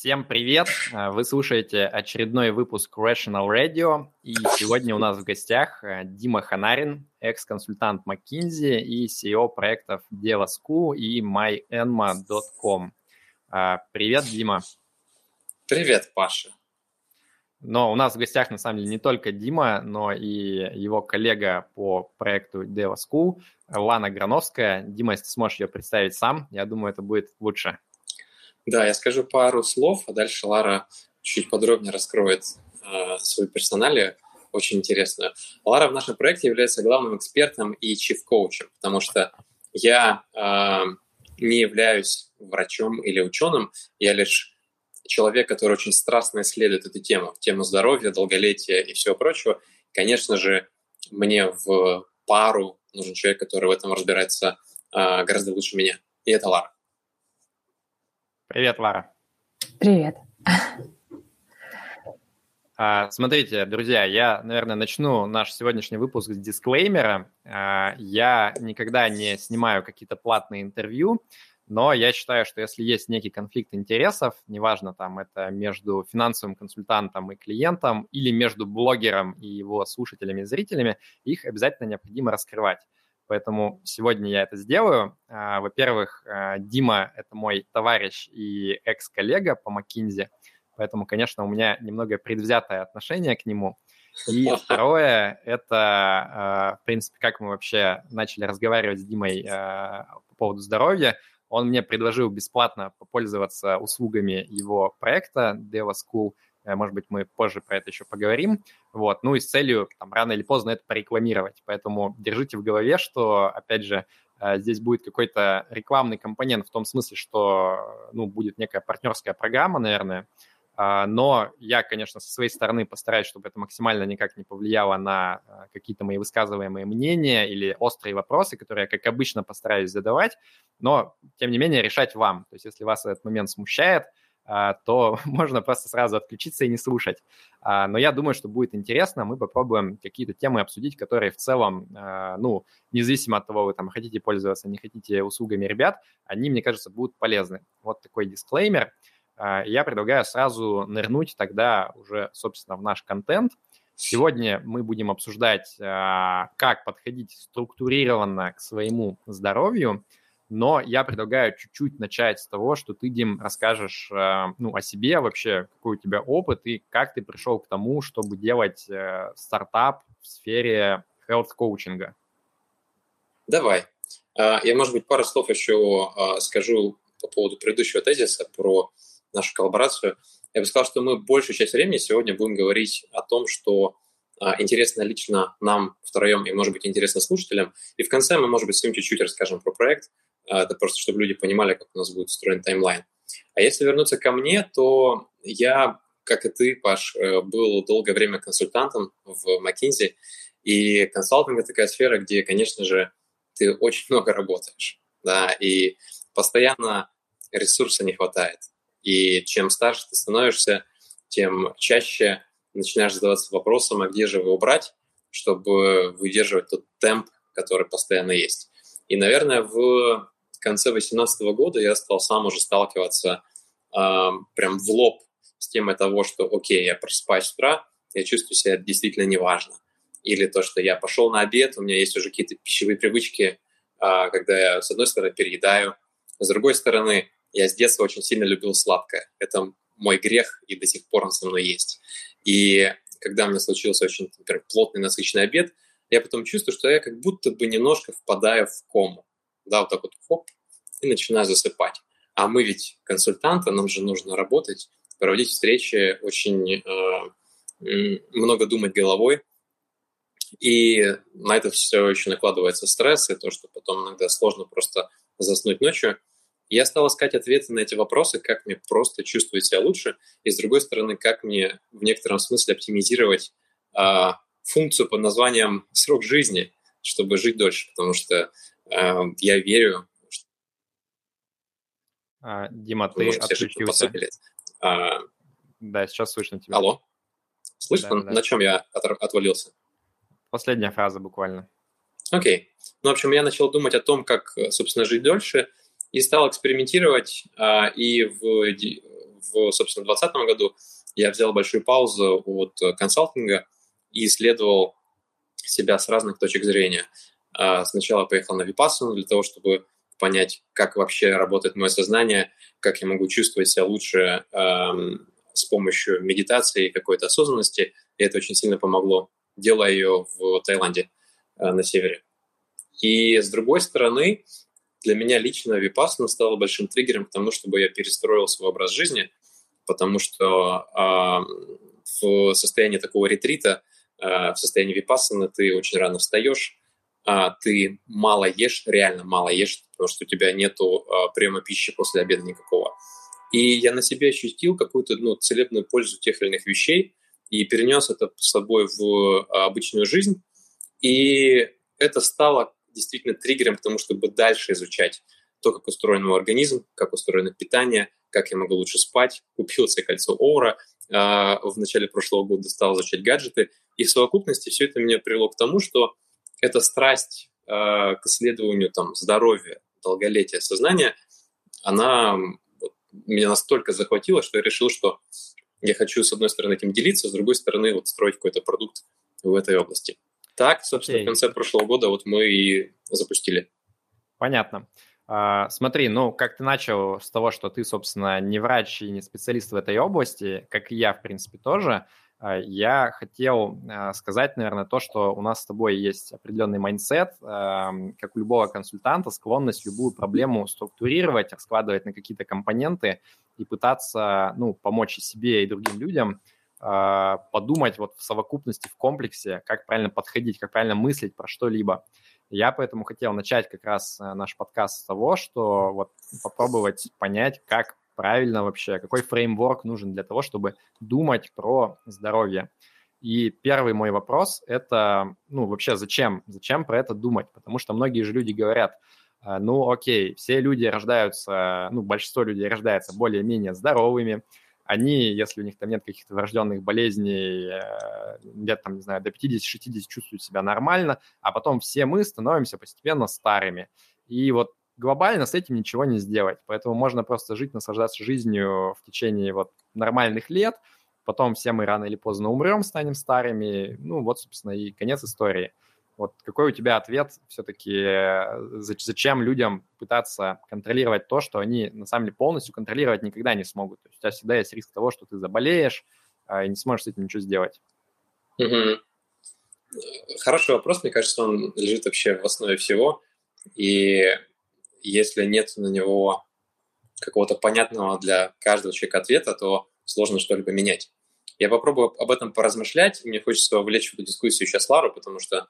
Всем привет! Вы слушаете очередной выпуск Rational Radio, и сегодня у нас в гостях Дима Ханарин, экс-консультант McKinsey и CEO проектов Deva School и myenma.com. Привет, Дима! Привет, Паша! Но у нас в гостях, на самом деле, не только Дима, но и его коллега по проекту Deva School, Лана Грановская. Дима, если сможешь ее представить сам, я думаю, это будет лучше. Да, я скажу пару слов, а дальше Лара чуть подробнее раскроет свою персоналию, очень интересную. Лара в нашем проекте является главным экспертом и чиф-коучем, потому что я не являюсь врачом или ученым, я лишь человек, который очень страстно исследует эту тему здоровья, долголетия и всего прочего. Конечно же, мне в пару нужен человек, который в этом разбирается гораздо лучше меня, и это Лара. Привет, Лара. Привет. Смотрите, друзья, я, наверное, начну наш сегодняшний выпуск с дисклеймера. Я никогда не снимаю какие-то платные интервью, но я считаю, что если есть некий конфликт интересов, неважно, там это между финансовым консультантом и клиентом или между блогером и его слушателями и зрителями, их обязательно необходимо раскрывать. Поэтому сегодня я это сделаю. Во-первых, Дима – это мой товарищ и экс-коллега по McKinsey, поэтому, конечно, у меня немного предвзятое отношение к нему. И второе – это, в принципе, как мы вообще начали разговаривать с Димой по поводу здоровья. Он мне предложил бесплатно попользоваться услугами его проекта Deva School. Может быть, мы позже про это еще поговорим. Вот. Ну и с целью там, рано или поздно это порекламировать. Поэтому держите в голове, что, опять же, здесь будет какой-то рекламный компонент в том смысле, что будет некая партнерская программа, наверное. Но я, конечно, со своей стороны постараюсь, чтобы это максимально никак не повлияло на какие-то мои высказываемые мнения или острые вопросы, которые я, как обычно, постараюсь задавать. Но, тем не менее, решать вам. То есть если вас этот момент смущает, то можно просто сразу отключиться и не слушать. Но я думаю, что будет интересно. Мы попробуем какие-то темы обсудить, которые в целом, независимо от того, вы там хотите пользоваться, не хотите услугами ребят, они, мне кажется, будут полезны. Вот такой дисклеймер. Я предлагаю сразу нырнуть тогда уже, собственно, в наш контент. Сегодня мы будем обсуждать, как подходить структурированно к своему здоровью. Но я предлагаю чуть-чуть начать с того, что ты, Дим, расскажешь о себе вообще, какой у тебя опыт и как ты пришел к тому, чтобы делать стартап в сфере health-коучинга. Давай. Я, может быть, пару слов еще скажу по поводу предыдущего тезиса про нашу коллаборацию. Я бы сказал, что мы большую часть времени сегодня будем говорить о том, что интересно лично нам втроем и, может быть, интересно слушателям. И в конце мы, может быть, всем чуть-чуть расскажем про проект. Это просто, чтобы люди понимали, как у нас будет устроен таймлайн. А если вернуться ко мне, то я, как и ты, Паш, был долгое время консультантом в McKinsey. И консалтинг – это такая сфера, где, конечно же, ты очень много работаешь. Да, и постоянно ресурса не хватает. И чем старше ты становишься, тем чаще начинаешь задаваться вопросом, а где же его брать, чтобы выдерживать тот темп, который постоянно есть. И, наверное, в конце 2018 года я стал сам уже сталкиваться прям в лоб с темой того, что окей, я просыпаюсь с утра, я чувствую себя действительно неважно. Или то, что я пошел на обед, у меня есть уже какие-то пищевые привычки, когда я, с одной стороны, переедаю, с другой стороны, я с детства очень сильно любил сладкое. Это мой грех, и до сих пор он со мной есть. И когда у меня случился очень, например, плотный, насыщенный обед, я потом чувствую, что я как будто бы немножко впадаю в кому. Да, вот так вот хоп, и начинаю засыпать. А мы ведь консультанты, нам же нужно работать, проводить встречи, очень много думать головой. И на это все еще накладывается стресс, и то, что потом иногда сложно просто заснуть ночью. Я стал искать ответы на эти вопросы, как мне просто чувствовать себя лучше, и, с другой стороны, как мне в некотором смысле оптимизировать функцию под названием «срок жизни», чтобы жить дольше, потому что я верю, что... Дима, ты отключился. Да, сейчас слышно тебя. Алло? Слышно? Да. На чем я отвалился? Последняя фраза буквально. Окей. Ну, в общем, я начал думать о том, как, собственно, жить дольше, и стал экспериментировать, и в в, собственно, 2020 году я взял большую паузу от консалтинга и исследовал себя с разных точек зрения. Сначала поехал на Vipassana для того, чтобы понять, как вообще работает мое сознание, как я могу чувствовать себя лучше с помощью медитации и какой-то осознанности. И это очень сильно помогло, делая ее в Таиланде на севере. И с другой стороны, для меня лично Vipassana стала большим триггером к тому, чтобы я перестроил свой образ жизни, потому что в состоянии такого ретрита, в состоянии Vipassana ты очень рано встаешь, ты мало ешь, реально мало ешь, потому что у тебя нету приема пищи после обеда никакого. И я на себе ощутил какую-то целебную пользу тех или иных вещей и перенес это с собой в обычную жизнь. И это стало действительно триггером к тому, чтобы дальше изучать то, как устроен мой организм, как устроено питание, как я могу лучше спать. Купил себе кольцо Oura, в начале прошлого года стал изучать гаджеты. И в совокупности все это меня привело к тому, что эта страсть к исследованию здоровья, долголетия, сознания, она меня настолько захватила, что я решил, что я хочу, с одной стороны, этим делиться, с другой стороны, строить какой-то продукт в этой области. Так, собственно, в конце прошлого года мы и запустили. Понятно. Смотри, как ты начал с того, что ты, собственно, не врач и не специалист в этой области, как и я, в принципе, тоже, я хотел сказать, наверное, то, что у нас с тобой есть определенный майндсет, как у любого консультанта, склонность любую проблему структурировать, раскладывать на какие-то компоненты и пытаться, помочь и себе, и другим людям подумать в совокупности, в комплексе, как правильно подходить, как правильно мыслить про что-либо. Я поэтому хотел начать как раз наш подкаст с того, что попробовать понять, как правильно вообще, какой фреймворк нужен для того, чтобы думать про здоровье. И первый мой вопрос – это, вообще зачем? Зачем про это думать? Потому что многие же люди говорят, все люди рождаются, большинство людей рождается более-менее здоровыми, они, если у них там нет каких-то врожденных болезней, где-то там, не знаю, до 50-60 чувствуют себя нормально, а потом все мы становимся постепенно старыми. И глобально с этим ничего не сделать. Поэтому можно просто жить, наслаждаться жизнью в течение нормальных лет, потом все мы рано или поздно умрем, станем старыми, собственно, и конец истории. Какой у тебя ответ все-таки, зачем людям пытаться контролировать то, что они на самом деле полностью контролировать никогда не смогут? То есть у тебя всегда есть риск того, что ты заболеешь и не сможешь с этим ничего сделать. Угу. Хороший вопрос, мне кажется, он лежит вообще в основе всего, и если нет на него какого-то понятного для каждого человека ответа, то сложно что-либо менять. Я попробую об этом поразмышлять, мне хочется вовлечь в эту дискуссию сейчас Лару, потому что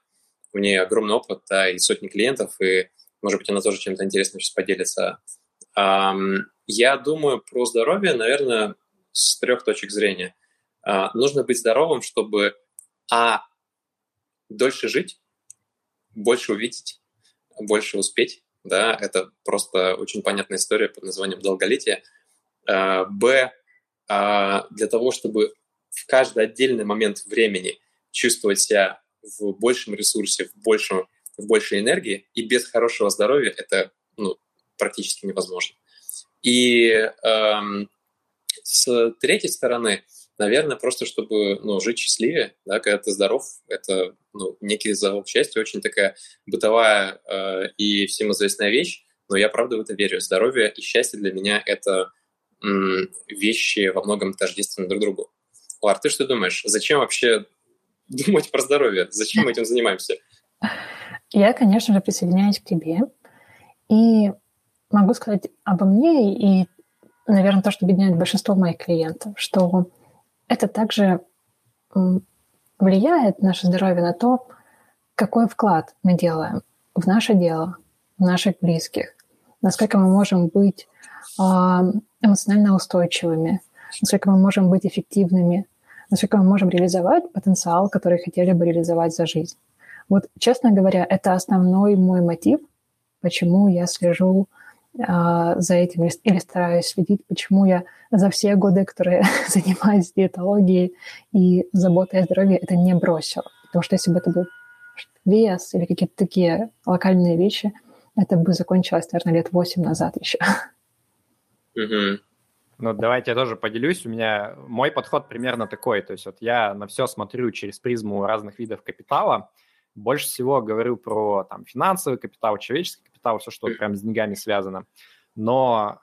у нее огромный опыт, и сотни клиентов, и, может быть, она тоже чем-то интересным сейчас поделится. Я думаю про здоровье, наверное, с трех точек зрения. Нужно быть здоровым, чтобы дольше жить, больше увидеть, больше успеть. Да, это просто очень понятная история под названием долголетие. Для того, чтобы в каждый отдельный момент времени чувствовать себя в большем ресурсе, в большей энергии, и без хорошего здоровья это практически невозможно. И с третьей стороны, наверное, просто чтобы жить счастливее, да, когда ты здоров, это некий залог счастья, очень такая бытовая и всем известная вещь, но я правда в это верю. Здоровье и счастье для меня — это вещи во многом тождественны друг другу. Лар, ты что думаешь? Зачем вообще думать про здоровье? Зачем мы этим занимаемся? Я, конечно же, присоединяюсь к тебе. И могу сказать обо мне и, наверное, то, что объединяет большинство моих клиентов, что это также влияет наше здоровье на то, какой вклад мы делаем в наше дело, в наших близких, насколько мы можем быть эмоционально устойчивыми, насколько мы можем быть эффективными, насколько мы можем реализовать потенциал, который хотели бы реализовать за жизнь. Вот, честно говоря, это основной мой мотив, почему я слежу за этим или стараюсь следить, почему я за все годы, которые занимаюсь диетологией и заботой о здоровье, это не бросила. Потому что если бы это был вес или какие-то такие локальные вещи, это бы закончилось, наверное, лет 8 назад еще. Ну, давайте я тоже поделюсь. У меня мой подход примерно такой. То есть вот я на все смотрю через призму разных видов капитала. Больше всего говорю про там, финансовый капитал, человеческий капитал, все, что прям с деньгами связано. Но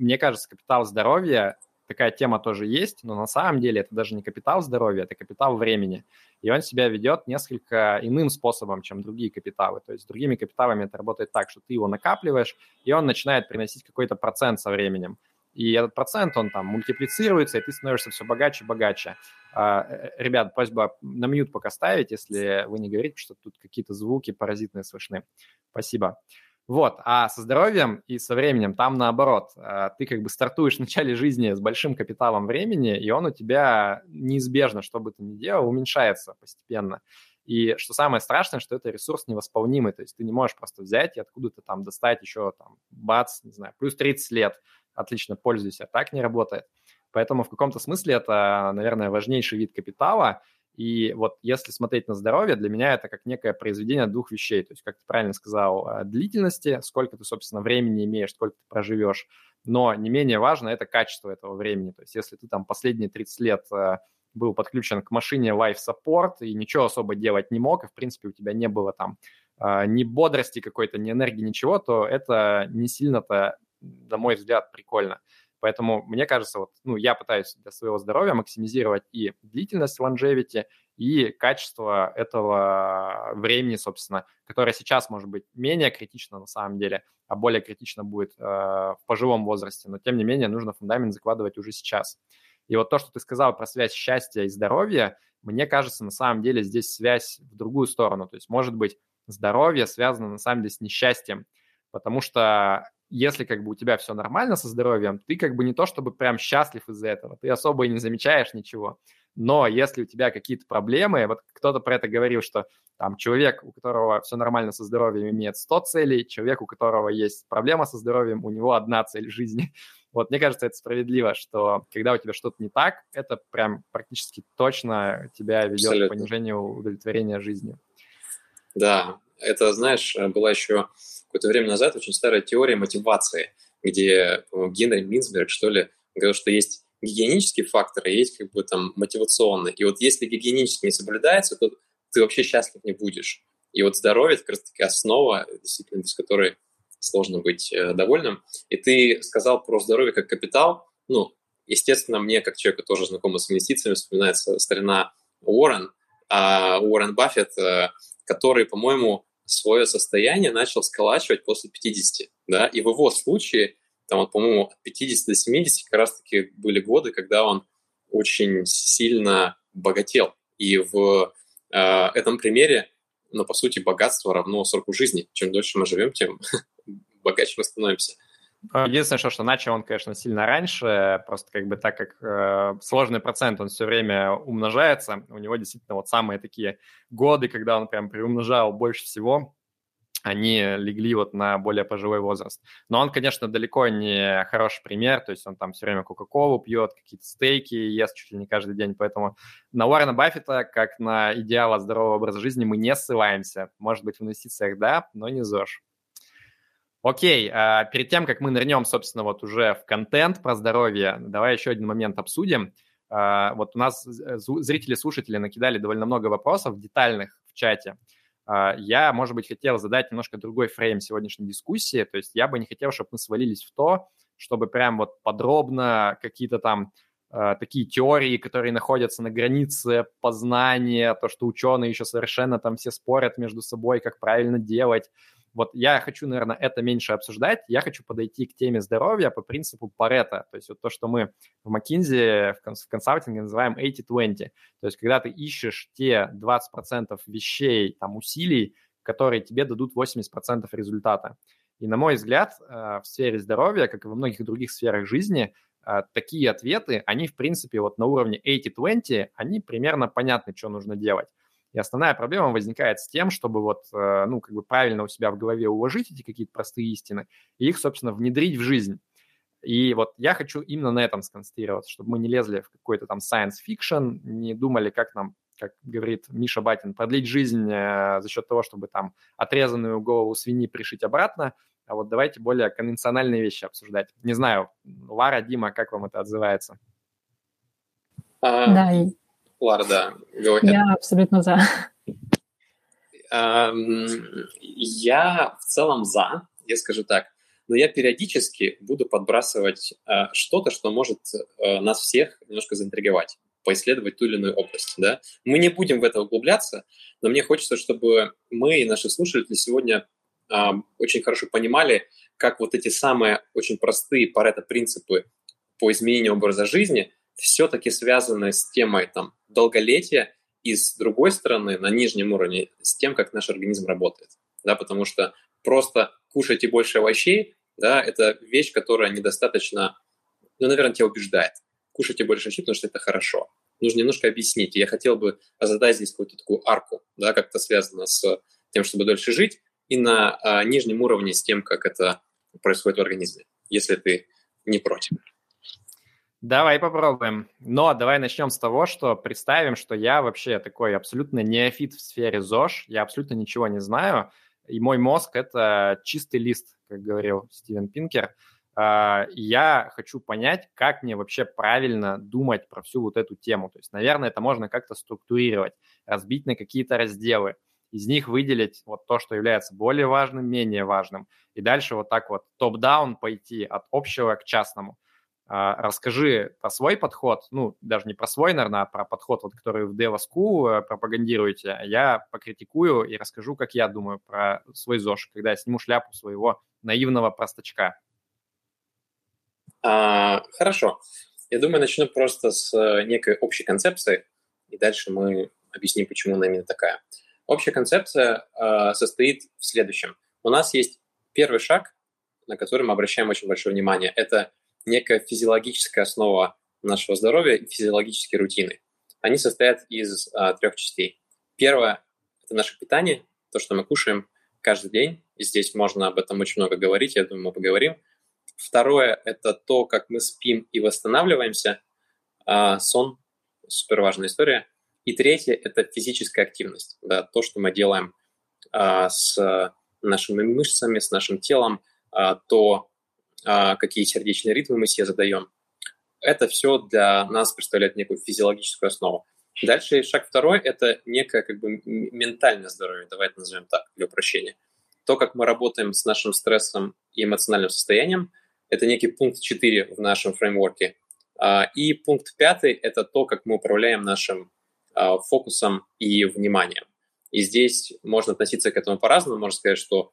мне кажется, капитал здоровья, такая тема тоже есть, но на самом деле это даже не капитал здоровья, это капитал времени. И он себя ведет несколько иным способом, чем другие капиталы. То есть с другими капиталами это работает так, что ты его накапливаешь, и он начинает приносить какой-то процент со временем. И этот процент, он там мультиплицируется, и ты становишься все богаче и богаче. Ребят, просьба на мьют пока ставить, если вы не говорите, что тут какие-то звуки паразитные слышны. Спасибо. Вот, а со здоровьем и со временем там наоборот. Ты как бы стартуешь в начале жизни с большим капиталом времени, и он у тебя неизбежно, что бы ты ни делал, уменьшается постепенно. И что самое страшное, что это ресурс невосполнимый, то есть ты не можешь просто взять и откуда-то там достать еще там бац, не знаю, плюс 30 лет. Отлично, пользуйся, так не работает. Поэтому в каком-то смысле это, наверное, важнейший вид капитала. И вот если смотреть на здоровье, для меня это как некое произведение двух вещей. То есть, как ты правильно сказал, длительности, сколько ты, собственно, времени имеешь, сколько ты проживешь. Но не менее важно это качество этого времени. То есть, если ты там последние 30 лет был подключен к машине Life Support и ничего особо делать не мог, и, в принципе, у тебя не было там ни бодрости какой-то, ни энергии, ничего, то это не сильно-то, на мой взгляд, прикольно. Поэтому, мне кажется, вот, ну, я пытаюсь для своего здоровья максимизировать и длительность longevity, и качество этого времени, собственно, которое сейчас, может быть, менее критично на самом деле, а более критично будет в пожилом возрасте. Но, тем не менее, нужно фундамент закладывать уже сейчас. И вот то, что ты сказал про связь счастья и здоровья, мне кажется, на самом деле здесь связь в другую сторону. То есть, может быть, здоровье связано на самом деле с несчастьем, потому что если как бы у тебя все нормально со здоровьем, ты как бы не то чтобы прям счастлив из-за этого, ты особо и не замечаешь ничего. Но если у тебя какие-то проблемы, вот кто-то про это говорил, что там человек, у которого все нормально со здоровьем, имеет 100 целей, человек, у которого есть проблема со здоровьем, у него одна цель жизни. Вот мне кажется, это справедливо, что когда у тебя что-то не так, это прям практически точно тебя ведет Абсолютно. К понижению удовлетворения жизни. Да, это, знаешь, была еще какое-то время назад очень старая теория мотивации, где, по-моему, Генри Минцберг, что ли, говорил, что есть гигиенический фактор, а есть как бы там мотивационный. И вот если гигиенический не соблюдается, то ты вообще счастлив не будешь. И вот здоровье – это как раз-таки основа, действительно, без которой сложно быть довольным. И ты сказал про здоровье как капитал. Ну, естественно, мне, как человеку, тоже знакомому с инвестициями, вспоминается старина Уоррен Баффет, который, по-моему, свое состояние начал сколачивать после 50, да, и в его случае, там, вот, по-моему, от 50 до 70 как раз-таки были годы, когда он очень сильно богател, и в этом примере, ну, по сути, богатство равно сроку жизни, чем дольше мы живем, тем богаче мы становимся. Единственное, что начал он, конечно, сильно раньше, просто как бы так как сложный процент, он все время умножается, у него действительно вот самые такие годы, когда он прям приумножал больше всего, они легли вот на более пожилой возраст. Но он, конечно, далеко не хороший пример, то есть он там все время Кока-Колу пьет, какие-то стейки ест чуть ли не каждый день, поэтому на Уоррена Баффета, как на идеала здорового образа жизни, мы не ссылаемся. Может быть, в инвестициях да, но не ЗОЖ. Окей, перед тем, как мы нырнем, собственно, вот уже в контент про здоровье, давай еще один момент обсудим. Вот у нас зрители-слушатели накидали довольно много вопросов детальных в чате. Я, может быть, хотел задать немножко другой фрейм сегодняшней дискуссии, то есть я бы не хотел, чтобы мы свалились в то, чтобы прям вот подробно какие-то там такие теории, которые находятся на границе познания, то, что ученые еще совершенно там все спорят между собой, как правильно делать. Вот я хочу, наверное, это меньше обсуждать. Я хочу подойти к теме здоровья по принципу Парето. То есть вот то, что мы в McKinsey, в консалтинге называем 80-20. То есть когда ты ищешь те 20% вещей, там, усилий, которые тебе дадут 80% результата. И, на мой взгляд, в сфере здоровья, как и во многих других сферах жизни, такие ответы, они, в принципе, вот на уровне 80-20, они примерно понятны, что нужно делать. И основная проблема возникает с тем, чтобы вот, ну, как бы правильно у себя в голове уложить эти какие-то простые истины и их, собственно, внедрить в жизнь. И вот я хочу именно на этом сконцентрироваться, чтобы мы не лезли в какой-то там science fiction, не думали, как нам, как говорит Миша Батин, продлить жизнь за счет того, чтобы там отрезанную голову свиньи пришить обратно, А вот давайте более конвенциональные вещи обсуждать. Не знаю, Лара, Дима, как вам это отзывается? Да. Лара, да. Я абсолютно за. Я в целом за, я скажу так. Но я периодически буду подбрасывать что-то, что может нас всех немножко заинтриговать, поисследовать ту или иную область. Да? Мы не будем в это углубляться, но мне хочется, чтобы мы и наши слушатели сегодня очень хорошо понимали, как вот эти самые очень простые Парето-принципы по изменению образа жизни все-таки связаны с темой там, долголетия и, с другой стороны, на нижнем уровне, с тем, как наш организм работает. Да? Потому что просто кушайте больше овощей, да, это вещь, которая недостаточно, ну, наверное, тебя убеждает. Кушайте больше овощей, потому что это хорошо. Нужно немножко объяснить. И я хотел бы задать здесь какую-то такую арку, да, как это связано с тем, чтобы дольше жить, и на нижнем уровне с тем, как это происходит в организме, если ты не против. Давай попробуем. Но давай начнем с того, что представим, что я вообще такой абсолютно неофит в сфере ЗОЖ, я абсолютно ничего не знаю, и мой мозг – это чистый лист, как говорил Стивен Пинкер. Я хочу понять, как мне вообще правильно думать про всю вот эту тему. То есть, наверное, это можно как-то структурировать, разбить на какие-то разделы, из них выделить вот то, что является более важным, менее важным, и дальше вот так вот топ-даун пойти от общего к частному. Расскажи про свой подход, ну, даже не про свой, наверное, а про подход, вот, который в Deva School пропагандируете. Я покритикую и расскажу, как я думаю про свой ЗОЖ, когда я сниму шляпу своего наивного простачка. Хорошо. Я думаю, начну просто с некой общей концепции, и дальше мы объясним, почему она именно такая. Общая концепция состоит в следующем. У нас есть первый шаг, на который мы обращаем очень большое внимание. Это некая физиологическая основа нашего здоровья и физиологические рутины. Они состоят из трех частей. Первое – это наше питание, то, что мы кушаем каждый день. И здесь можно об этом очень много говорить, я думаю, мы поговорим. Второе – это то, как мы спим и восстанавливаемся. Сон – суперважная история. И третье – это физическая активность. Да, то, что мы делаем с нашими мышцами, с нашим телом, то, какие сердечные ритмы мы себе задаем. Это все для нас представляет некую физиологическую основу. Дальше шаг второй – это некое как бы ментальное здоровье, давай это назовем так, для упрощения. То, как мы работаем с нашим стрессом и эмоциональным состоянием, это некий пункт 4 в нашем фреймворке. И пункт 5 – это то, как мы управляем нашим фокусом и вниманием. И здесь можно относиться к этому по-разному. Можно сказать, что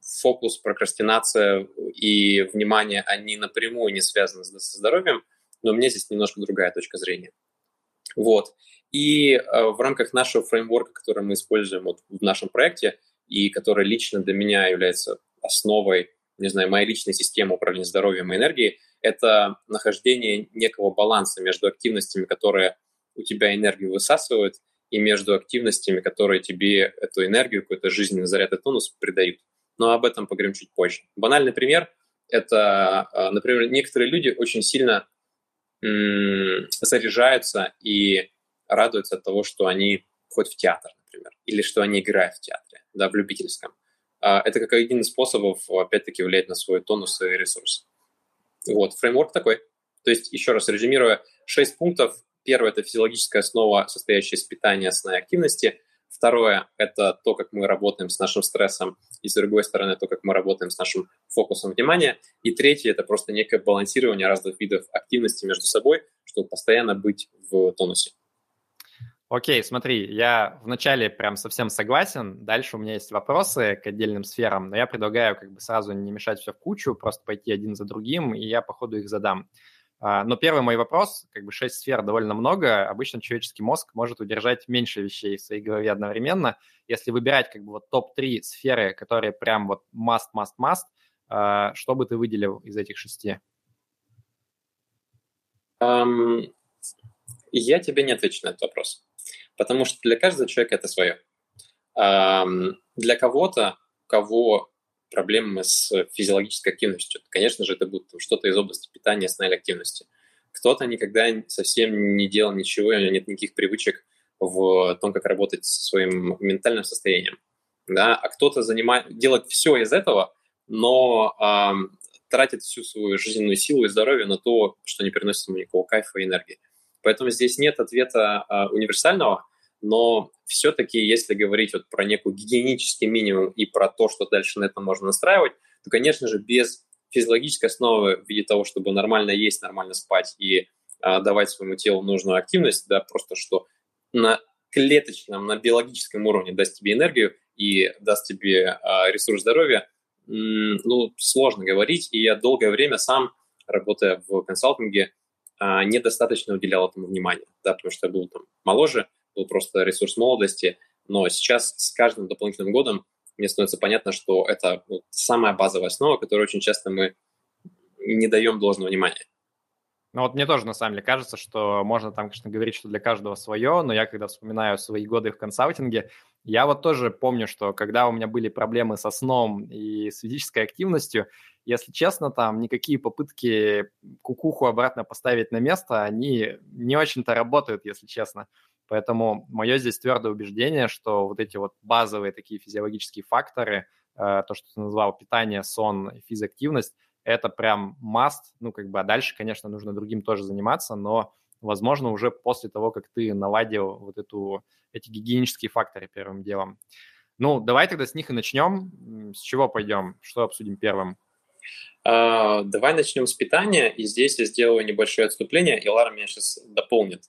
фокус, прокрастинация и внимание, они напрямую не связаны со здоровьем, но у меня здесь немножко другая точка зрения. Вот. И в рамках нашего фреймворка, который мы используем вот в нашем проекте и который лично для меня является основой, не знаю, моей личной системы управления здоровьем и энергией, это нахождение некого баланса между активностями, которые у тебя энергию высасывают, и между активностями, которые тебе эту энергию, какой-то жизненный заряд и тонус придают. Но об этом поговорим чуть позже. Банальный пример – это, например, некоторые люди очень сильно заряжаются и радуются от того, что они ходят в театр, например, или что они играют в театре, да, в любительском. Это как один из способов, опять-таки, влиять на свой тонус и ресурс. Вот, фреймворк такой. То есть, еще раз резюмируя, 6 пунктов. Первое – это физиологическая основа, состоящая из питания, сна и активности. Второе – это то, как мы работаем с нашим стрессом. И, с другой стороны, то, как мы работаем с нашим фокусом внимания. И третье – это просто некое балансирование разных видов активности между собой, чтобы постоянно быть в тонусе. Окей, смотри, я вначале прям совсем согласен. Дальше у меня есть вопросы к отдельным сферам, но я предлагаю как бы сразу не мешать все в кучу, просто пойти один за другим, и я по ходу их задам. Но первый мой вопрос, как бы 6 сфер довольно много, обычно человеческий мозг может удержать меньше вещей в своей голове одновременно. Если выбирать как бы вот топ-3 сферы, которые прям вот must, что бы ты выделил из этих 6? Я тебе не отвечу на этот вопрос, потому что для каждого человека это свое. Для кого-то, у кого проблемы с физиологической активностью. Конечно же, это будет что-то из области питания, сна или активности. Кто-то никогда совсем не делал ничего, у него нет никаких привычек в том, как работать со своим ментальным состоянием. Да? А кто-то делает все из этого, но тратит всю свою жизненную силу и здоровье на то, что не приносит ему никакого кайфа и энергии. Поэтому здесь нет ответа универсального, но все-таки, если говорить вот про некий гигиенический минимум и про то, что дальше на этом можно настраивать, то, конечно же, без физиологической основы в виде того, чтобы нормально есть, нормально спать и давать своему телу нужную активность, да, просто что на клеточном, на биологическом уровне даст тебе энергию и даст тебе ресурс здоровья, ну, сложно говорить. И я долгое время сам, работая в консалтинге, недостаточно уделял этому внимания, да, потому что я был там моложе, был просто ресурс молодости, но сейчас с каждым дополнительным годом мне становится понятно, что это самая базовая основа, которой очень часто мы не даем должного внимания. Ну вот мне тоже, на самом деле, кажется, что можно там, конечно, говорить, что для каждого свое, но я, когда вспоминаю свои годы в консалтинге, я вот тоже помню, что когда у меня были проблемы со сном и с физической активностью, если честно, там никакие попытки кукуху обратно поставить на место, они не очень-то работают, если честно. Поэтому мое здесь твердое убеждение, что вот эти вот базовые такие физиологические факторы, то, что ты назвал питание, сон и физактивность, это прям must, ну, как бы, а дальше, конечно, нужно другим тоже заниматься, но, возможно, уже после того, как ты наладил вот эти гигиенические факторы первым делом. Ну, давай тогда с них и начнем. С чего пойдем? Что обсудим первым? Давай начнем с питания, и здесь я сделаю небольшое отступление, и Лара меня сейчас дополнит.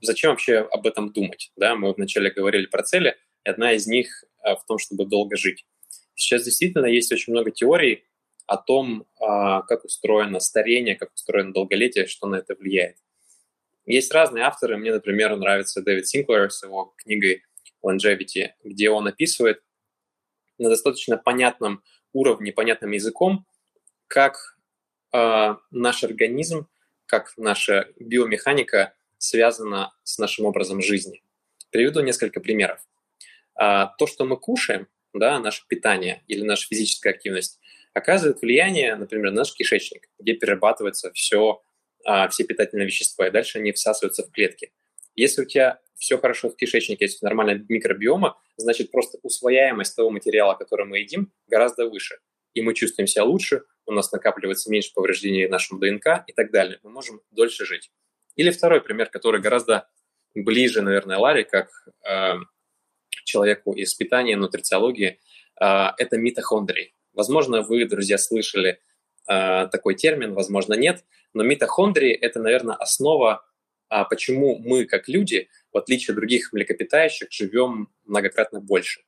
Зачем вообще об этом думать? Да, мы вначале говорили про цели, и одна из них в том, чтобы долго жить. Сейчас действительно есть очень много теорий о том, как устроено старение, как устроено долголетие, что на это влияет. Есть разные авторы. Мне, например, нравится Дэвид Синклер с его книгой «Longevity», где он описывает на достаточно понятном уровне, понятным языком, как наш организм, как наша биомеханика связана с нашим образом жизни. Приведу несколько примеров. То, что мы кушаем, да, наше питание или наша физическая активность, оказывает влияние, например, на наш кишечник, где перерабатываются все питательные вещества, и дальше они всасываются в клетки. Если у тебя все хорошо в кишечнике, если нормальная микробиома, значит, просто усвояемость того материала, который мы едим, гораздо выше. И мы чувствуем себя лучше, у нас накапливается меньше повреждений нашему ДНК и так далее. Мы можем дольше жить. Или второй пример, который гораздо ближе, наверное, Ларе, как человеку из питания, нутрициологии, это митохондрии. Возможно, вы, друзья, слышали такой термин, возможно, нет, но митохондрии – это, наверное, основа, почему мы, как люди, в отличие от других млекопитающих, живем многократно больше,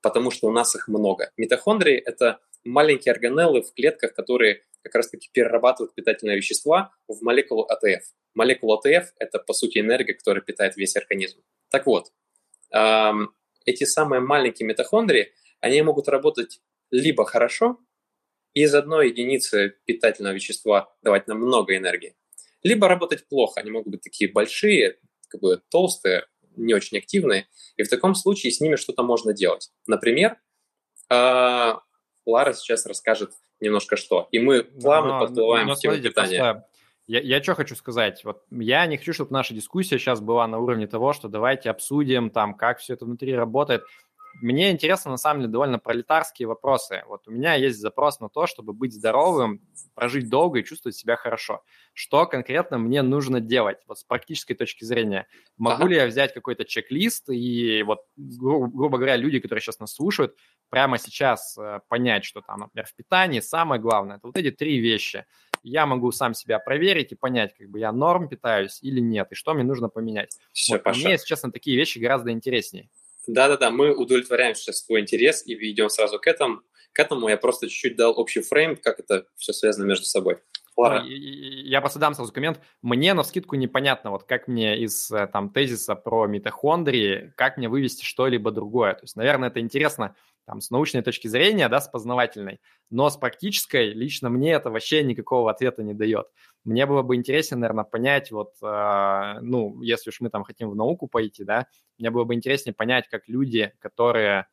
потому что у нас их много. Митохондрии – это маленькие органеллы в клетках, которые как раз-таки перерабатывают питательные вещества в молекулу АТФ. Молекула АТФ – это, по сути, энергия, которая питает весь организм. Так вот, эти самые маленькие митохондрии, они могут работать либо хорошо, и из одной единицы питательного вещества давать нам много энергии, либо работать плохо, они могут быть такие большие, как бы толстые, не очень активные, и в таком случае с ними что-то можно делать. Например, Лара сейчас расскажет немножко что, и мы плавно подплываем к теме питания. Я что хочу сказать? Вот я не хочу, чтобы наша дискуссия сейчас была на уровне того, что давайте обсудим, там, как все это внутри работает. Мне интересны, на самом деле, довольно пролетарские вопросы. Вот у меня есть запрос на то, чтобы быть здоровым, прожить долго и чувствовать себя хорошо. Что конкретно мне нужно делать вот с практической точки зрения? Могу ли я взять какой-то чек-лист и вот, грубо говоря, люди, которые сейчас нас слушают, прямо сейчас понять, что там, например, в питании самое главное – это вот эти три вещи. Я могу сам себя проверить и понять, как бы я норм питаюсь или нет, и что мне нужно поменять. Все, вот, мне, если честно, такие вещи гораздо интереснее. Да-да-да, мы удовлетворяем сейчас твой интерес и идем сразу к этому. К этому я просто чуть-чуть дал общий фрейм, как это все связано между собой. Лара. Я просто дам сразу коммент. Мне навскидку непонятно, вот как мне из там, тезиса про митохондрии, как мне вывести что-либо другое. То есть, наверное, это интересно там, с научной точки зрения, да, с познавательной, но с практической лично мне это вообще никакого ответа не дает. Мне было бы интересно, наверное, понять, вот, ну, если уж мы там хотим в науку пойти, да, мне было бы интереснее понять, как люди, которые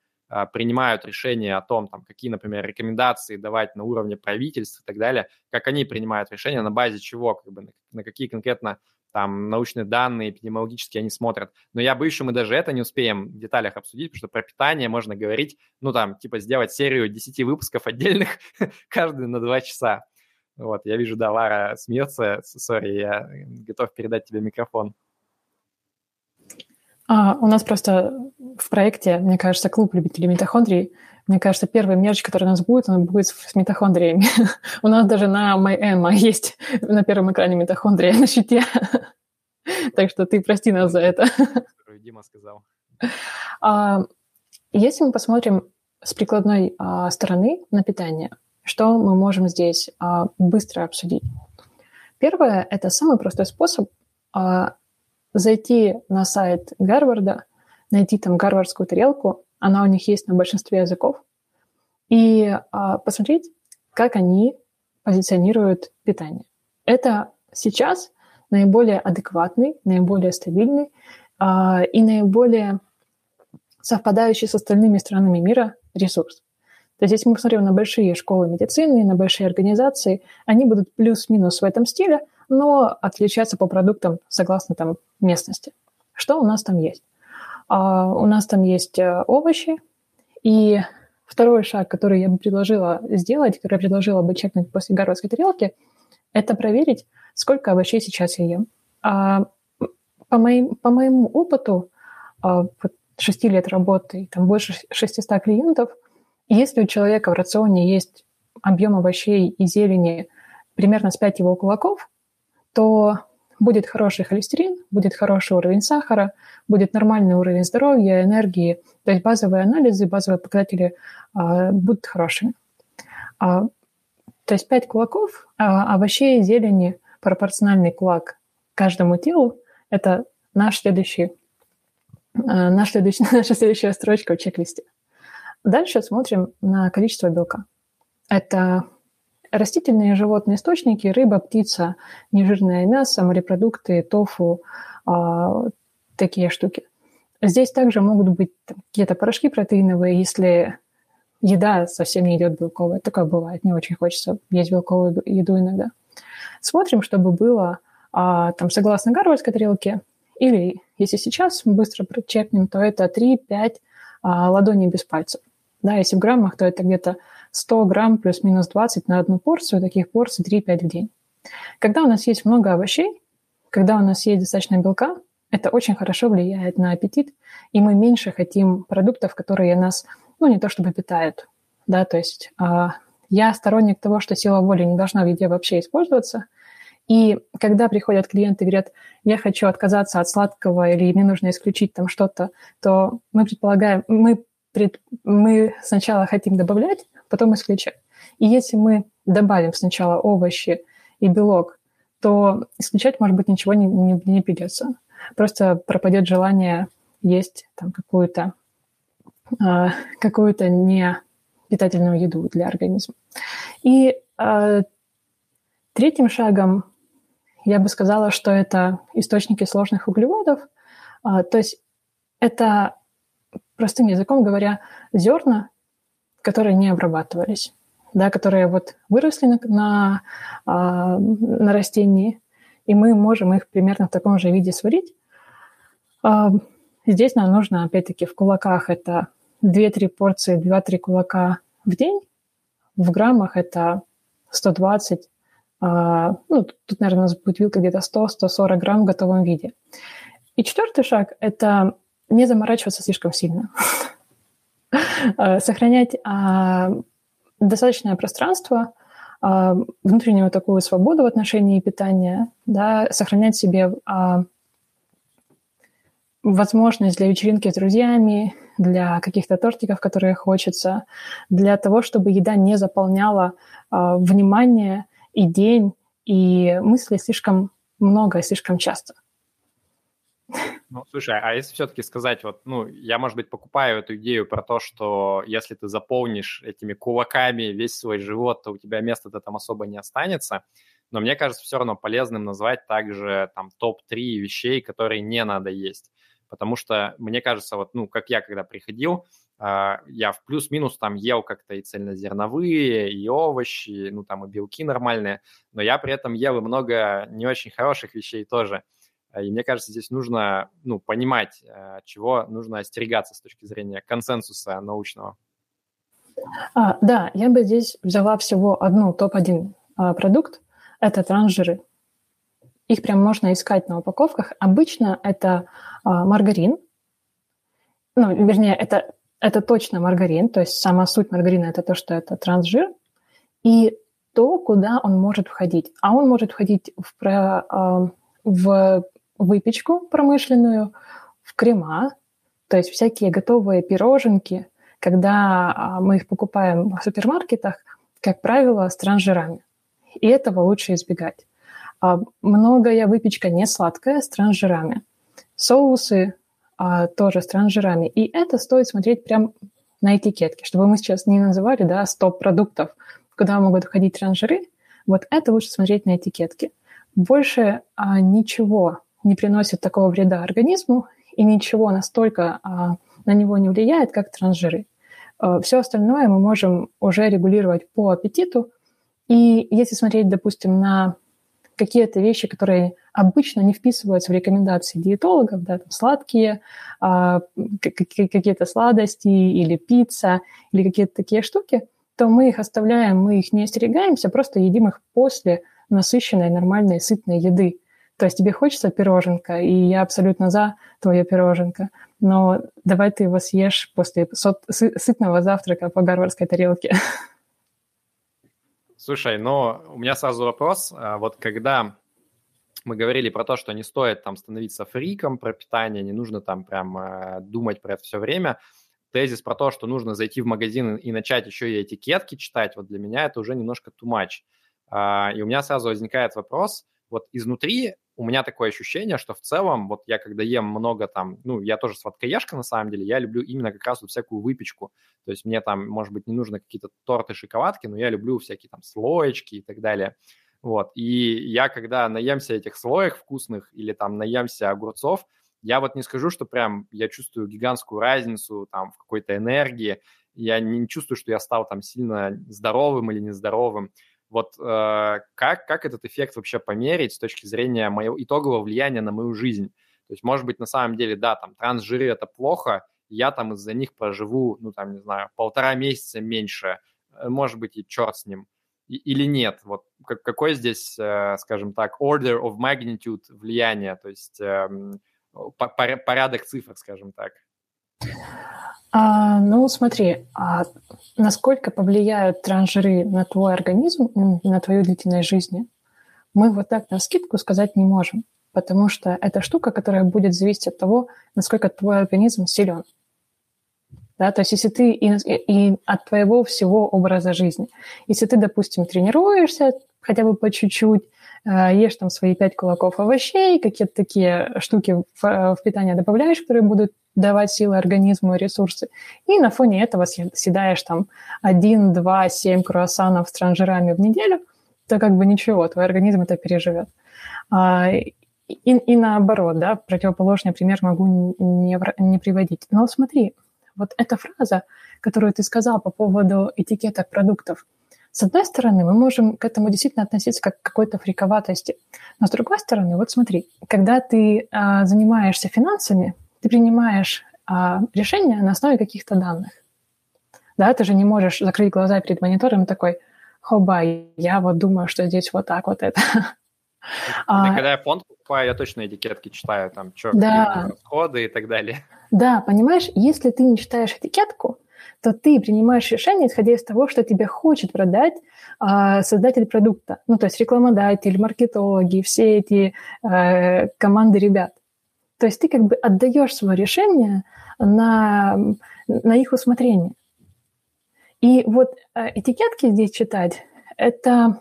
принимают решения о том, там, какие, например, рекомендации давать на уровне правительств и так далее, как они принимают решения, на базе чего, как бы, на какие конкретно там научные данные, эпидемиологические они смотрят. Но я боюсь, что мы даже это не успеем в деталях обсудить, потому что про питание можно говорить, ну, там, типа, сделать серию 10 выпусков отдельных, каждый на 2 часа. Вот, я вижу, да, Лара смеется. Сори, я готов передать тебе микрофон. У нас просто в проекте, мне кажется, клуб любителей митохондрий. Мне кажется, первый мерч, который у нас будет, он будет с митохондриями. У нас даже на myenma есть на первом экране митохондрия на щите. Так что ты прости нас за это. Дима сказал. Если мы посмотрим с прикладной стороны на питание, что мы можем здесь быстро обсудить? Первое – это самый простой способ зайти на сайт Гарварда, найти там гарвардскую тарелку, она у них есть на большинстве языков, и посмотреть, как они позиционируют питание. Это сейчас наиболее адекватный, наиболее стабильный и наиболее совпадающий с остальными странами мира ресурс. То есть если мы посмотрим на большие школы медицины, на большие организации, они будут плюс-минус в этом стиле, но отличаться по продуктам согласно там местности. Что у нас там есть? У нас там есть овощи, и второй шаг, который я бы предложила сделать, который я предложила бы чекнуть после гарвардской тарелки, это проверить, сколько овощей сейчас я ем. По моему опыту, 6 лет работы, там больше 600 клиентов, если у человека в рационе есть объем овощей и зелени примерно с 5 его кулаков, то будет хороший холестерин, будет хороший уровень сахара, будет нормальный уровень здоровья, энергии. То есть базовые анализы, базовые показатели будут хорошими. То есть 5 кулаков, овощей, зелени, пропорциональный кулак каждому телу – это наша следующая строчка в чек-листе. Дальше смотрим на количество белка. Это растительные и животные источники, рыба, птица, нежирное мясо, морепродукты, тофу, такие штуки. Здесь также могут быть какие-то порошки протеиновые, если еда совсем не идет белковая. Такое бывает, не очень хочется есть белковую еду иногда. Смотрим, чтобы было там, согласно гарвардской тарелке, или если сейчас быстро прочекнем, то это 3-5 ладоней без пальцев. Да, если в граммах, то это где-то 100 грамм плюс-минус 20 на одну порцию, таких порций 3-5 в день. Когда у нас есть много овощей, когда у нас есть достаточно белка, это очень хорошо влияет на аппетит, и мы меньше хотим продуктов, которые нас, ну, не то чтобы питают. Да, то есть я сторонник того, что сила воли не должна в еде вообще использоваться, и когда приходят клиенты и говорят, я хочу отказаться от сладкого или мне нужно исключить там что-то, то мы предполагаем, мы сначала хотим добавлять, потом исключать. И если мы добавим сначала овощи и белок, то исключать, может быть, ничего не придется. Просто пропадет желание есть там какую-то непитательную еду для организма. И третьим шагом я бы сказала, что это источники сложных углеводов. То есть это, простым языком говоря, зерна, которые не обрабатывались, да, которые вот выросли на растении, и мы можем их примерно в таком же виде сварить. Здесь нам нужно, опять-таки, в кулаках это 2-3 порции, 2-3 кулака в день, в граммах это 120, ну, тут, наверное, у нас будет вилка где-то 100-140 грамм в готовом виде. И четвертый шаг – это не заморачиваться слишком сильно. Сохранять достаточное пространство, внутреннюю такую свободу в отношении питания, да, сохранять себе возможность для вечеринки с друзьями, для каких-то тортиков, которые хочется, для того, чтобы еда не заполняла внимание и день, и мысли слишком много, слишком часто. Ну, слушай, а если все-таки сказать, вот, ну, я, может быть, покупаю эту идею про то, что если ты заполнишь этими кулаками весь свой живот, то у тебя места-то там особо не останется, но мне кажется все равно полезным назвать также там топ-3 вещей, которые не надо есть, потому что, мне кажется, вот, ну, как я когда приходил, я в плюс-минус там ел как-то и цельнозерновые, и овощи, ну, там и белки нормальные, но я при этом ел и много не очень хороших вещей тоже. И мне кажется, здесь нужно понимать, чего нужно остерегаться с точки зрения консенсуса научного. Да, я бы здесь взяла всего одну топ-1 продукт. Это трансжиры. Их прям можно искать на упаковках. Обычно это маргарин. Вернее, это точно маргарин. То есть сама суть маргарина – это то, что это трансжир. И то, куда он может входить. А он может входить в выпечку промышленную, в крема, то есть всякие готовые пироженки. Когда мы их покупаем в супермаркетах, как правило, с трансжирами. И этого лучше избегать. Многое выпечка не сладкая, с трансжирами. Соусы тоже с трансжирами. И это стоит смотреть прямо на этикетке, чтобы мы сейчас не называли 100 продуктов, куда могут входить трансжиры. Вот это лучше смотреть на этикетке. Больше ничего не приносит такого вреда организму и ничего настолько на него не влияет, как трансжиры. Все остальное мы можем уже регулировать по аппетиту. И если смотреть, допустим, на какие-то вещи, которые обычно не вписываются в рекомендации диетологов, сладкие, какие-то сладости или пицца, или какие-то такие штуки, то мы их оставляем, мы их не остерегаемся, просто едим их после насыщенной, нормальной, сытной еды. То есть тебе хочется пироженка, и я абсолютно за твое пироженка, но давай ты его съешь после сытного завтрака по гарвардской тарелке. Слушай, у меня сразу вопрос. Вот когда мы говорили про то, что не стоит становиться фриком про питание, не нужно прям думать про это все время, тезис про то, что нужно зайти в магазин и начать еще и этикетки читать, вот для меня это уже немножко too much. И у меня сразу возникает вопрос, вот изнутри у меня такое ощущение, что в целом, вот я когда ем много я тоже сладкоежка на самом деле, я люблю именно как раз вот всякую выпечку, то есть мне может быть, не нужно какие-то торты, шоколадки, но я люблю всякие слоечки и так далее, вот, и я когда наемся этих слоек вкусных или наемся огурцов, я вот не скажу, что прям я чувствую гигантскую разницу в какой-то энергии, я не чувствую, что я стал сильно здоровым или нездоровым. Вот как этот эффект вообще померить с точки зрения моего итогового влияния на мою жизнь? То есть, может быть, на самом деле, трансжиры – это плохо, я из-за них проживу, 1,5 месяца меньше, может быть, и черт с ним, или нет. Вот какой здесь, скажем так, order of magnitude влияния, то есть порядок цифр, скажем так? Смотри, насколько повлияют трансжиры на твой организм, на твою длительность жизни, мы вот так навскидку сказать не можем, потому что это штука, которая будет зависеть от того, насколько твой организм силен. То есть если ты и от твоего всего образа жизни, если ты, допустим, тренируешься хотя бы по чуть-чуть, ешь свои 5 кулаков овощей, какие-то такие штуки в питание добавляешь, которые будут давать силы организму и ресурсы, и на фоне этого съедаешь 1, 2, 7 круассанов с трансжирами в неделю, то ничего, твой организм это переживет. И наоборот, противоположный пример могу не приводить. Но смотри, вот эта фраза, которую ты сказал по поводу этикеток продуктов, с одной стороны, мы можем к этому действительно относиться как к какой-то фриковатости, но с другой стороны, вот смотри, когда ты занимаешься финансами, ты принимаешь решения на основе каких-то данных. Ты же не можешь закрыть глаза перед монитором и такой, хоба, я думаю, что здесь вот это. Когда я фонд покупаю, я точно этикетки читаю, расходы и так далее. Да, понимаешь, если ты не читаешь этикетку, то ты принимаешь решение, исходя из того, что тебе хочет продать создатель продукта. То есть рекламодатель, маркетологи, все эти команды ребят. То есть ты отдаешь свое решение на их усмотрение. И вот этикетки здесь читать – это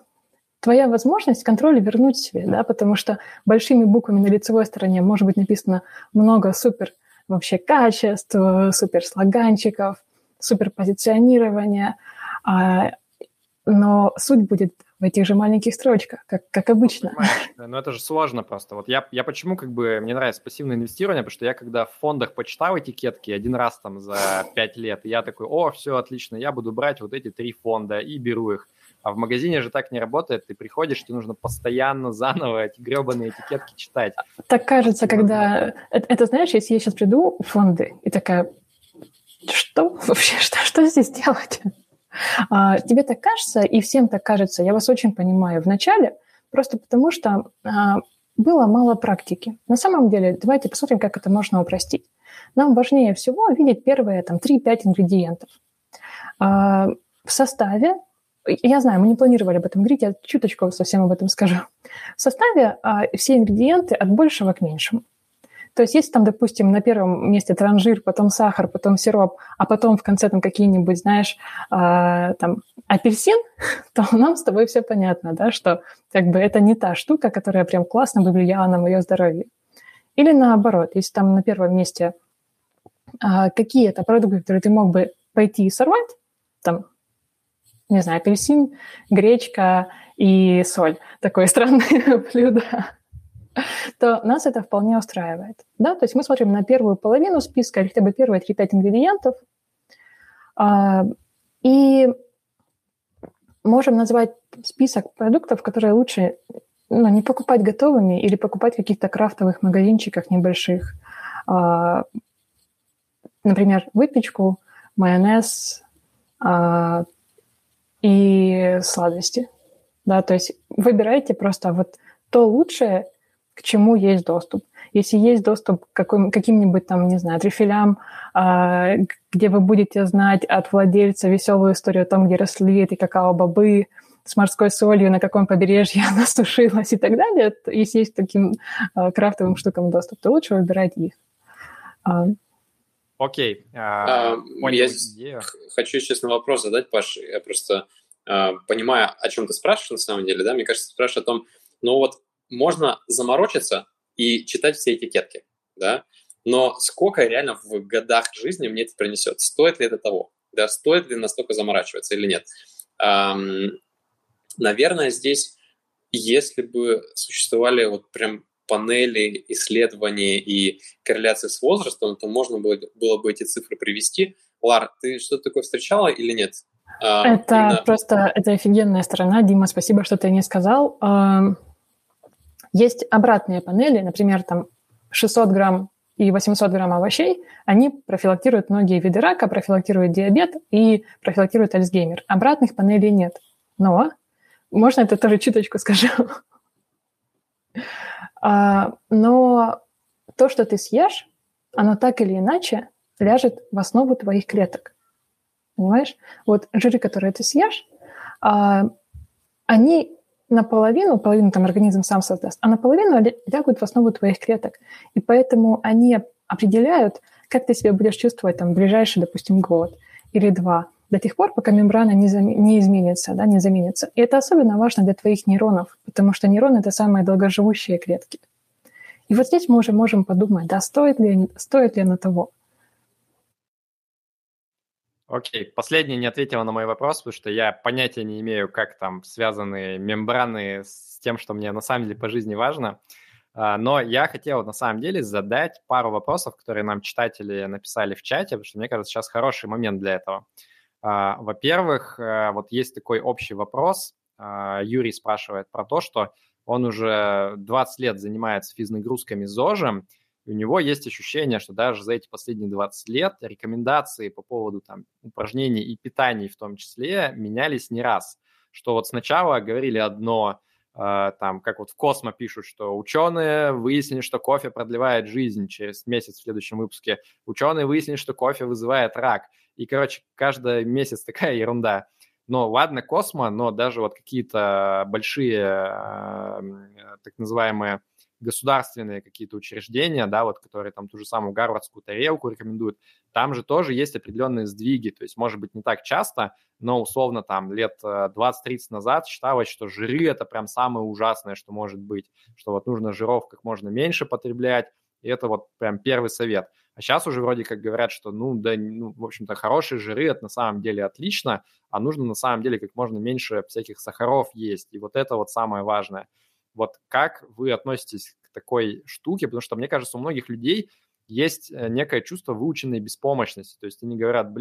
твоя возможность контроль вернуть себе, потому что большими буквами на лицевой стороне может быть написано много супер вообще качеств, супер слоганчиков, супер позиционирования, но суть будет в этих же маленьких строчках, как обычно. Но это же сложно просто. Вот я почему мне нравится пассивное инвестирование, потому что я когда в фондах почитал этикетки один раз за 5 лет, и я такой, все, отлично, я буду брать вот эти 3 фонда и беру их. А в магазине же так не работает. Ты приходишь, тебе нужно постоянно заново эти гребаные этикетки читать. Так кажется, когда... Это, знаешь, если я сейчас приду в фонды и такая... Что вообще? Что здесь делать? Тебе так кажется, и всем так кажется. Я вас очень понимаю вначале, просто потому что было мало практики. На самом деле, давайте посмотрим, как это можно упростить. Нам важнее всего видеть первые 3-5 ингредиентов. В составе, я знаю, мы не планировали об этом говорить, я чуточку совсем об этом скажу. В составе все ингредиенты от большего к меньшему. То есть если там, допустим, на первом месте транжир, потом сахар, потом сироп, а потом в конце там какие-нибудь, знаешь, апельсин, то нам с тобой все понятно, да, что как бы это не та штука, которая прям классно бы влияла на мое здоровье. Или наоборот, если там на первом месте какие-то продукты, которые ты мог бы пойти и сорвать, там, не знаю, апельсин, гречка и соль, такое странное блюдо, то нас это вполне устраивает. Да? То есть мы смотрим на первую половину списка, или хотя бы первые 3-5 ингредиентов, и можем назвать список продуктов, которые лучше не покупать готовыми или покупать в каких-то крафтовых магазинчиках небольших. Например, выпечку, майонез и сладости. Да? То есть выбирайте просто вот то лучшее, к чему есть доступ. Если есть доступ к каким-нибудь там, не знаю, трюфелям, где вы будете знать от владельца веселую историю о том, где росли эти какао-бобы с морской солью, на каком побережье она сушилась и так далее, если есть к таким крафтовым штукам доступ, то лучше выбирать их. Окей. Я хочу, честно, вопрос задать, Паш. Я просто понимаю, о чем ты спрашиваешь на самом деле, да? Мне кажется, ты спрашиваешь о том, можно заморочиться и читать все этикетки, да, но сколько реально в годах жизни мне это принесет? Стоит ли это того? Да, стоит ли настолько заморачиваться или нет? Наверное, здесь, если бы существовали вот прям панели исследований и корреляции с возрастом, то можно было бы эти цифры привести. Лар, ты что-то такое встречала или нет? Это офигенная сторона. Дима, спасибо, что ты не сказал. Есть обратные панели, например, там 600 грамм и 800 грамм овощей, они профилактируют многие виды рака, профилактируют диабет и профилактируют Альцгеймер. Обратных панелей нет. Но, можно это тоже чуточку скажу, но то, что ты съешь, оно так или иначе ляжет в основу твоих клеток. Понимаешь? Вот жиры, которые ты съешь, они... Половину там организм сам создаст, а наполовину лягут в основу твоих клеток. И поэтому они определяют, как ты себя будешь чувствовать в ближайший, допустим, год или 2, до тех пор, пока мембрана не изменится, да, не заменится. И это особенно важно для твоих нейронов, потому что нейроны — это самые долгоживущие клетки. И вот здесь мы уже можем подумать, да, стоит ли оно того. Окей, последний не ответила на мой вопрос, потому что я понятия не имею, как там связаны мембраны с тем, что мне на самом деле по жизни важно. Но я хотел на самом деле задать пару вопросов, которые нам читатели написали в чате, потому что, мне кажется, сейчас хороший момент для этого. Во-первых, вот есть такой общий вопрос. Юрий спрашивает про то, что он уже 20 лет занимается физнагрузками ЗОЖем, у него есть ощущение, что даже за эти последние 20 лет рекомендации по поводу упражнений и питаний в том числе менялись не раз. Что вот сначала говорили одно, как вот в Космо пишут, что ученые выяснили, что кофе продлевает жизнь. Через месяц в следующем выпуске ученые выяснили, что кофе вызывает рак. И, короче, каждый месяц такая ерунда. Но ладно, Космо, но даже вот какие-то большие так называемые государственные какие-то учреждения, да, вот, которые там ту же самую гарвардскую тарелку рекомендуют, там же тоже есть определенные сдвиги, то есть, может быть, не так часто, но условно там лет 20-30 назад считалось, что жиры – это прям самое ужасное, что может быть, что вот нужно жиров как можно меньше потреблять, и это вот прям первый совет. А сейчас уже вроде как говорят, что, в общем-то, хорошие жиры – это на самом деле отлично, а нужно на самом деле как можно меньше всяких сахаров есть, и вот это вот самое важное. Вот как вы относитесь к такой штуке? Потому что, мне кажется, у многих людей есть некое чувство выученной беспомощности. То есть они говорят,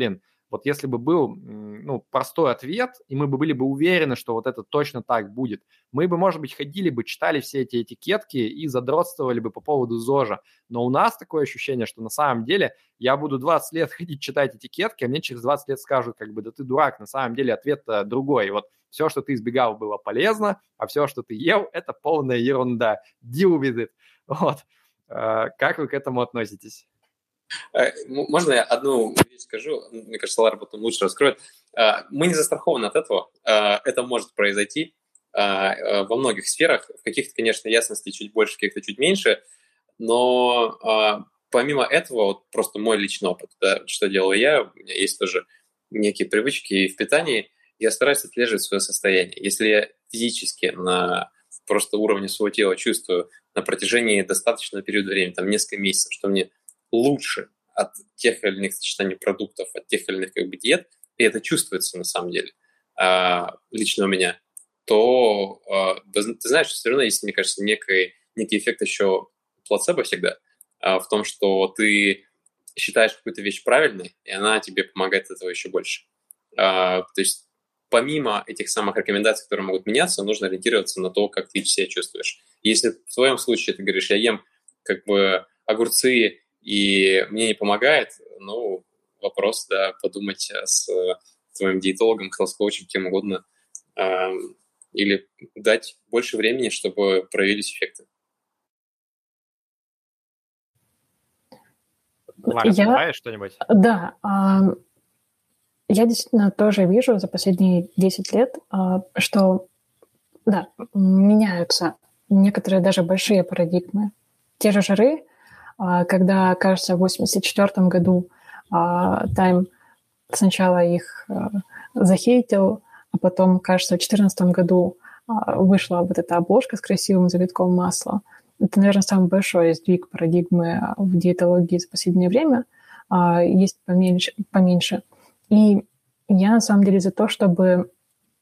Вот если бы был простой ответ, и мы бы были бы уверены, что вот это точно так будет, мы бы, может быть, ходили бы, читали все эти этикетки и задротствовали бы по поводу ЗОЖа. Но у нас такое ощущение, что на самом деле я буду 20 лет ходить читать этикетки, а мне через 20 лет скажут, да ты дурак, на самом деле ответ-то другой. И вот все, что ты избегал, было полезно, а все, что ты ел, это полная ерунда. Deal with it. Вот. Как вы к этому относитесь? Можно я одну вещь скажу? Мне кажется, Лара потом лучше раскроет. Мы не застрахованы от этого. Это может произойти во многих сферах. В каких-то, конечно, ясности чуть больше, в каких-то чуть меньше. Но помимо этого, вот просто мой личный опыт, что делаю я, у меня есть тоже некие привычки и в питании. Я стараюсь отслеживать свое состояние. Если я физически на просто уровне своего тела чувствую на протяжении достаточного периода времени, там несколько месяцев, что мне лучше от тех или иных сочетаний продуктов, от тех или иных диет, и это чувствуется на самом деле лично у меня, то ты знаешь, что все равно есть, мне кажется, некий эффект еще плацебо всегда в том, что ты считаешь какую-то вещь правильной, и она тебе помогает от этого еще больше. То есть помимо этих самых рекомендаций, которые могут меняться, нужно ориентироваться на то, как ты себя чувствуешь. Если в твоем случае ты говоришь, я ем огурцы, и мне не помогает, вопрос, подумать с твоим диетологом, хелс-коучем, кем угодно, или дать больше времени, чтобы проявились эффекты. Лара, добавишь что-нибудь? Да, я действительно тоже вижу за последние 10 лет, что, меняются некоторые даже большие парадигмы. Те же жиры, когда, кажется, в 1984 году Time сначала их захейтил, а потом, кажется, в 2014 году вышла вот эта обложка с красивым завитком масла. Это, наверное, самый большой сдвиг парадигмы в диетологии за последнее время. Есть поменьше. И я, на самом деле, за то, чтобы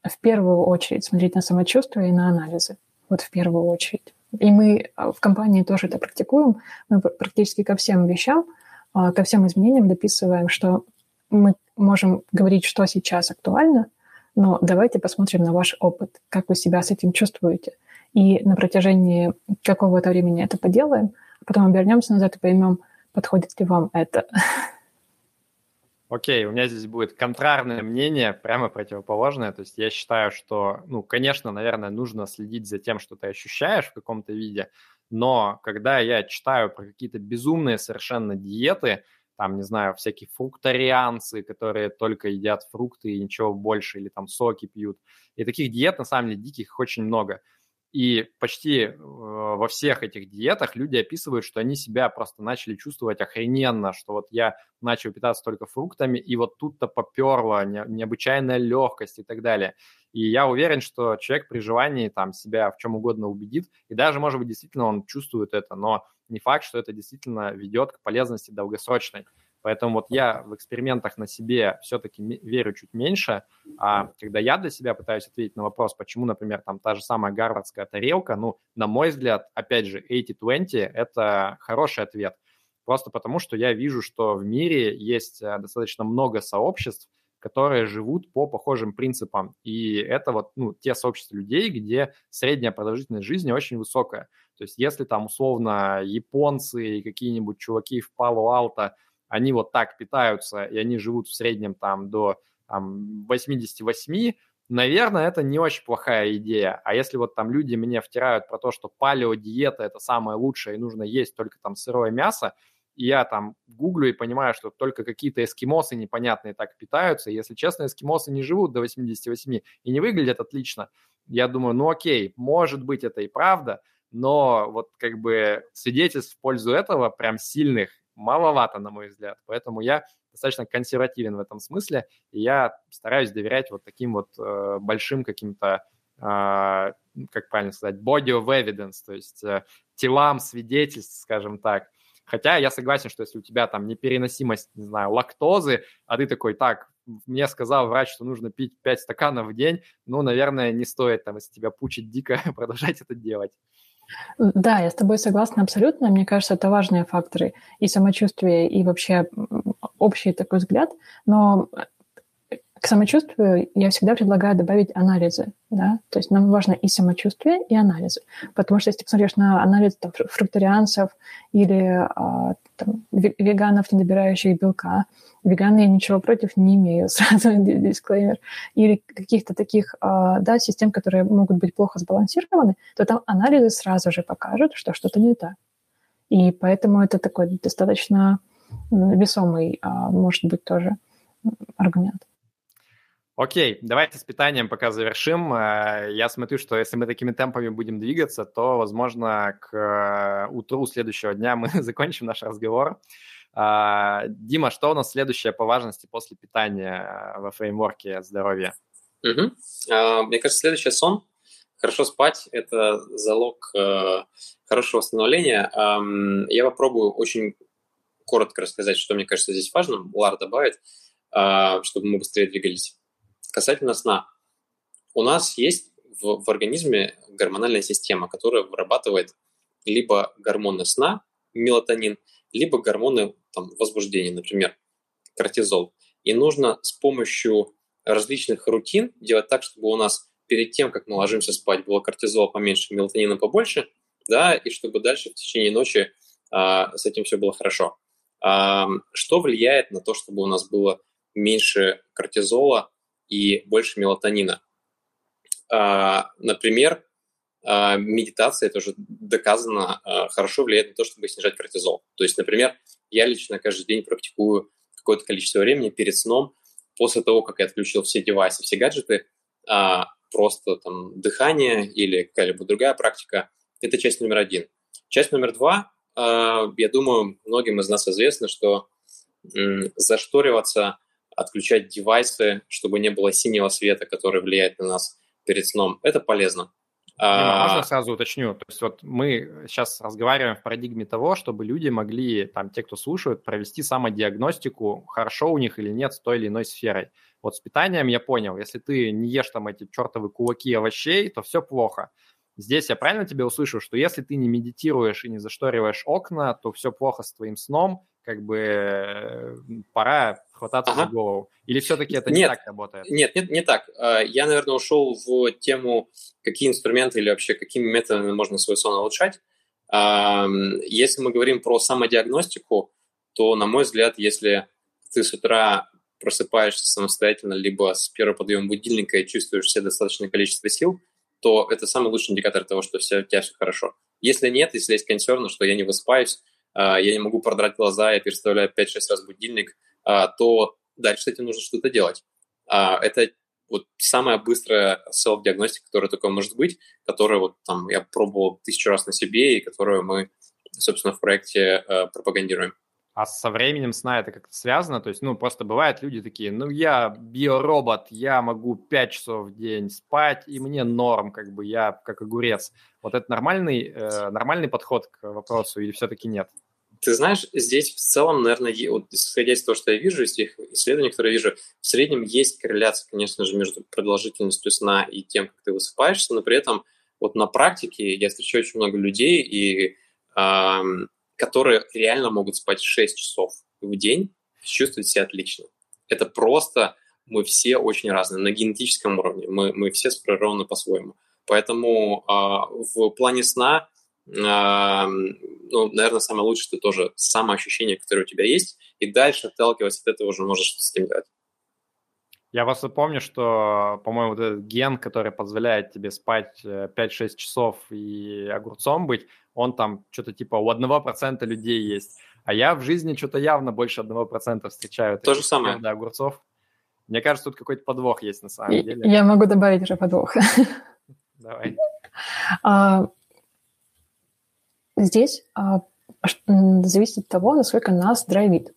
в первую очередь смотреть на самочувствие и на анализы. Вот в первую очередь. И мы в компании тоже это практикуем. Мы практически ко всем вещам, ко всем изменениям дописываем, что мы можем говорить, что сейчас актуально, но давайте посмотрим на ваш опыт, как вы себя с этим чувствуете. И на протяжении какого-то времени это поделаем, а потом обернемся назад и поймем, подходит ли вам это. Окей, у меня здесь будет контрарное мнение, прямо противоположное. То есть я считаю, что, конечно, наверное, нужно следить за тем, что ты ощущаешь в каком-то виде, но когда я читаю про какие-то безумные совершенно диеты, там, не знаю, всякие фрукторианцы, которые только едят фрукты и ничего больше, или там соки пьют, и таких диет, на самом деле, диких очень много. И почти во всех этих диетах люди описывают, что они себя просто начали чувствовать охрененно, что вот я начал питаться только фруктами, и вот тут-то поперло необычайная легкость и так далее. И я уверен, что человек при желании там себя в чем угодно убедит, и даже, может быть, действительно он чувствует это, но не факт, что это действительно ведет к полезности долгосрочной. Поэтому вот я в экспериментах на себе все-таки верю чуть меньше, а когда я для себя пытаюсь ответить на вопрос, почему, например, там та же самая гарвардская тарелка, на мой взгляд, опять же, 80-20 – это хороший ответ. Просто потому, что я вижу, что в мире есть достаточно много сообществ, которые живут по похожим принципам. И это вот те сообщества людей, где средняя продолжительность жизни очень высокая. То есть если там условно японцы и какие-нибудь чуваки в Пало-Алто, они вот так питаются, и они живут в среднем там до 88, наверное, это не очень плохая идея. А если вот там люди мне втирают про то, что палеодиета – это самое лучшее, и нужно есть только там сырое мясо, и я там гуглю и понимаю, что только какие-то эскимосы непонятные так питаются. И, если честно, эскимосы не живут до 88 и не выглядят отлично. Я думаю, окей, может быть, это и правда, но вот как бы свидетельств в пользу этого прям сильных маловато, на мой взгляд, поэтому я достаточно консервативен в этом смысле, и я стараюсь доверять вот таким вот большим каким-то, как правильно сказать, body of evidence, то есть телам свидетельств, скажем так. Хотя я согласен, что если у тебя там непереносимость, не знаю, лактозы, а ты такой, мне сказал врач, что нужно пить 5 стаканов в день, наверное, не стоит там, если тебя пучит дико, продолжать это делать. Да, я с тобой согласна абсолютно. Мне кажется, это важные факторы и самочувствие, и вообще общий такой взгляд. Но К самочувствию я всегда предлагаю добавить анализы, да, то есть нам важно и самочувствие, и анализы, потому что если ты посмотришь на анализы там, фрукторианцев или там, веганов, не добирающих белка, веганы я ничего против не имею, сразу дисклеймер, или каких-то таких, да, систем, которые могут быть плохо сбалансированы, то там анализы сразу же покажут, что что-то не так. И поэтому это такой достаточно весомый, может быть, тоже аргумент. Окей, давайте с питанием пока завершим. Я смотрю, что если мы такими темпами будем двигаться, то, возможно, к утру следующего дня мы закончим наш разговор. Дима, что у нас следующее по важности после питания во фреймворке здоровья? Мне кажется, следующее – сон. Хорошо спать – это залог хорошего восстановления. Я попробую очень коротко рассказать, что, мне кажется, здесь важно. Лара добавит, чтобы мы быстрее двигались. Касательно сна. У нас есть в организме гормональная система, которая вырабатывает либо гормоны сна, мелатонин, либо гормоны там, возбуждения, например, кортизол. И нужно с помощью различных рутин делать так, чтобы у нас перед тем, как мы ложимся спать, было кортизола поменьше, мелатонина побольше, да, и чтобы дальше в течение ночи с этим все было хорошо. Что влияет на то, чтобы у нас было меньше кортизола и больше мелатонина? Например, медитация, это уже доказано, хорошо влияет на то, чтобы снижать кортизол. То есть, например, я лично каждый день практикую какое-то количество времени перед сном, после того, как я отключил все девайсы, все гаджеты, просто там дыхание или какая-либо другая практика. Это часть номер один. Часть номер два, я думаю, многим из нас известно, что зашториваться, отключать девайсы, чтобы не было синего света, который влияет на нас перед сном. Это полезно. Можно сразу уточню? То есть вот мы сейчас разговариваем в парадигме того, чтобы люди могли, там, те, кто слушают, провести самодиагностику, хорошо у них или нет с той или иной сферой. Вот с питанием я понял, если ты не ешь там эти чертовы кулаки овощей, то все плохо. Здесь я правильно тебя услышал, что если ты не медитируешь и не зашториваешь окна, то все плохо с твоим сном, как бы пора хвататься за голову. Или все-таки это не так работает? Нет, не так. Я, наверное, ушел в тему, какие инструменты или вообще какими методами можно свой сон улучшать. Если мы говорим про самодиагностику, то, на мой взгляд, если ты с утра просыпаешься самостоятельно, либо с первого подъема будильника и чувствуешь себе достаточное количество сил, то это самый лучший индикатор того, что у тебя все хорошо. Если нет, если есть консерн, что я не высыпаюсь, я не могу продрать глаза, я переставляю 5-6 раз будильник, то дальше с этим нужно что-то делать. Это вот самая быстрая селф-диагностика, которая такое может быть, которую вот там я пробовал 1000 раз на себе и которую мы, собственно, в проекте пропагандируем. А со временем сна это как-то связано? То есть, ну, просто бывают люди такие, ну, я биоробот, я могу 5 часов в день спать, и мне норм, как бы я как огурец. Вот это нормальный подход к вопросу или все-таки нет? Ты знаешь, здесь в целом, наверное, вот, исходя из того, что я вижу, из тех исследований, которые я вижу, в среднем есть корреляция, конечно же, между продолжительностью сна и тем, как ты высыпаешься, но при этом вот на практике я встречаю очень много людей, и, которые реально могут спать 6 часов в день и чувствовать себя отлично. Это просто мы все очень разные на генетическом уровне, мы все сформированы по-своему. Поэтому в плане сна, наверное, самое лучшее – это тоже самоощущение, которое у тебя есть, и дальше, отталкиваясь от этого, уже можешь что-то с этим делать. Я вас помню, что, по-моему, вот этот ген, который позволяет тебе спать 5-6 часов и огурцом быть, он там что-то типа у 1% людей есть. А я в жизни что-то явно больше 1% встречаю. То же самое. Да, огурцов. Мне кажется, тут какой-то подвох есть на самом деле. Я могу добавить уже подвох. Давай. Здесь зависит от того, насколько нас драйвит.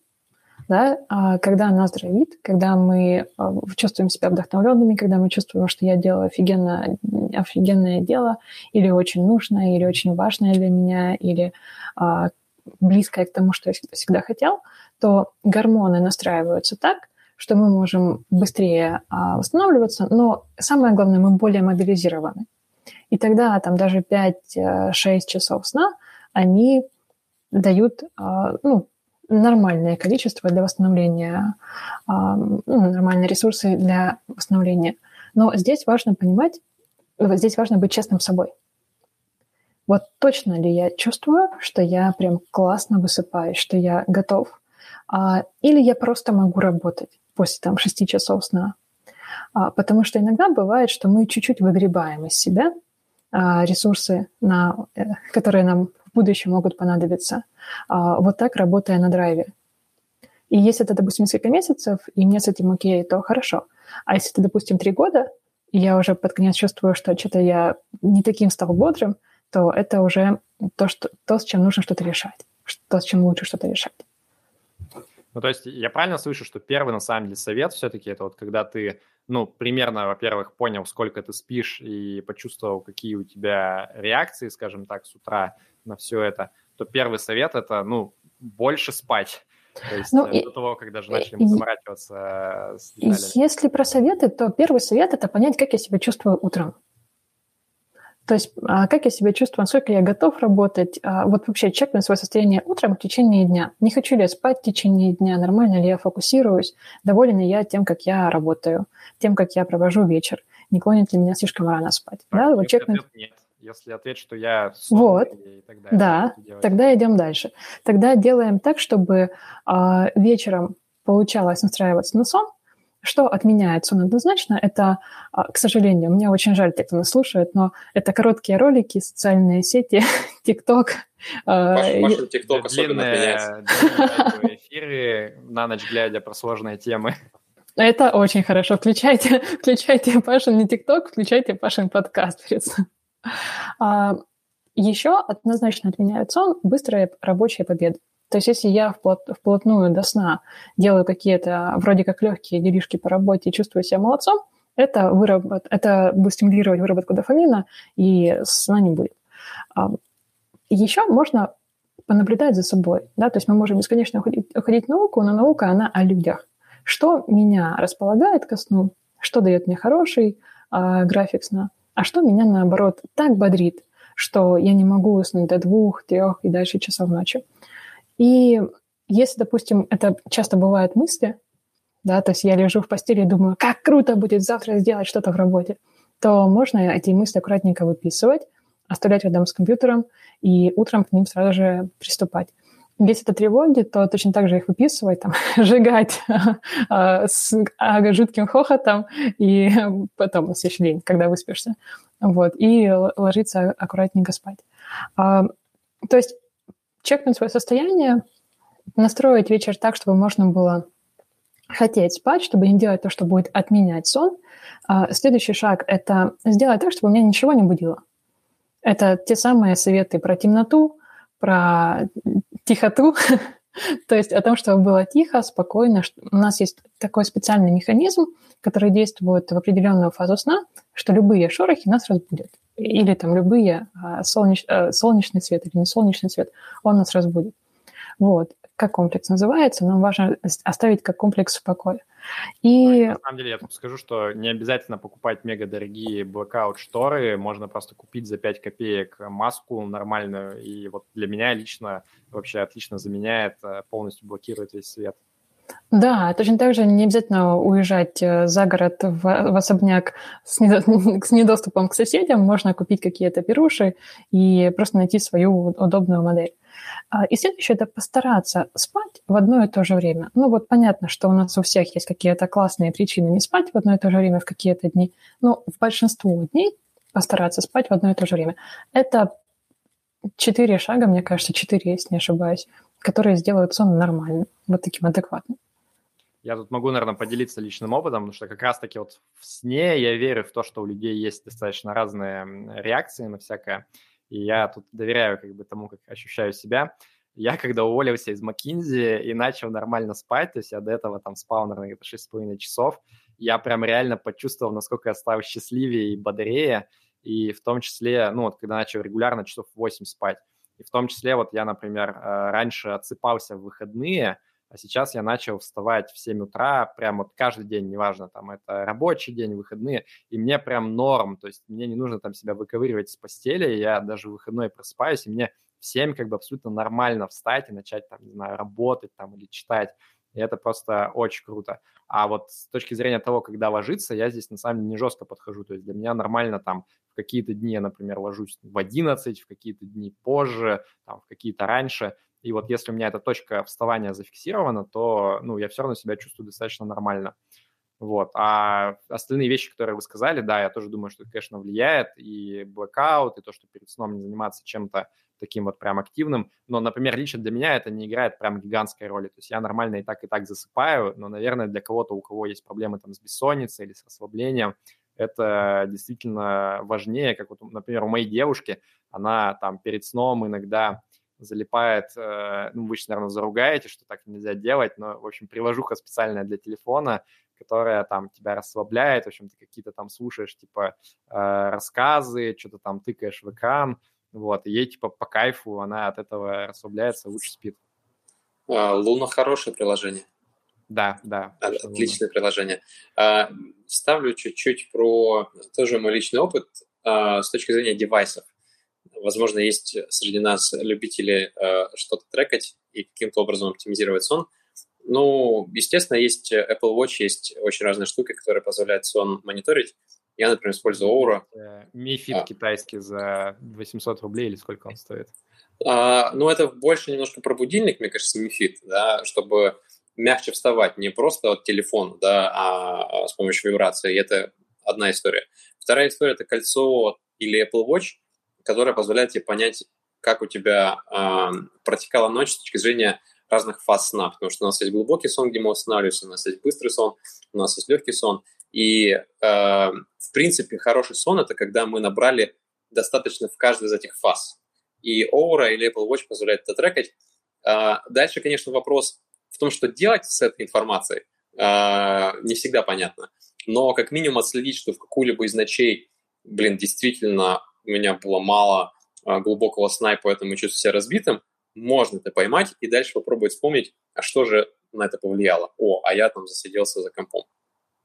Да, когда нас драйвит, когда мы чувствуем себя вдохновленными, когда мы чувствуем, что я делаю офигенное дело, или очень нужное, или очень важное для меня, или близкое к тому, что я всегда хотел, то гормоны настраиваются так, что мы можем быстрее восстанавливаться, но самое главное, мы более мобилизированы. И тогда там даже 5-6 часов сна, они дают... нормальное количество для восстановления, нормальные ресурсы для восстановления. Но здесь важно понимать, здесь важно быть честным с собой. Вот точно ли я чувствую, что я прям классно высыпаюсь, что я готов? Или я просто могу работать после 6 часов сна? Потому что иногда бывает, что мы чуть-чуть выгребаем из себя ресурсы, которые нам в будущем могут понадобиться, вот так работая на драйве. И если это, допустим, несколько месяцев, и мне с этим окей, то хорошо. А если это, допустим, 3 года, и я уже под конец чувствую, что что-то я не таким стал бодрым, то это уже то, с чем нужно что-то решать, то, с чем лучше что-то решать. Ну, то есть я правильно слышу, что первый, на самом деле, совет все-таки это вот когда ты, примерно, во-первых, понял, сколько ты спишь и почувствовал, какие у тебя реакции, скажем так, с утра на все это, то первый совет это, больше спать. То есть до того, когда же начали заморачиваться с деталями. Если про советы, то первый совет это понять, как я себя чувствую утром. То есть как я себя чувствую, насколько я готов работать. Вот вообще чекну свое состояние утром в течение дня. Не хочу ли я спать в течение дня, нормально ли я фокусируюсь, доволен ли я тем, как я работаю, тем, как я провожу вечер, не клонит ли меня слишком рано спать. Да, вот чекнуть. Нет. Если ответ, что я... Вот, и так далее, да, тогда идем дальше. Тогда делаем так, чтобы вечером получалось настраиваться на сон. Что отменяет сон однозначно? Это, к сожалению, мне очень жаль, те, кто нас слушает, но это короткие ролики, социальные сети, TikTok. Паша TikTok особенно отменяется. Длинные эфиры на ночь глядя про сложные темы. Это очень хорошо. Включайте Пашин не TikTok, включайте Пашин подкаст перед сном. Еще однозначно отменяют сон быстрые рабочие победы. То есть если я вплотную до сна делаю какие-то вроде как легкие делишки по работе и чувствую себя молодцом, это будет стимулировать выработку дофамина, и сна не будет. Еще можно понаблюдать за собой. Да? То есть мы можем бесконечно уходить в науку, но наука, она о людях. Что меня располагает ко сну, что дает мне хороший график сна, а что меня, наоборот, так бодрит, что я не могу уснуть до 2, 3 и дальше часов ночи. И если, допустим, это часто бывают мысли, да, то есть я лежу в постели и думаю, как круто будет завтра сделать что-то в работе, то можно эти мысли аккуратненько выписывать, оставлять рядом с компьютером и утром к ним сразу же приступать. Если это тревоги, то точно так же их выписывать, сжигать с жутким хохотом и потом на следующий день, когда выспишься, вот, и ложиться аккуратненько спать. То есть чекнуть свое состояние, настроить вечер так, чтобы можно было хотеть спать, чтобы не делать то, что будет отменять сон. Следующий шаг – это сделать так, чтобы меня ничего не будило. Это те самые советы про темноту, про тихоту, то есть о том, чтобы было тихо, спокойно. У нас есть такой специальный механизм, который действует в определенную фазу сна, что любые шорохи нас разбудят. Или любые солнечный свет или не солнечный свет, он нас разбудит. Вот. Как комплекс называется, нам важно оставить как комплекс в покое. И... На самом деле я тут скажу, что не обязательно покупать мега дорогие блэкаут-шторы, можно просто купить за 5 копеек маску нормальную, и вот для меня лично вообще отлично заменяет, полностью блокирует весь свет. Да, точно так же не обязательно уезжать за город в особняк с недоступом к соседям, можно купить какие-то пируши и просто найти свою удобную модель. И следующее – это постараться спать в одно и то же время. Понятно, что у нас у всех есть какие-то классные причины не спать в одно и то же время в какие-то дни, но в большинстве дней постараться спать в одно и то же время. Это 4 шага, мне кажется, 4, если не ошибаюсь, которые сделают сон нормальным, вот таким адекватным. Я тут могу, наверное, поделиться личным опытом, потому что как раз-таки вот в сне я верю в то, что у людей есть достаточно разные реакции на всякое, и я тут доверяю тому, как ощущаю себя. Я когда уволился из McKinsey и начал нормально спать, то есть я до этого спал, наверное, где-то 6,5 часов, я прям реально почувствовал, насколько я стал счастливее и бодрее, и в том числе, когда начал регулярно часов 8 спать. И в том числе я, например, раньше отсыпался в выходные, а сейчас я начал вставать в 7 утра, прям каждый день, неважно, это рабочий день, выходные, и мне прям норм, то есть мне не нужно себя выковыривать с постели, я даже в выходной просыпаюсь, и мне в 7 как бы абсолютно нормально встать и начать, там, не знаю, работать там или читать. И это просто очень круто. А вот с точки зрения того, когда ложиться, я здесь на самом деле не жестко подхожу. То есть для меня нормально там в какие-то дни я, например, ложусь в 11, в какие-то дни позже, там, в какие-то раньше. И вот если у меня эта точка вставания зафиксирована, то ну, я все равно себя чувствую достаточно нормально. Вот. А остальные вещи, которые вы сказали, да, я тоже думаю, что это, конечно, влияет. И блэкаут, и то, что перед сном не заниматься чем-то таким вот прям активным. Но, например, лично для меня это не играет прям гигантской роли. То есть я нормально и так засыпаю, но, наверное, для кого-то, у кого есть проблемы там с бессонницей или с расслаблением, это действительно важнее. Как вот, например, у моей девушки, она там перед сном иногда... залипает, ну, вы же, наверное, заругаете, что так нельзя делать, но, в общем, приложуха специальная для телефона, которая там тебя расслабляет, в общем, ты какие-то там слушаешь, типа, рассказы, что-то там тыкаешь в экран, вот, и ей, типа, по кайфу, она от этого расслабляется, лучше спит. Луна хорошее приложение. Да. Отличное приложение. Ставлю чуть-чуть про тоже мой личный опыт с точки зрения девайсов. Возможно, есть среди нас любители что-то трекать и каким-то образом оптимизировать сон. Ну, естественно, есть Apple Watch, есть очень разные штуки, которые позволяют сон мониторить. Я, например, использую Oura. Mi Fit китайский за 800 рублей или сколько он стоит? Ну, это больше немножко про будильник, мне кажется, Mi Fit, да, чтобы мягче вставать, не просто от телефона, да, а с помощью вибрации. Это одна история. Вторая история – это кольцо или Apple Watch, которая позволяет тебе понять, как у тебя протекала ночь с точки зрения разных фаз сна. Потому что у нас есть глубокий сон, где мы останавливаемся, у нас есть быстрый сон, у нас есть легкий сон. И, в принципе, хороший сон – это когда мы набрали достаточно в каждой из этих фаз. И Oura или Apple Watch позволяет это трекать. Дальше, конечно, вопрос в том, что делать с этой информацией, не всегда понятно. Но как минимум отследить, что в какую-либо из ночей, действительно, у меня было мало глубокого сна, и поэтому чувствую себя разбитым, можно это поймать и дальше попробовать вспомнить, а что же на это повлияло. О, а я там засиделся за компом,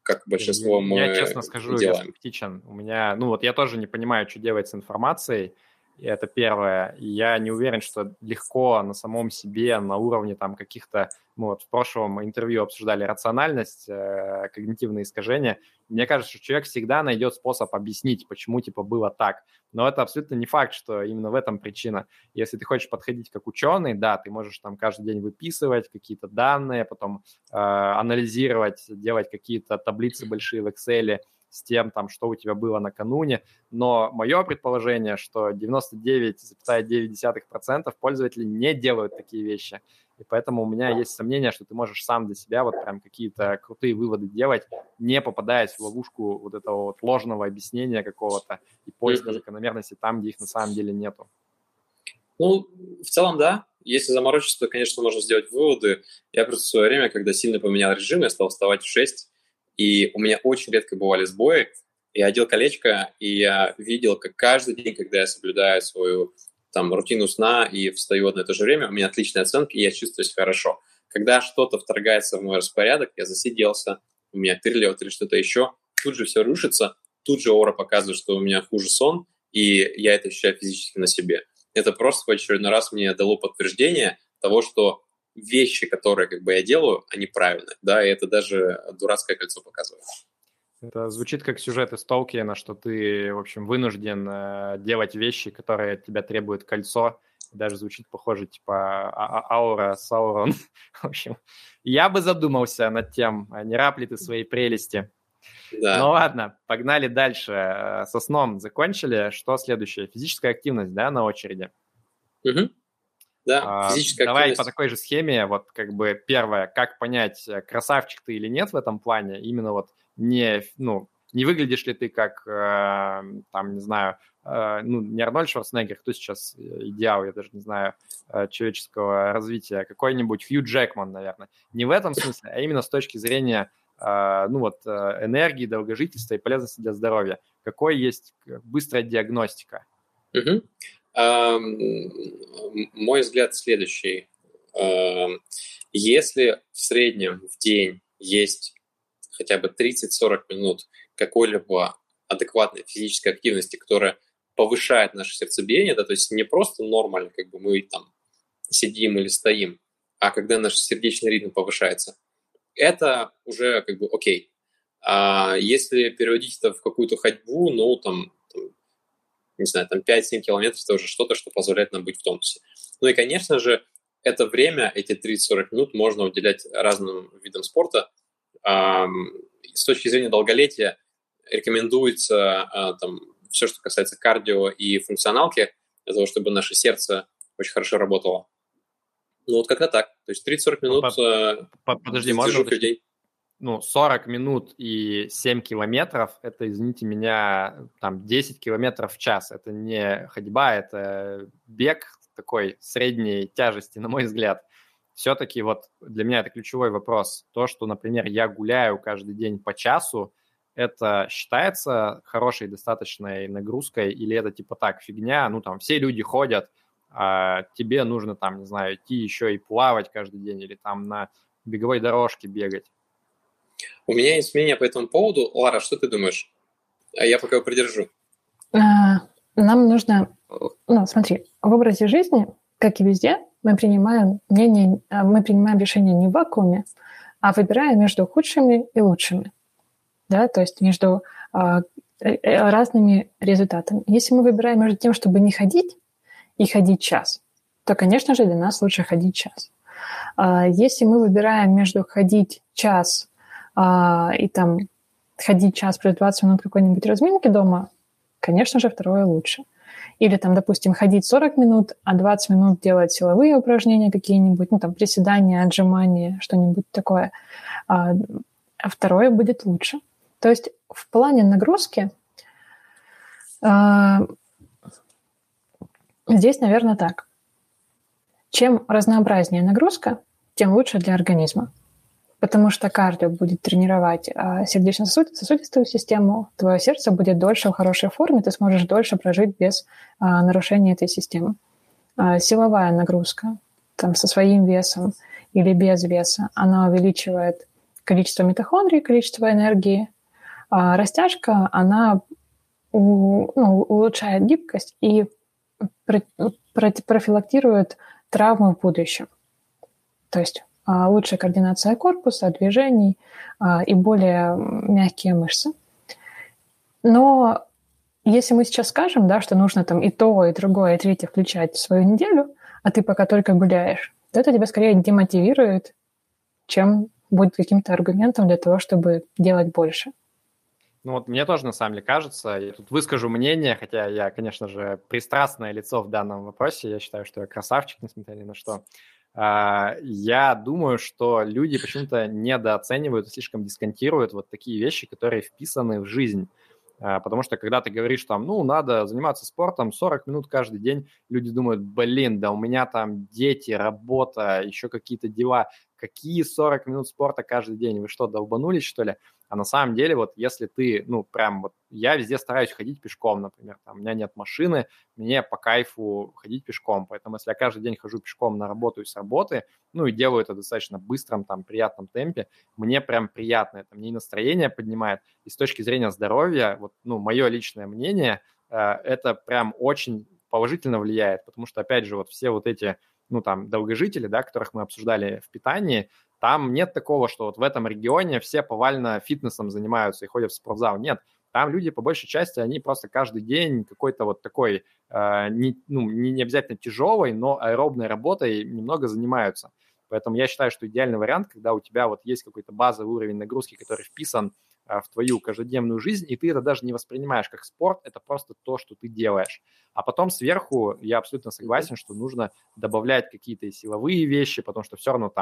как большинство мы делаем. Я честно скажу, я скептичен. У меня, ну вот я тоже не понимаю, что делать с информацией, и это первое. Я не уверен, что легко на самом себе, на уровне там каких-то... Мы вот в прошлом интервью обсуждали рациональность, когнитивные искажения. Мне кажется, что человек всегда найдет способ объяснить, почему, типа, было так. Но это абсолютно не факт, что именно в этом причина. Если ты хочешь подходить как ученый, да, ты можешь там каждый день выписывать какие-то данные, потом анализировать, делать какие-то таблицы большие в Excel с тем, там, что у тебя было накануне. Но мое предположение, что 99,9% пользователей не делают такие вещи. И поэтому у меня есть сомнение, что ты можешь сам для себя вот прям какие-то крутые выводы делать, не попадаясь в ловушку вот этого вот ложного объяснения какого-то и поиска закономерности там, где их на самом деле нету. Ну, в целом, да. Если заморочиться, то, конечно, можно сделать выводы. Я просто в свое время, когда сильно поменял режим, я стал вставать в 6, и у меня очень редко бывали сбои. Я одел колечко, и я видел, как каждый день, когда я соблюдаю свою там рутину сна и встаю в одно и то же время, у меня отличные оценки, и я чувствую себя хорошо. Когда что-то вторгается в мой распорядок, я засиделся, у меня тырилет или что-то еще, тут же все рушится, тут же Oura показывает, что у меня хуже сон, и я это ощущаю физически на себе. Это просто в очередной раз мне дало подтверждение того, что вещи, которые как бы я делаю, они правильные, да, и это даже дурацкое кольцо показывает. Это звучит как сюжет из Толкиена, что ты, в общем, вынужден делать вещи, которые от тебя требует кольцо. Даже звучит похоже, типа Аура, Саурон. В общем, я бы задумался над тем, не раб ли ты своей прелести. Да. Ну ладно, погнали дальше. Со сном закончили. Что следующее? Физическая активность, да, на очереди? Угу. Да, физическая активность. Давай по такой же схеме, вот как бы первое, как понять, красавчик ты или нет в этом плане, именно вот не выглядишь ли ты как, там, не знаю, не Арнольд Шварценеггер, кто сейчас идеал, я даже не знаю, человеческого развития, какой-нибудь Хью Джекман, наверное. Не в этом смысле, а именно с точки зрения, энергии, долгожительства и полезности для здоровья. Какой есть быстрая диагностика? Мой взгляд следующий. Если в среднем в день есть хотя бы 30-40 минут какой-либо адекватной физической активности, которая повышает наше сердцебиение, да, то есть не просто нормально, как бы мы там сидим или стоим, а когда наш сердечный ритм повышается. Это уже как бы окей. А если переводить это в какую-то ходьбу, ну, не знаю, 5-7 километров, это уже что-то, что позволяет нам быть в тонусе. Ну и, конечно же, это время, эти 30-40 минут можно уделять разным видам спорта. С точки зрения долголетия рекомендуется все, что касается кардио и функционалки, для того, чтобы наше сердце очень хорошо работало. Ну вот как-то так. То есть 30-40 минут... Подожди, можно... Ну, 40 минут и 7 километров, это, извините меня, 10 километров в час. Это не ходьба, это бег такой средней тяжести, на мой взгляд. Все-таки вот для меня это ключевой вопрос. То, что, например, я гуляю каждый день по часу, это считается хорошей достаточной нагрузкой или это типа так, фигня, все люди ходят, а тебе нужно идти еще и плавать каждый день или на беговой дорожке бегать? У меня есть мнение по этому поводу. Лара, что ты думаешь? А я пока его придержу. Нам нужно... смотри, в образе жизни, как и везде, мы принимаем мнение, мы принимаем решения не в вакууме, а выбирая между худшими и лучшими. Да? То есть между разными результатами. Если мы выбираем между тем, чтобы не ходить и ходить час, то, конечно же, для нас лучше ходить час. Если мы выбираем между ходить час и ходить час плюс 20 минут какой-нибудь разминки дома, конечно же, второе лучше. Или, допустим, ходить 40 минут, а 20 минут делать силовые упражнения какие-нибудь, приседания, отжимания, что-нибудь такое. А второе будет лучше. То есть в плане нагрузки здесь, наверное, так. Чем разнообразнее нагрузка, тем лучше для организма. Потому что кардио будет тренировать сердечно-сосудистую систему, твое сердце будет дольше в хорошей форме, ты сможешь дольше прожить без нарушения этой системы. Силовая нагрузка со своим весом или без веса, она увеличивает количество митохондрий, количество энергии. Растяжка, она улучшает гибкость и профилактирует травмы в будущем. То есть... лучшая координация корпуса, движений и более мягкие мышцы. Но если мы сейчас скажем, да, что нужно и то, и другое, и третье включать в свою неделю, а ты пока только гуляешь, то это тебя скорее демотивирует, чем будет каким-то аргументом для того, чтобы делать больше. Ну вот мне тоже на самом деле кажется, я тут выскажу мнение, хотя я, конечно же, пристрастное лицо в данном вопросе, я считаю, что я красавчик, несмотря ни на что. Я думаю, что люди почему-то недооценивают и слишком дисконтируют вот такие вещи, которые вписаны в жизнь. Потому что когда ты говоришь, надо заниматься спортом 40 минут каждый день, люди думают, у меня дети, работа, еще какие-то дела. Какие 40 минут спорта каждый день? Вы что, долбанулись, что ли? А на самом деле, вот если ты, я везде стараюсь ходить пешком, например, у меня нет машины, мне по кайфу ходить пешком, поэтому если я каждый день хожу пешком на работу и с работы, и делаю это в достаточно быстром, приятном темпе, мне прям приятно, это мне и настроение поднимает, и с точки зрения здоровья, мое личное мнение, это прям очень положительно влияет, потому что, опять же, все эти, долгожители, да, которых мы обсуждали в питании, там нет такого, что в этом регионе все повально фитнесом занимаются и ходят в спортзал. Нет, там люди по большей части, они просто каждый день какой-то такой, не обязательно тяжелой, но аэробной работой немного занимаются. Поэтому я считаю, что идеальный вариант, когда у тебя есть какой-то базовый уровень нагрузки, который вписан в твою каждодневную жизнь, и ты это даже не воспринимаешь как спорт, это просто то, что ты делаешь. А потом сверху я абсолютно согласен, что нужно добавлять какие-то силовые вещи, потому что все равно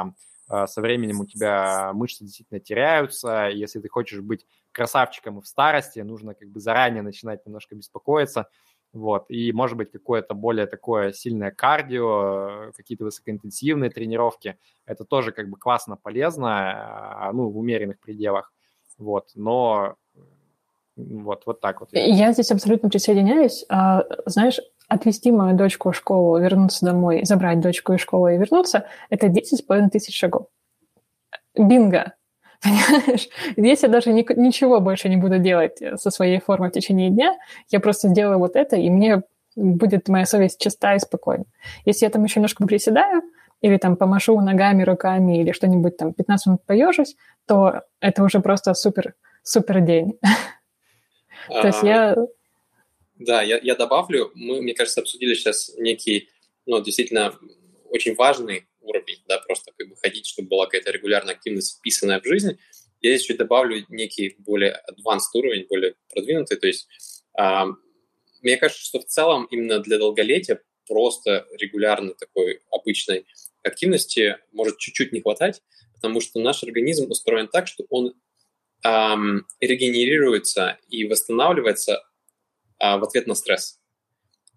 со временем у тебя мышцы действительно теряются, и если ты хочешь быть красавчиком и в старости, нужно заранее начинать немножко беспокоиться. Вот. И, может быть, какое-то более такое сильное кардио, какие-то высокоинтенсивные тренировки. Это тоже классно, полезно, в умеренных пределах. Вот, но вот так вот. Я здесь абсолютно присоединяюсь. Знаешь, отвезти мою дочку в школу, вернуться домой, забрать дочку из школы и вернуться, это 10,5 тысяч шагов. Бинго! Понимаешь? Здесь я даже ничего больше не буду делать со своей формой в течение дня. Я просто сделаю вот это, и мне будет моя совесть чиста и спокойна. Если я там еще немножко приседаю, или там помашу ногами, руками, или что-нибудь там 15 минут поежусь, то это уже просто супер день. То есть я... Да, я добавлю. Мы, мне кажется, обсудили сейчас некий, действительно очень важный уровень, да, просто как бы ходить, чтобы была какая-то регулярная активность, вписанная в жизнь. Я здесь чуть добавлю некий более advanced уровень, более продвинутый. То есть мне кажется, что в целом именно для долголетия просто регулярной такой обычной активности может чуть-чуть не хватать, потому что наш организм устроен так, что он регенерируется и восстанавливается в ответ на стресс.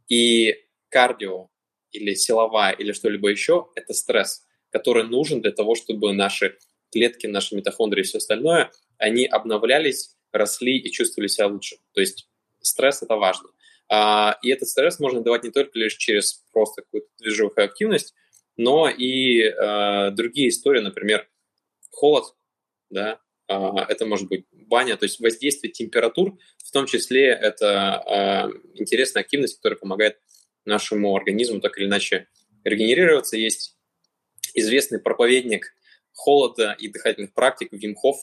И кардио или силовая или что-либо еще – это стресс, который нужен для того, чтобы наши клетки, наши митохондрии и все остальное, они обновлялись, росли и чувствовали себя лучше. То есть стресс – это важно. И этот стресс можно давать не только лишь через просто какую-то движухую активность, но и другие истории, например, холод, да, это может быть баня, то есть воздействие температур, в том числе это интересная активность, которая помогает нашему организму так или иначе регенерироваться. Есть известный проповедник холода и дыхательных практик Вим Хоф,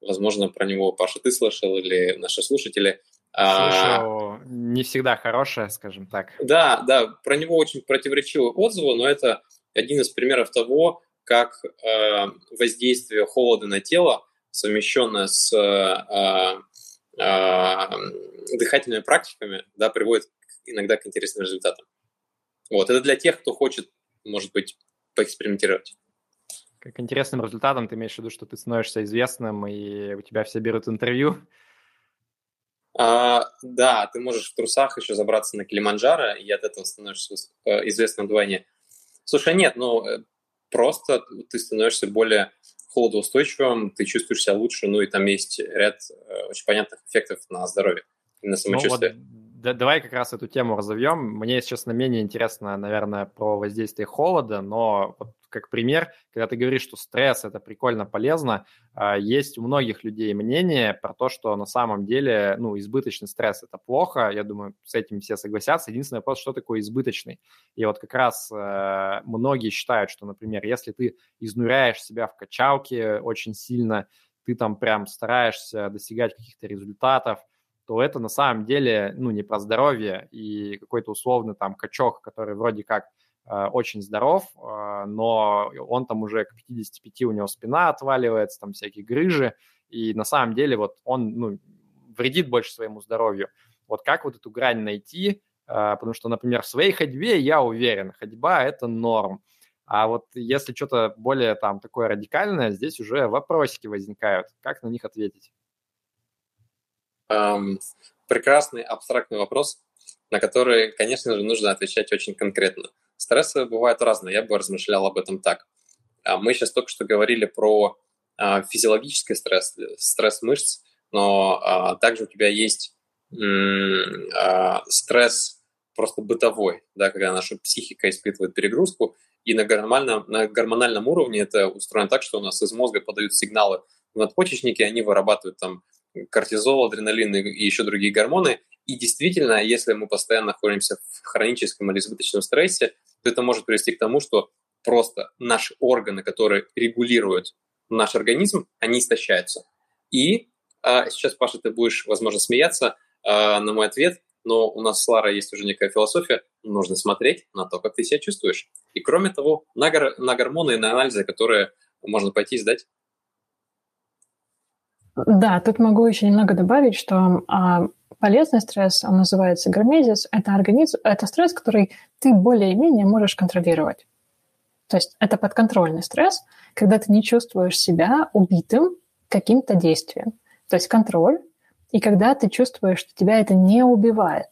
возможно, про него, Паша, ты слышал или наши слушатели. Слушал, не всегда хорошее, скажем так. Да, про него очень противоречивые отзывы, но это один из примеров того, как воздействие холода на тело, совмещенное с дыхательными практиками, да, приводит иногда к интересным результатам. Вот, это для тех, кто хочет, может быть, поэкспериментировать. Как интересным результатом ты имеешь в виду, что ты становишься известным, и у тебя все берут интервью? Да, ты можешь в трусах еще забраться на Килиманджаро, и от этого становишься известным вдвойне. Слушай, нет, просто ты становишься более холодоустойчивым, ты чувствуешь себя лучше, и там есть ряд очень понятных эффектов на здоровье и на самочувствие. Давай как раз эту тему разовьем. Мне, если честно, менее интересно, наверное, про воздействие холода, но вот как пример, когда ты говоришь, что стресс – это прикольно, полезно, есть у многих людей мнение про то, что на самом деле избыточный стресс – это плохо. Я думаю, с этим все согласятся. Единственный вопрос, что такое избыточный. И вот как раз многие считают, что, например, если ты изнуряешь себя в качалке очень сильно, ты там прям стараешься достигать каких-то результатов, то это на самом деле не про здоровье и какой-то условный там качок, который вроде как очень здоров, но он там уже к 55, у него спина отваливается, там всякие грыжи, и на самом деле вот он вредит больше своему здоровью. Вот как вот эту грань найти? Потому что, например, в своей ходьбе я уверен, ходьба – это норм. А вот если что-то более там такое радикальное, здесь уже вопросики возникают. Как на них ответить? Прекрасный абстрактный вопрос, на который, конечно же, нужно отвечать очень конкретно. Стрессы бывают разные, я бы размышлял об этом так. Мы сейчас только что говорили про физиологический стресс, стресс мышц, но также у тебя есть стресс просто бытовой, да, когда наша психика испытывает перегрузку, и на гормональном уровне это устроено так, что у нас из мозга подают сигналы в надпочечники, они вырабатывают там кортизол, адреналин и еще другие гормоны. И действительно, если мы постоянно находимся в хроническом или избыточном стрессе, то это может привести к тому, что просто наши органы, которые регулируют наш организм, они истощаются. И сейчас, Паша, ты будешь, возможно, смеяться на мой ответ, но у нас с Ларой есть уже некая философия, нужно смотреть на то, как ты себя чувствуешь. И кроме того, на гормоны и на анализы, которые можно пойти и сдать. Да, тут могу еще немного добавить, что полезный стресс, он называется гормезис, это стресс, который ты более-менее можешь контролировать. То есть это подконтрольный стресс, когда ты не чувствуешь себя убитым каким-то действием. То есть контроль, и когда ты чувствуешь, что тебя это не убивает.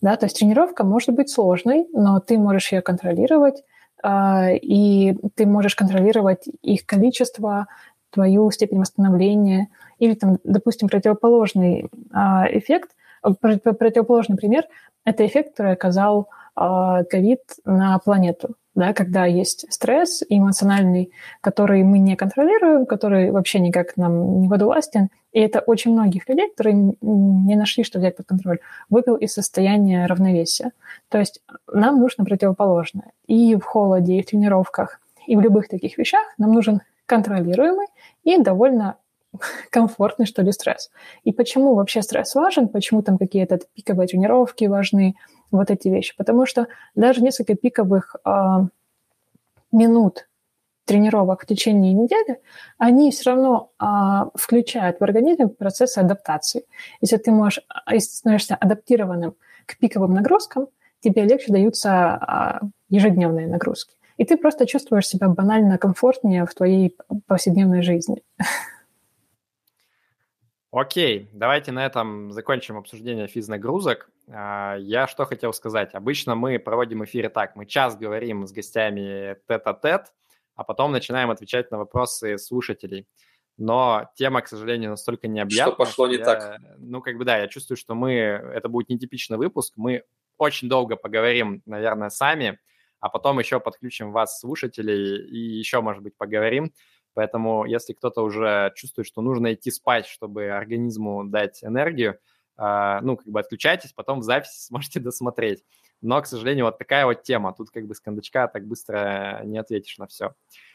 Да, то есть тренировка может быть сложной, но ты можешь ее контролировать, и ты можешь контролировать их количество, твою степень восстановления, или, там, допустим, противоположный эффект, противоположный пример – это эффект, который оказал ковид на планету. да, когда есть стресс эмоциональный, который мы не контролируем, который вообще никак нам не подвластен. И это очень многих людей, которые не нашли, что взять под контроль, вывел из состояния равновесия. То есть нам нужно противоположное. И в холоде, и в тренировках, и в любых таких вещах нам нужен контролируемый и довольно комфортный, что ли, стресс. И почему вообще стресс важен, почему там какие-то пиковые тренировки важны, вот эти вещи. Потому что даже несколько пиковых минут тренировок в течение недели, они все равно включают в организм процесс адаптации. Если ты можешь, если становишься адаптированным к пиковым нагрузкам, тебе легче даются ежедневные нагрузки. И ты просто чувствуешь себя банально комфортнее в твоей повседневной жизни. Окей, давайте на этом закончим обсуждение физнагрузок. Я что хотел сказать. Обычно мы проводим эфиры так. Мы час говорим с гостями тет-а-тет, а потом начинаем отвечать на вопросы слушателей. Но тема, к сожалению, настолько необъятна. Что пошло не так. Ну, как бы да, я чувствую, что мы... Это будет нетипичный выпуск. Мы очень долго поговорим, наверное, сами, а потом еще подключим вас, слушателей, и еще, может быть, поговорим. Поэтому если кто-то уже чувствует, что нужно идти спать, чтобы организму дать энергию, ну, как бы отключайтесь, потом в записи сможете досмотреть. Но, к сожалению, вот такая вот тема. Тут как бы с кондачка так быстро не ответишь на все.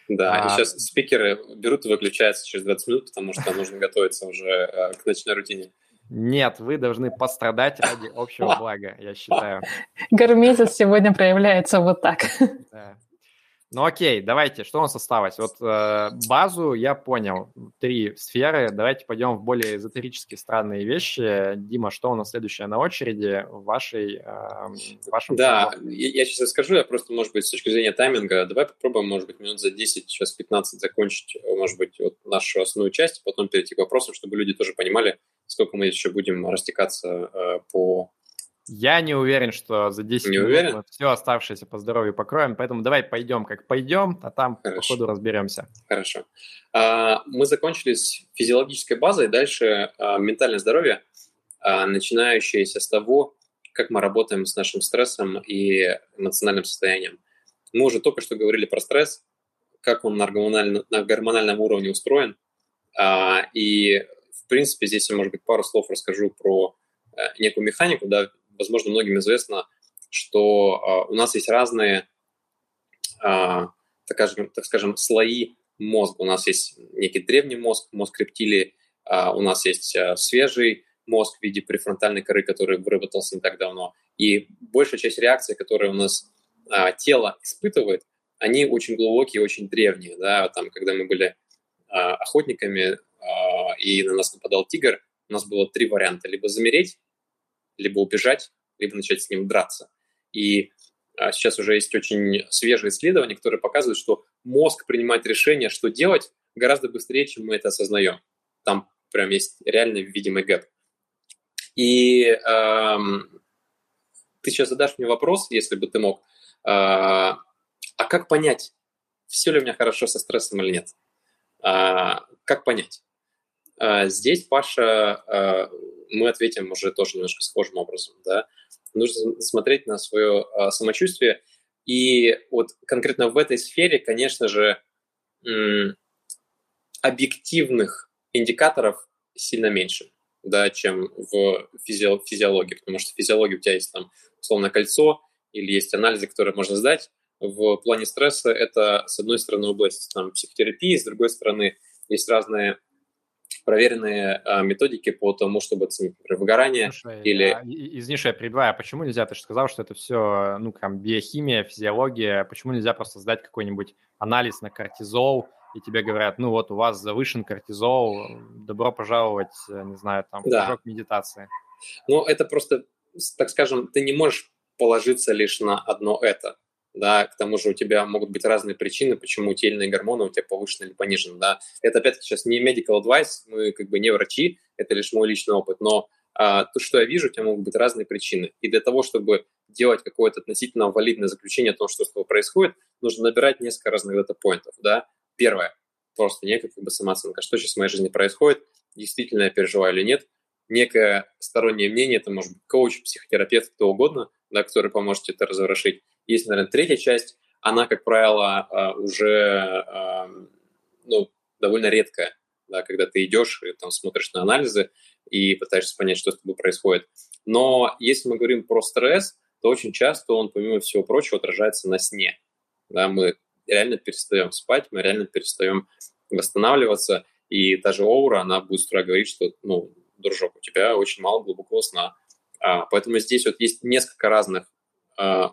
Да, и сейчас спикеры берут и выключаются через 20 минут, потому что нужно готовиться уже к ночной рутине. Нет, вы должны пострадать ради общего блага, я считаю. Гормезис сегодня проявляется вот так. Да. Ну окей, давайте, что у нас осталось? Вот базу я понял, 3 сферы, давайте пойдем в более эзотерические странные вещи. Дима, что у нас следующее на очереди в вашем... Да, я сейчас расскажу, я просто, может быть, с точки зрения тайминга, давай попробуем, может быть, минут за 10, сейчас 15 закончить, может быть, вот нашу основную часть, потом перейти к вопросам, чтобы люди тоже понимали, сколько мы еще будем растекаться по... Я не уверен, что за 10 минут мы все оставшееся по здоровью покроем, поэтому давай пойдем как пойдем, а там по ходу разберемся. Хорошо. Мы закончили с физиологической базой, дальше ментальное здоровье, начинающееся с того, как мы работаем с нашим стрессом и эмоциональным состоянием. Мы уже только что говорили про стресс, как он на гормональном уровне устроен, и, в принципе, здесь я, может быть, пару слов расскажу про некую механику, да. Возможно, многим известно, что у нас есть разные, так скажем, слои мозга. У нас есть некий древний мозг, мозг рептилии, у нас есть свежий мозг в виде префронтальной коры, который выработался не так давно. И большая часть реакций, которые у нас тело испытывает, они очень глубокие, очень древние. Да? Там, когда мы были охотниками и на нас нападал тигр, у нас было 3 варианта. Либо замереть, либо убежать, либо начать с ним драться. И сейчас уже есть очень свежие исследования, которые показывают, что мозг принимает решение, что делать, гораздо быстрее, чем мы это осознаем. Там прям есть реально видимый гэп. И ты сейчас задашь мне вопрос, если бы ты мог, а как понять, все ли у меня хорошо со стрессом или нет? Как понять? Здесь, Паша, мы ответим уже тоже немножко схожим образом. Да? Нужно смотреть на свое самочувствие. И вот конкретно в этой сфере, конечно же, объективных индикаторов сильно меньше, да, чем в физиологии. Потому что в физиологии у тебя есть там условно кольцо или есть анализы, которые можно сдать. В плане стресса это, с одной стороны, область там, психотерапии, с другой стороны, есть разные... проверенные методики по тому, чтобы оценить, например, выгорание. Слушай, или... Извини, что я перебиваю, а почему нельзя? Ты же сказал, что это все, ну, там, биохимия, физиология. Почему нельзя просто сдать какой-нибудь анализ на кортизол, и тебе говорят, ну, вот у вас завышен кортизол, добро пожаловать, не знаю, там, да, кружок медитации. Ну, это просто, так скажем, ты не можешь положиться лишь на одно это. Да, к тому же у тебя могут быть разные причины, почему те или иные гормоны у тебя повышены или понижены. Да. Это, опять-таки, сейчас не medical advice, мы как бы не врачи, это лишь мой личный опыт, но то, что я вижу, у тебя могут быть разные причины. И для того, чтобы делать какое-то относительно валидное заключение о том, что с тобой происходит, нужно набирать несколько разных дата-поинтов. Да. Первое, просто некая как бы самооценка, что сейчас в моей жизни происходит, действительно я переживаю или нет. Некое стороннее мнение, это может быть коуч, психотерапевт, кто угодно, да, который поможет это разворошить. Есть, наверное, третья часть, она, как правило, уже довольно редкая, да, когда ты идешь и там смотришь на анализы и пытаешься понять, что с тобой происходит. Но если мы говорим про стресс, то очень часто он, помимо всего прочего, отражается на сне. Да, мы реально перестаем спать, мы реально перестаем восстанавливаться, и та же Оура, она будет с утра говорить, что, дружок, у тебя очень мало глубокого сна. Поэтому здесь вот есть несколько разных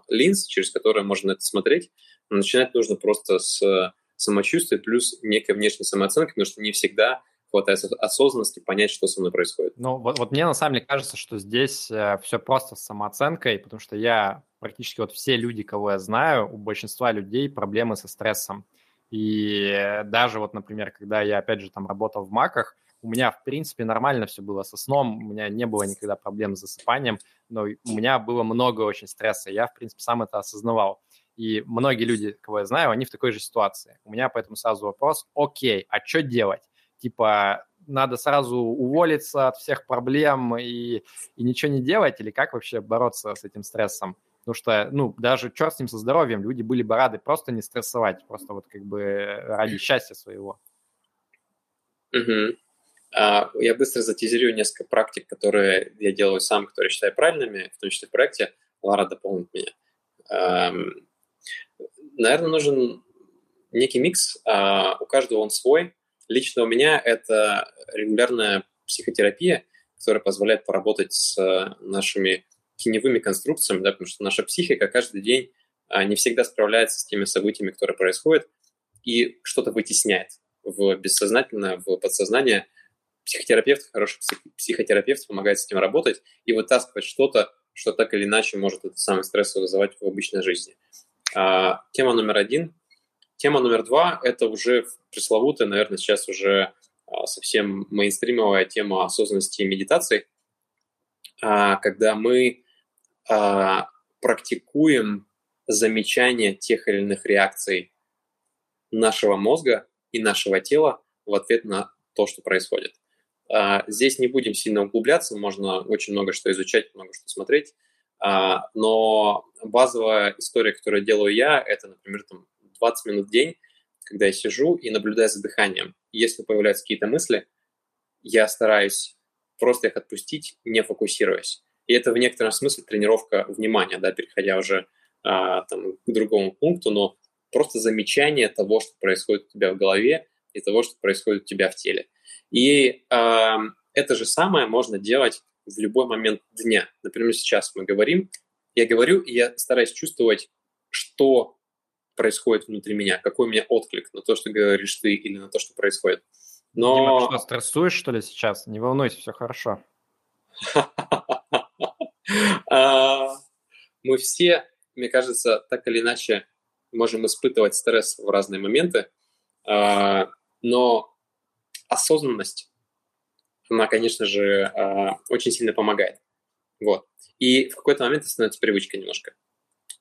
линз, через которые можно это смотреть. Но начинать нужно просто с самочувствия плюс некой внешней самооценки, потому что не всегда хватает осознанности понять, что со мной происходит. Ну, вот мне на самом деле кажется, что здесь все просто с самооценкой, потому что я практически все люди, кого я знаю, у большинства людей проблемы со стрессом. И даже например, когда я, опять же, работал в МАКах, у меня, в принципе, нормально все было со сном, у меня не было никогда проблем с засыпанием, но у меня было много очень стресса, я, в принципе, сам это осознавал. И многие люди, кого я знаю, они в такой же ситуации. У меня поэтому сразу вопрос: окей, а что делать? Надо сразу уволиться от всех проблем и ничего не делать? Или как вообще бороться с этим стрессом? Потому что, даже черт с ним со здоровьем, люди были бы рады просто не стрессовать, просто ради счастья своего. Угу. Я быстро затизерю несколько практик, которые я делаю сам, которые считаю правильными, в том числе в проекте. Лара дополнит меня. Наверное, нужен некий микс. У каждого он свой. Лично у меня это регулярная психотерапия, которая позволяет поработать с нашими теневыми конструкциями, да, потому что наша психика каждый день не всегда справляется с теми событиями, которые происходят, и что-то вытесняет в бессознательное, в подсознание. Психотерапевт, хороший психотерапевт помогает с этим работать и вытаскивать что-то, что так или иначе может этот самый стресс вызывать в обычной жизни. Тема номер один. Тема номер два – это уже пресловутая, наверное, сейчас уже совсем мейнстримовая тема осознанности и медитации, когда мы практикуем замечание тех или иных реакций нашего мозга и нашего тела в ответ на то, что происходит. Здесь не будем сильно углубляться, можно очень много что изучать, много что смотреть, но базовая история, которую делаю я, это, например, 20 минут в день, когда я сижу и наблюдаю за дыханием. Если появляются какие-то мысли, я стараюсь просто их отпустить, не фокусируясь. И это в некотором смысле тренировка внимания, да, переходя уже к другому пункту, но просто замечание того, что происходит у тебя в голове, и того, что происходит у тебя в теле. И это же самое можно делать в любой момент дня. Например, сейчас мы говорим, я говорю, и я стараюсь чувствовать, что происходит внутри меня, какой у меня отклик на то, что говоришь ты, или на то, что происходит. Но... Дима, ты что, стрессуешь, что ли, сейчас? Не волнуйся, все хорошо. Мы все, мне кажется, так или иначе можем испытывать стресс в разные моменты, но осознанность, она, конечно же, очень сильно помогает. Вот. И в какой-то момент это становится привычкой немножко,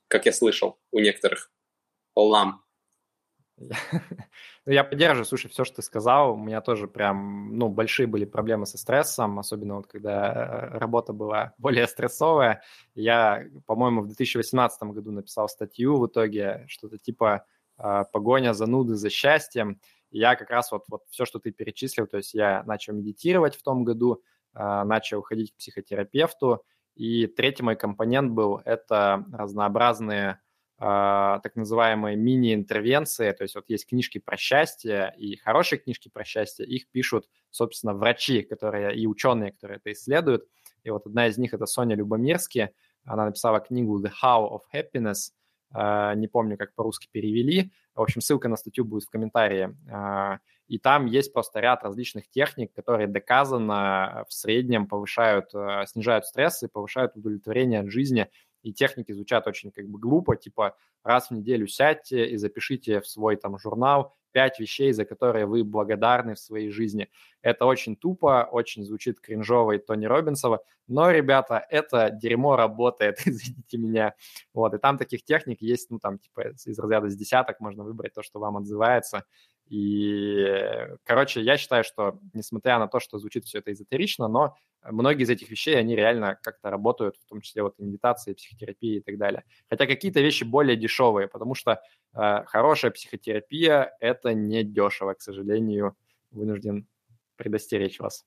как я слышал у некоторых. Лам. Я поддерживаю, слушай, все, что ты сказал. У меня тоже прям, большие были проблемы со стрессом, особенно когда работа была более стрессовая. Я, по-моему, в 2018 году написал статью в итоге, что-то типа «Погоня зануды за счастьем». И я как раз вот все, что ты перечислил, то есть я начал медитировать в том году, начал ходить к психотерапевту, и третий мой компонент был – это разнообразные так называемые мини-интервенции, то есть есть книжки про счастье, и хорошие книжки про счастье, их пишут, собственно, врачи, которые и ученые, которые это исследуют, и одна из них это Соня Lyubomirskaya, она написала книгу The How of Happiness, не помню, как по-русски перевели, в общем, ссылка на статью будет в комментарии, и там есть просто ряд различных техник, которые доказано в среднем снижают стресс и повышают удовлетворение от жизни. И техники звучат очень глупо, типа раз в неделю сядьте и запишите в свой журнал 5 вещей, за которые вы благодарны в своей жизни. Это очень тупо, очень звучит кринжово и Тони Роббинсова, но, ребята, это дерьмо работает, извините меня. Вот, и там таких техник есть, из разряда с десяток можно выбрать то, что вам отзывается, И, короче, я считаю, что, несмотря на то, что звучит все это эзотерично, но многие из этих вещей, они реально как-то работают, в том числе вот медитации, психотерапия и так далее. Хотя какие-то вещи более дешевые, потому что хорошая психотерапия – это не дешево, к сожалению, вынужден предостеречь вас.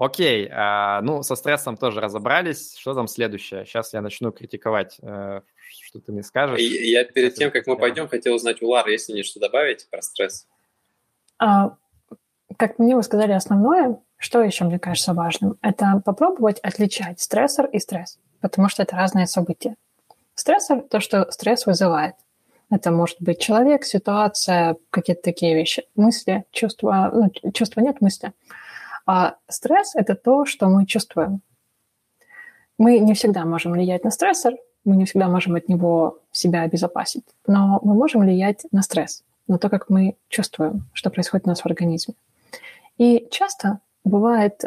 Окей, ну, со стрессом тоже разобрались. Что там следующее? Сейчас я начну критиковать, что ты мне скажешь. Я перед тем, как мы пойдем, хотел узнать у Лары, есть ли что добавить про стресс? Как мне вы сказали, основное, что еще, мне кажется, важным, это попробовать отличать стрессор и стресс, потому что это разные события. Стрессор – то, что стресс вызывает. Это может быть человек, ситуация, какие-то такие вещи, мысли, чувства. Ну, чувства нет, мысли. А стресс – это то, что мы чувствуем. Мы не всегда можем влиять на стрессор, мы не всегда можем от него себя обезопасить, но мы можем влиять на стресс, на то, как мы чувствуем, что происходит у нас в организме. И часто бывает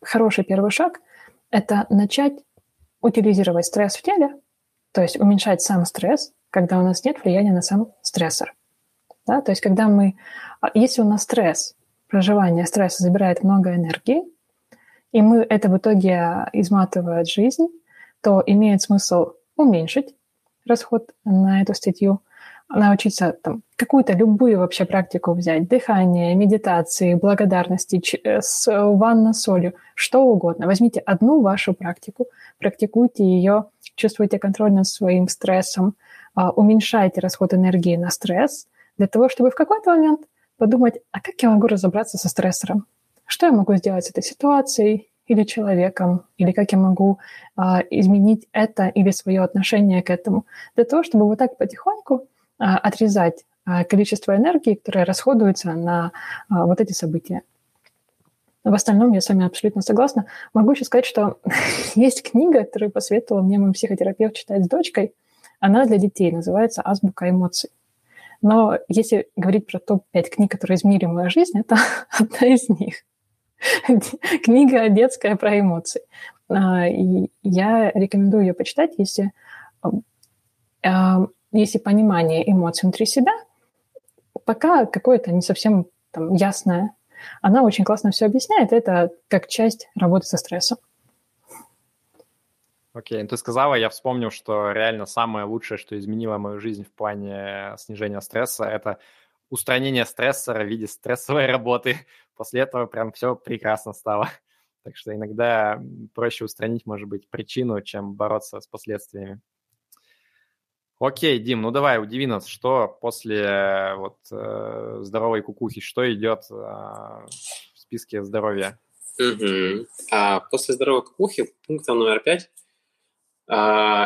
хороший первый шаг – это начать утилизировать стресс в теле, то есть уменьшать сам стресс, когда у нас нет влияния на сам стрессор. Да? То есть когда мы… Если у нас стресс… Проживание стресса забирает много энергии, и мы это в итоге изматывает жизнь, то имеет смысл уменьшить расход на эту статью, научиться там, какую-то любую вообще практику взять, дыхание, медитации, благодарности, ванна с солью, что угодно. Возьмите одну вашу практику, практикуйте ее, чувствуйте контроль над своим стрессом, уменьшайте расход энергии на стресс, для того, чтобы в какой-то момент подумать, а как я могу разобраться со стрессором? Что я могу сделать с этой ситуацией или человеком? Или как я могу изменить это или свое отношение к этому? Для того, чтобы вот так потихоньку отрезать количество энергии, которое расходуется на вот эти события. В остальном я с вами абсолютно согласна. Могу еще сказать, что есть книга, которую посоветовала мне мой психотерапевт читать с дочкой. Она для детей, называется «Азбука эмоций». Но если говорить про топ-5 книг, которые изменили мою жизнь, это одна из них. Книга детская про эмоции. И я рекомендую ее почитать, если понимание эмоций внутри себя, пока какое-то не совсем там, ясное. Она очень классно все объясняет. Это как часть работы со стрессом. Окей, ты сказала, я вспомнил, что реально самое лучшее, что изменило мою жизнь в плане снижения стресса, это устранение стрессора в виде стрессовой работы. После этого прям все прекрасно стало. Так что иногда проще устранить, может быть, причину, чем бороться с последствиями. Окей, Дим, ну давай, удиви нас, что после вот, здоровой кукухи, что идет в списке здоровья? А после здоровой кукухи, пунктом номер 5,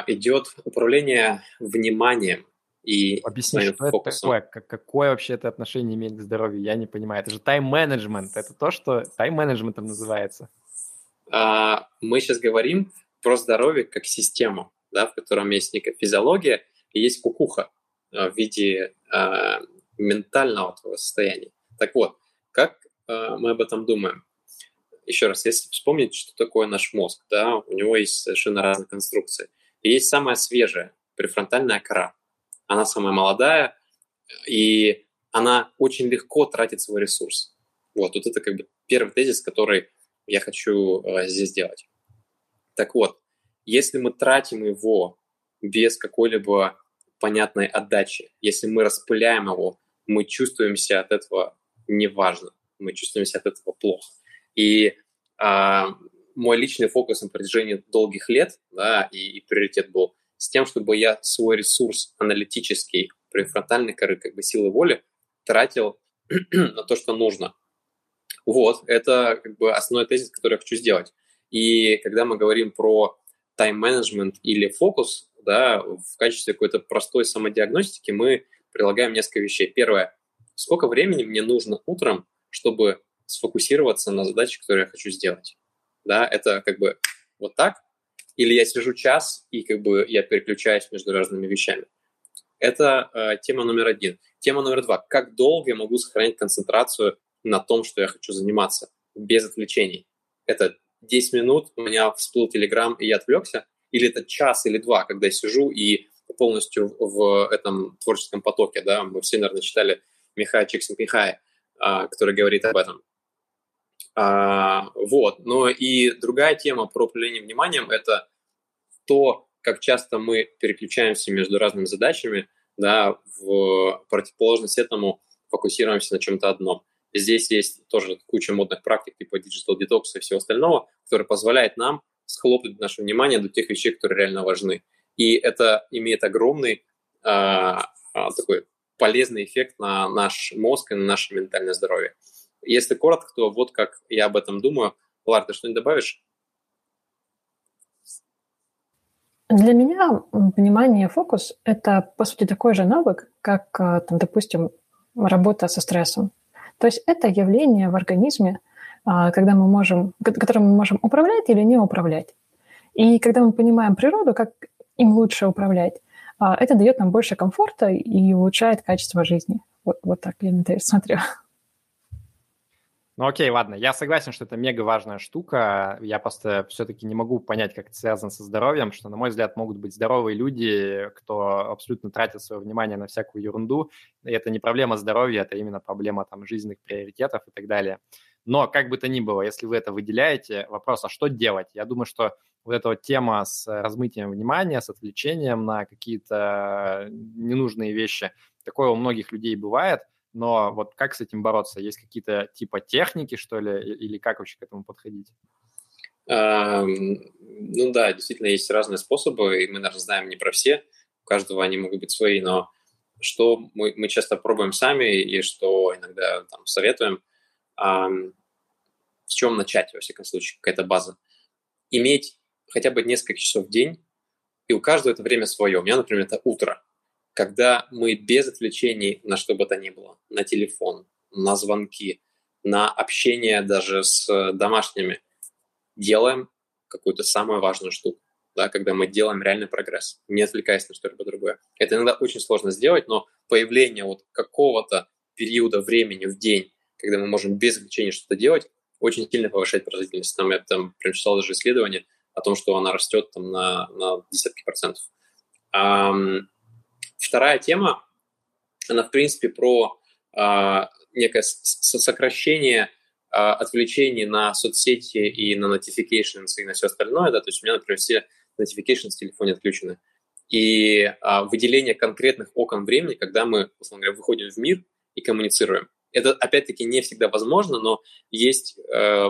идет управление вниманием и объясни, что фокусом. Это такое? Какое вообще это отношение имеет к здоровью? Я не понимаю. Это же тайм-менеджмент. Это то, что тайм-менеджментом называется. Мы сейчас говорим про здоровье как систему, да, в котором есть некая физиология и есть кукуха в виде ментального твоего состояния. Так вот, как мы об этом думаем? Еще раз, если вспомнить, что такое наш мозг, да, у него есть совершенно разные конструкции. И есть самая свежая префронтальная кора. Она самая молодая, и она очень легко тратит свой ресурс. Вот это как бы первый тезис, который я хочу здесь сделать. Так вот, если мы тратим его без какой-либо понятной отдачи, если мы распыляем его, мы чувствуем себя от этого неважно, мы чувствуем себя от этого плохо. И мой личный фокус на протяжении долгих лет, да, и приоритет был с тем, чтобы я свой ресурс аналитический префронтальной коры, как бы силы воли, тратил на то, что нужно. Вот, это как бы основной тезис, который я хочу сделать. И когда мы говорим про тайм-менеджмент или фокус, да, в качестве какой-то простой самодиагностики мы прилагаем несколько вещей. Первое, сколько времени мне нужно утром, чтобы сфокусироваться на задаче, которую я хочу сделать. Да, это как бы вот так. Или я сижу час, и как бы я переключаюсь между разными вещами. Это тема номер 1. Тема номер 2. Как долго я могу сохранить концентрацию на том, что я хочу заниматься, без отвлечений? Это 10 минут, у меня всплыл Telegram, и я отвлекся. Или это час или два, когда я сижу и полностью в этом творческом потоке, да, мы все, наверное, читали Михаила Csikszentmihalyi, который говорит об этом. Вот, но и другая тема про управление вниманием – это то, как часто мы переключаемся между разными задачами, да, в противоположность этому фокусируемся на чем-то одном. Здесь есть тоже куча модных практик типа диджитал детокса и всего остального, которые позволяют нам схлопнуть наше внимание до тех вещей, которые реально важны. И это имеет огромный такой полезный эффект на наш мозг и на наше ментальное здоровье. Если коротко, то вот как я об этом думаю. Лара, ты что-нибудь добавишь? Для меня понимание и фокус – это, по сути, такой же навык, как, там, допустим, работа со стрессом. То есть это явление в организме, когда мы можем, которым мы можем управлять или не управлять. И когда мы понимаем природу, как им лучше управлять, это дает нам больше комфорта и улучшает качество жизни. Вот так я на это смотрю. Ну окей, ладно, я согласен, что это мега важная штука, я просто все-таки не могу понять, как это связано со здоровьем, что, на мой взгляд, могут быть здоровые люди, кто абсолютно тратит свое внимание на всякую ерунду, и это не проблема здоровья, это именно проблема там жизненных приоритетов и так далее. Но как бы то ни было, если вы это выделяете, вопрос, а что делать? Я думаю, что вот эта вот тема с размытием внимания, с отвлечением на какие-то ненужные вещи, такое у многих людей бывает. Но вот как с этим бороться? Есть какие-то типа техники, что ли, или как вообще к этому подходить? Ну да, действительно, есть разные способы, и мы, наверное, знаем не про все, у каждого они могут быть свои, но что мы часто пробуем сами и что иногда там советуем, с чем начать, во всяком случае, какая-то база. Иметь хотя бы несколько часов в день, и у каждого это время свое. У меня, например, это утро, когда мы без отвлечений на что бы то ни было, на телефон, на звонки, на общение даже с домашними, делаем какую-то самую важную штуку, да, когда мы делаем реальный прогресс, не отвлекаясь на что-либо другое. Это иногда очень сложно сделать, но появление вот какого-то периода времени в день, когда мы можем без отвлечений что-то делать, очень сильно повышает производительность. Там я прочитал даже исследование о том, что она растет там, на десятки процентов. Вторая тема, она, в принципе, про некое сокращение отвлечений на соцсети и на notifications и на все остальное. Да? То есть у меня, например, все notifications в телефоне отключены. И выделение конкретных окон времени, когда мы, условно говоря, выходим в мир и коммуницируем. Это, опять-таки, не всегда возможно, но есть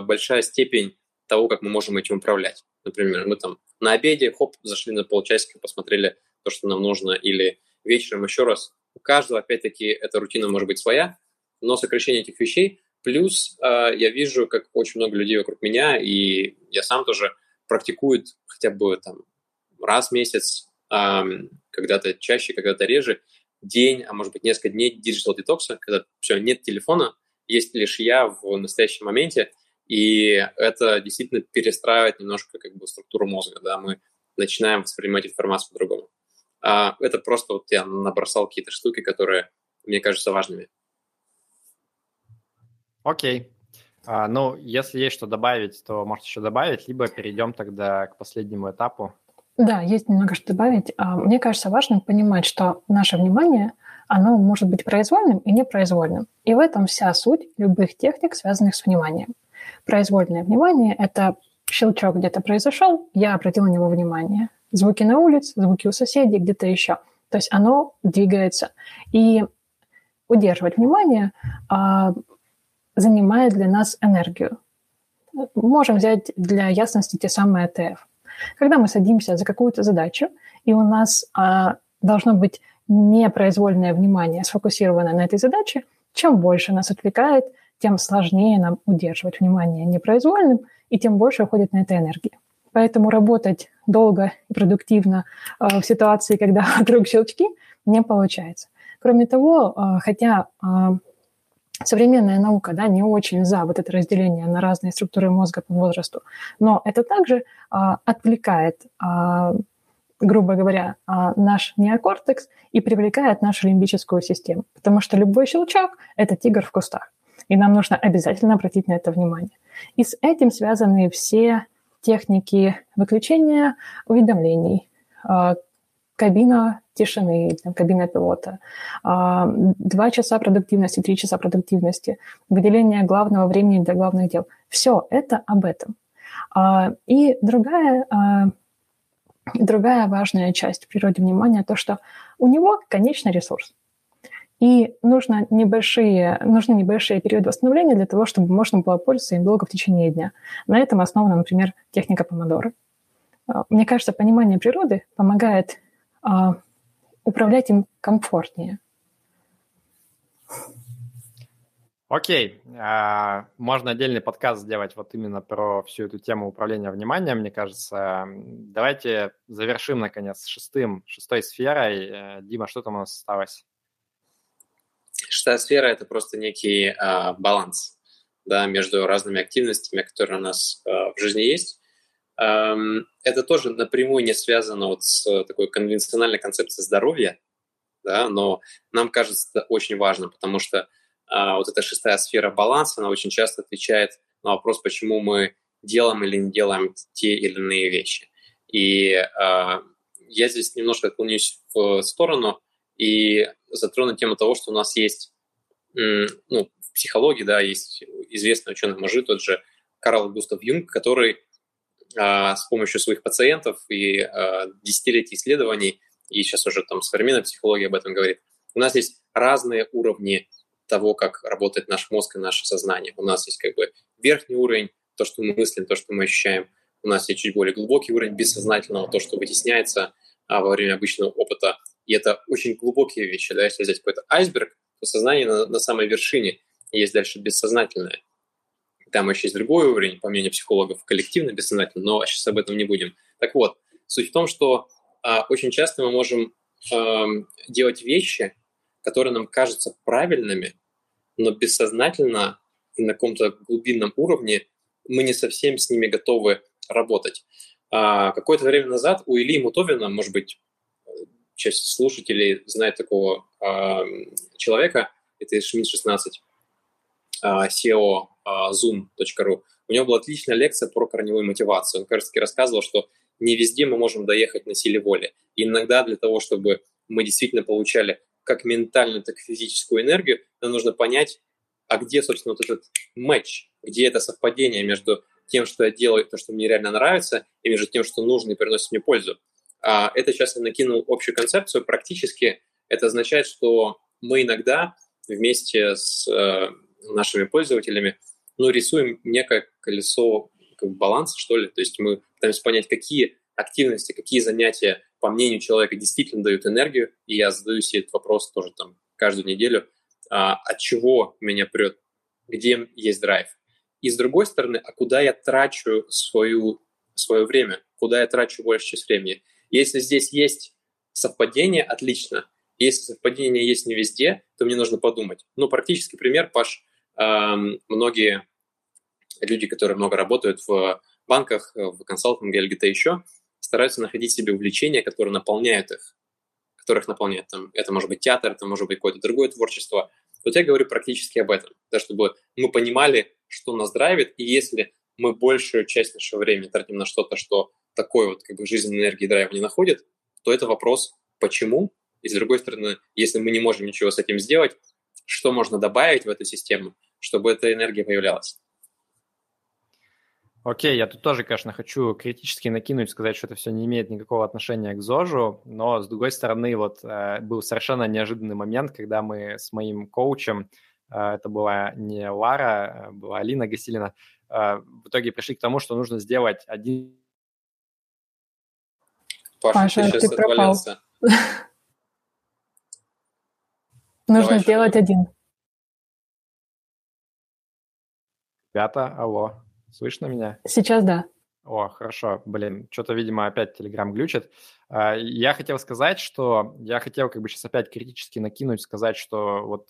большая степень того, как мы можем этим управлять. Например, мы там на обеде, хоп, зашли на полчасика, посмотрели то, что нам нужно, или вечером еще раз. У каждого, опять-таки, эта рутина может быть своя, но сокращение этих вещей. Плюс я вижу, как очень много людей вокруг меня, и я сам тоже, практикует хотя бы там раз в месяц, когда-то чаще, когда-то реже, день, а может быть несколько дней диджитал-детокса, когда все, нет телефона, есть лишь я в настоящем моменте, и это действительно перестраивает немножко как бы структуру мозга, да, мы начинаем воспринимать информацию по-другому. Это просто вот я набросал какие-то штуки, которые мне кажутся важными. Окей. Ну, если есть что добавить, то можете еще добавить, либо перейдем тогда к последнему этапу. Да, есть немного что добавить. Мне кажется важным понимать, что наше внимание, оно может быть произвольным и непроизвольным. И в этом вся суть любых техник, связанных с вниманием. Произвольное внимание – это щелчок где-то произошел, я обратила на него внимание. Звуки на улице, звуки у соседей, где-то еще. То есть оно двигается. И удерживать внимание занимает для нас энергию. Можем взять для ясности те самые АТФ. Когда мы садимся за какую-то задачу, и у нас должно быть непроизвольное внимание, сфокусированное на этой задаче, чем больше нас отвлекает, тем сложнее нам удерживать внимание непроизвольным, и тем больше уходит на это энергии. Поэтому работать долго и продуктивно в ситуации, когда вдруг щелчки, не получается. Кроме того, хотя современная наука, да, не очень за вот это разделение на разные структуры мозга по возрасту, но это также отвлекает, грубо говоря, наш неокортекс и привлекает нашу лимбическую систему, потому что любой щелчок – это тигр в кустах, и нам нужно обязательно обратить на это внимание. И с этим связаны все техники выключения уведомлений, кабина тишины, там, кабина пилота, 2 часа продуктивности, 3 часа продуктивности, выделение главного времени для главных дел. Все это об этом. И другая важная часть в природе внимания, то, что у него конечный ресурс. И нужны небольшие периоды восстановления для того, чтобы можно было пользоваться им долго в течение дня. На этом основана, например, техника помодоро. Мне кажется, понимание природы помогает управлять им комфортнее. Окей. Можно отдельный подкаст сделать вот именно про всю эту тему управления вниманием, мне кажется. Давайте завершим, наконец, шестой сферой. Дима, что там у нас осталось? Шестая сфера – это просто некий баланс, да, между разными активностями, которые у нас в жизни есть. Это тоже напрямую не связано вот с такой конвенциональной концепцией здоровья, да, но нам кажется это очень важно, потому что вот эта шестая сфера баланса, она очень часто отвечает на вопрос, почему мы делаем или не делаем те или иные вещи. И я здесь немножко отклонюсь в сторону и затрону тему того, что у нас есть, в психологии, да, есть известный ученый-мужик, тот же Карл Густав Юнг, который с помощью своих пациентов и десятилетий исследований, и сейчас уже там современная психология об этом говорит, у нас есть разные уровни того, как работает наш мозг и наше сознание. У нас есть как бы верхний уровень, то, что мы мыслим, то, что мы ощущаем. У нас есть чуть более глубокий уровень бессознательного, то, что вытесняется во время обычного опыта. И это очень глубокие вещи. Да? Если взять какой-то айсберг, то сознание на самой вершине, есть дальше бессознательное. Там еще есть другой уровень, по мнению психологов, коллективно бессознательно, но сейчас об этом не будем. Так вот, суть в том, что очень часто мы можем делать вещи, которые нам кажутся правильными, но бессознательно и на каком-то глубинном уровне мы не совсем с ними готовы работать. Какое-то время назад у Ильи Мутовина, может быть, часть слушателей знает такого человека, это Ishmin 16, CEO Zoom.ru, у него была отличная лекция про корневую мотивацию. Он, кажется, рассказывал, что не везде мы можем доехать на силе воли. И иногда для того, чтобы мы действительно получали как ментальную, так и физическую энергию, нам нужно понять, а где, собственно, вот этот матч, где это совпадение между тем, что я делаю, то, что мне реально нравится, и между тем, что нужно и приносит мне пользу. Это сейчас я накинул общую концепцию. Практически это означает, что мы иногда вместе с нашими пользователями рисуем некое колесо баланса, что ли. То есть мы пытаемся понять, какие активности, какие занятия, по мнению человека, действительно дают энергию. И я задаю себе этот вопрос тоже там каждую неделю. От чего меня прет? Где есть драйв? И с другой стороны, а куда я трачу свое время? Куда я трачу большую часть времени? Если здесь есть совпадение, отлично. Если совпадение есть не везде, то мне нужно подумать. Практический пример, Паш, многие люди, которые много работают в банках, в консалтинге или где-то еще, стараются находить себе увлечения, которые наполняют их, это может быть театр, это может быть какое-то другое творчество. Вот я говорю практически об этом, да, чтобы мы понимали, что нас драйвит, и если мы большую часть нашего времени тратим на что-то, что такой вот как бы жизненной энергии драйва не находит, то это вопрос «почему?». И с другой стороны, если мы не можем ничего с этим сделать, что можно добавить в эту систему, чтобы эта энергия появлялась? Окей, я тут тоже, конечно, хочу критически накинуть, сказать, что это все не имеет никакого отношения к ЗОЖу, но, с другой стороны, был совершенно неожиданный момент, когда мы с моим коучем, это была не Лара, была Алина Гаsilina, в итоге пришли к тому, что нужно сделать один... Паша, ты сейчас отвалился. Нужно сделать один. Ребята, алло. Слышно меня? Сейчас да. О, хорошо. Что-то, видимо, опять Телеграм глючит. Я хотел сказать, что... Я хотел как бы сейчас опять критически накинуть, сказать, что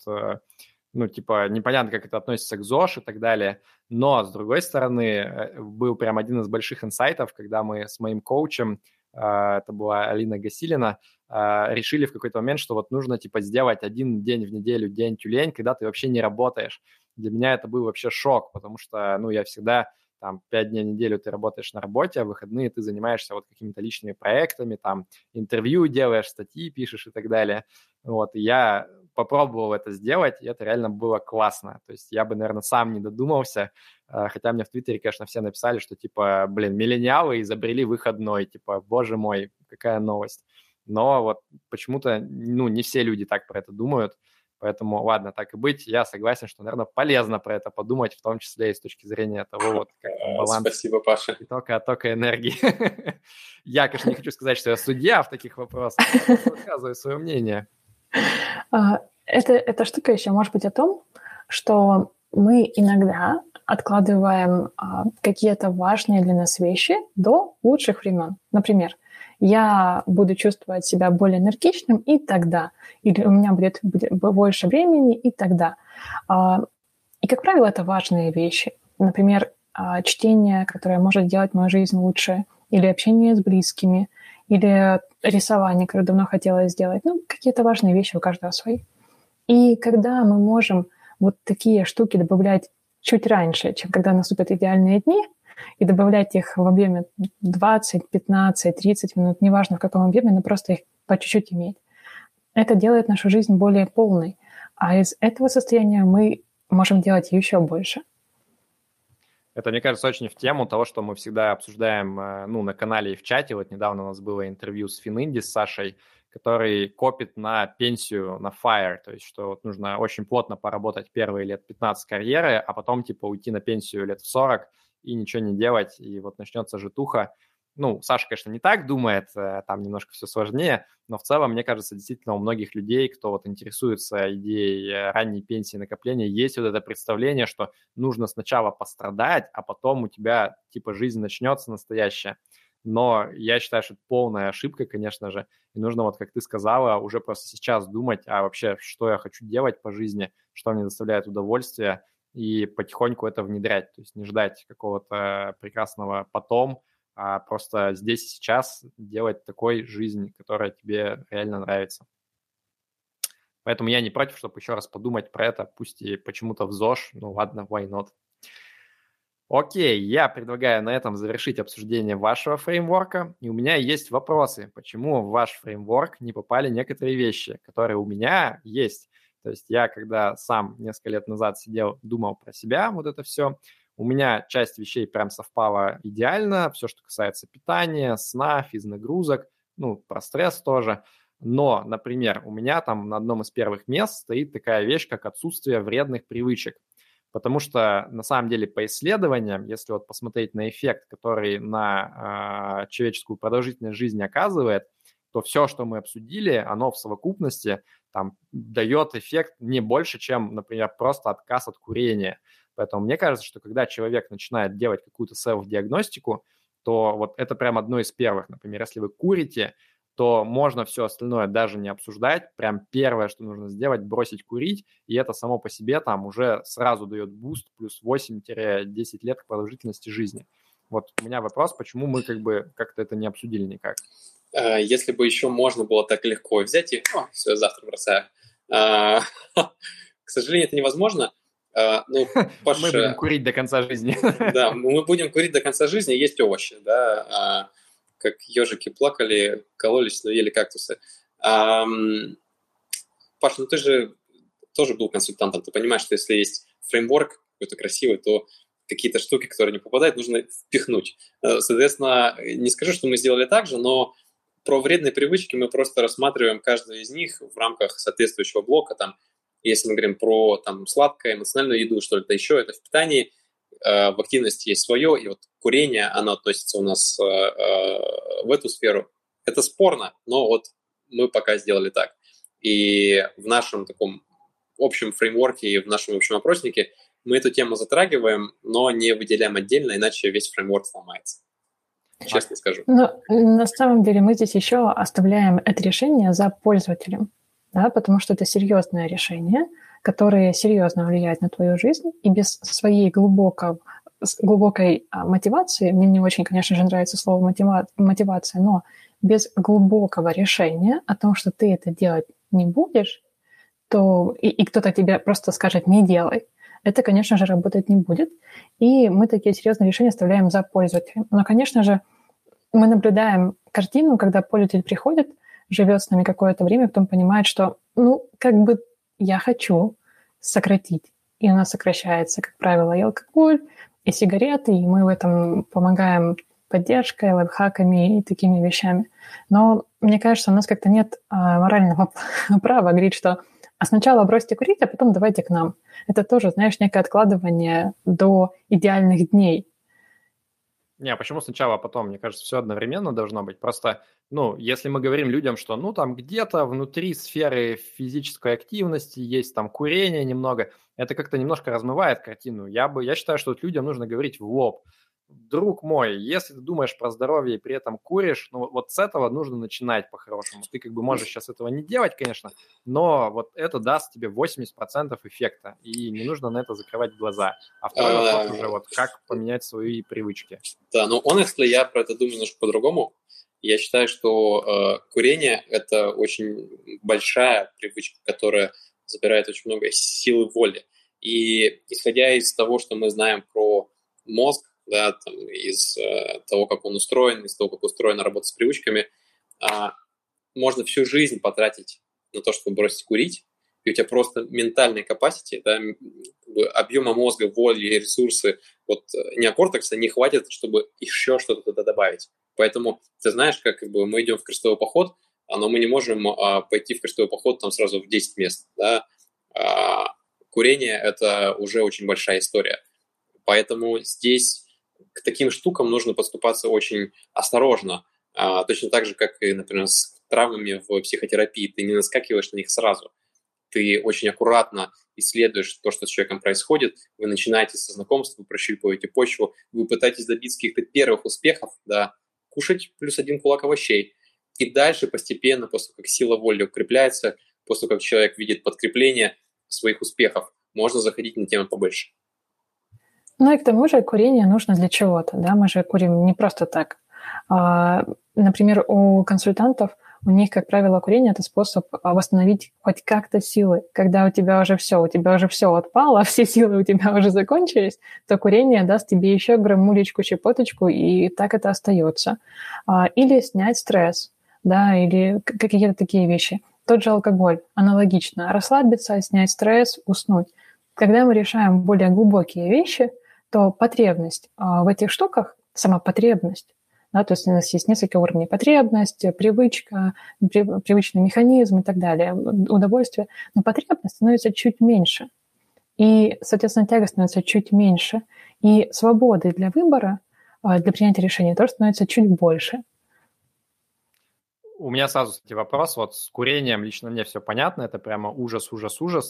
непонятно, как это относится к ЗОЖ и так далее. Но, с другой стороны, был прям один из больших инсайтов, когда мы с моим коучем, это была Алина Гаsilina, решили в какой-то момент, что нужно сделать один день в неделю, день тюлень, когда ты вообще не работаешь. Для меня это был вообще шок, потому что я всегда там 5 дней в неделю ты работаешь на работе, а в выходные ты занимаешься вот какими-то личными проектами, там интервью делаешь, статьи пишешь и так далее. Вот, и я попробовал это сделать, и это реально было классно. То есть я бы, наверное, сам не додумался, хотя мне в Твиттере, конечно, все написали, что, типа, блин, миллениалы изобрели выходной, типа, боже мой, какая новость. Но вот почему-то, не все люди так про это думают, поэтому, ладно, так и быть, я согласен, что, наверное, полезно про это подумать, в том числе и с точки зрения того, вот, как баланс. Спасибо, Паша. И только энергии. Я, конечно, не хочу сказать, что я судья в таких вопросах, но высказываю свое мнение. Эта штука еще может быть о том, что мы иногда откладываем какие-то важные для нас вещи до лучших времен. Например, я буду чувствовать себя более энергичным и тогда, или у меня будет больше времени и тогда. И, как правило, это важные вещи. Например, чтение, которое может делать мою жизнь лучше, или общение с близкими, или рисование, которое давно хотела сделать. Какие-то важные вещи, у каждого свои. И когда мы можем вот такие штуки добавлять чуть раньше, чем когда наступят идеальные дни, и добавлять их в объеме 20, 15, 30 минут, неважно в каком объеме, но просто их по чуть-чуть иметь, это делает нашу жизнь более полной. А из этого состояния мы можем делать еще больше. Это, мне кажется, очень в тему того, что мы всегда обсуждаем, на канале и в чате. Вот недавно у нас было интервью с FinIndie, с Сашей, который копит на пенсию, на FIRE, то есть что вот нужно очень плотно поработать первые лет 15 карьеры, а потом типа уйти на пенсию лет в 40 и ничего не делать, и вот начнется житуха. Саша, конечно, не так думает, там немножко все сложнее, но в целом, мне кажется, действительно у многих людей, кто вот интересуется идеей ранней пенсии накопления, есть вот это представление, что нужно сначала пострадать, а потом у тебя типа жизнь начнется настоящая. Но я считаю, что это полная ошибка, конечно же, и нужно, вот как ты сказала, уже просто сейчас думать, а вообще, что я хочу делать по жизни, что мне доставляет удовольствие, и потихоньку это внедрять, то есть не ждать какого-то прекрасного потом, а просто здесь и сейчас делать такой жизнь, которая тебе реально нравится. Поэтому я не против, чтобы еще раз подумать про это, пусть и почему-то в ЗОЖ, ладно, why not. Окей, я предлагаю на этом завершить обсуждение вашего фреймворка. И у меня есть вопросы, почему в ваш фреймворк не попали некоторые вещи, которые у меня есть. То есть я, когда сам несколько лет назад сидел, думал про себя, вот это все, у меня часть вещей прям совпала идеально, все, что касается питания, сна, физнагрузок, про стресс тоже. Но, например, у меня там на одном из первых мест стоит такая вещь, как отсутствие вредных привычек. Потому что, на самом деле, по исследованиям, если вот посмотреть на эффект, который на человеческую продолжительность жизни оказывает, то все, что мы обсудили, оно в совокупности там дает эффект не больше, чем, например, просто отказ от курения. Поэтому мне кажется, что когда человек начинает делать какую-то селф-диагностику, то вот это прям одно из первых. Например, если вы курите, то можно все остальное даже не обсуждать. Прям первое, что нужно сделать, бросить курить, и это само по себе там уже сразу дает буст плюс 8-10 лет к продолжительности жизни. Вот у меня вопрос, почему мы как-то это не обсудили никак? Если бы еще можно было так легко взять и все, завтра бросаю. К сожалению, это невозможно. Паша, мы будем курить до конца жизни. Да, мы будем курить до конца жизни, есть овощи, да, как ежики плакали, кололись, но ели кактусы. Паш, ты же тоже был консультантом, ты понимаешь, что если есть фреймворк какой-то красивый, то какие-то штуки, которые не попадают, нужно впихнуть. Соответственно, не скажу, что мы сделали так же, но про вредные привычки мы просто рассматриваем каждую из них в рамках соответствующего блока. Там, если мы говорим про сладкое, эмоциональную еду, что-то еще, это в питании, в активности есть свое, и вот курение, оно относится у нас в эту сферу. Это спорно, но вот мы пока сделали так. И в нашем таком общем фреймворке и в нашем общем опроснике мы эту тему затрагиваем, но не выделяем отдельно, иначе весь фреймворк сломается. Честно скажу. Но на самом деле мы здесь еще оставляем это решение за пользователем, потому что это серьезное решение, которые серьезно влияют на твою жизнь, и без своей глубокой мотивации, мне не очень, конечно же, нравится слово мотивация, но без глубокого решения о том, что ты это делать не будешь, то и кто-то тебе просто скажет «не делай», это, конечно же, работать не будет. И мы такие серьезные решения оставляем за пользователем. Но, конечно же, мы наблюдаем картину, когда пользователь приходит, живет с нами какое-то время, потом понимает, что, я хочу сократить. И она сокращается, как правило, и алкоголь, и сигареты, и мы в этом помогаем поддержкой, лайфхаками и такими вещами. Но мне кажется, у нас как-то нет морального права говорить, что а сначала бросьте курить, а потом давайте к нам. Это тоже, знаешь, некое откладывание до идеальных дней. Не, почему сначала, а потом? Мне кажется, все одновременно должно быть. Просто, если мы говорим людям, что, там где-то внутри сферы физической активности есть там курение немного, это как-то немножко размывает картину. Я считаю, что людям нужно говорить в лоб. Друг мой, если ты думаешь про здоровье и при этом куришь, вот с этого нужно начинать по-хорошему. Ты можешь сейчас этого не делать, конечно, но вот это даст тебе 80% эффекта, и не нужно на это закрывать глаза. А второй вопрос уже как поменять свои привычки. Да, honestly, я про это думаю немножко по-другому. Я считаю, что курение – это очень большая привычка, которая забирает очень много силы воли. И исходя из того, что мы знаем про мозг, из того, как он устроен, из того, как устроена работа с привычками, можно всю жизнь потратить на то, чтобы бросить курить, и у тебя просто ментальные capacity, объема мозга, воли, ресурсы, неокортекса не хватит, чтобы еще что-то туда добавить. Поэтому, ты знаешь, как мы идем в крестовый поход, но мы не можем пойти в крестовый поход там сразу в 10 мест. Да? Курение – это уже очень большая история. Поэтому здесь к таким штукам нужно подступаться очень осторожно. Точно так же, как и, например, с травмами в психотерапии. Ты не наскакиваешь на них сразу. Ты очень аккуратно исследуешь то, что с человеком происходит. Вы начинаете со знакомства, вы прощупываете почву, вы пытаетесь добиться каких-то первых успехов, кушать плюс один кулак овощей. И дальше постепенно, после того, как сила воли укрепляется, после того, как человек видит подкрепление своих успехов, можно заходить на тему побольше. И к тому же курение нужно для чего-то, мы же курим не просто так. Например, у консультантов, у них, как правило, курение – это способ восстановить хоть как-то силы. Когда у тебя уже все отпало, все силы у тебя уже закончились, то курение даст тебе еще граммулечку, щепоточку, и так это остается. Или снять стресс, или какие-то такие вещи. Тот же алкоголь, аналогично. Расслабиться, снять стресс, уснуть. Когда мы решаем более глубокие вещи, то потребность в этих штуках, сама потребность, то есть у нас есть несколько уровней: потребность, привычка, привычный механизм и так далее, удовольствие, но потребность становится чуть меньше. И, соответственно, тяга становится чуть меньше. И свободы для выбора, для принятия решений тоже становится чуть больше. У меня сразу, кстати, вопрос. С курением лично мне все понятно, это прямо ужас,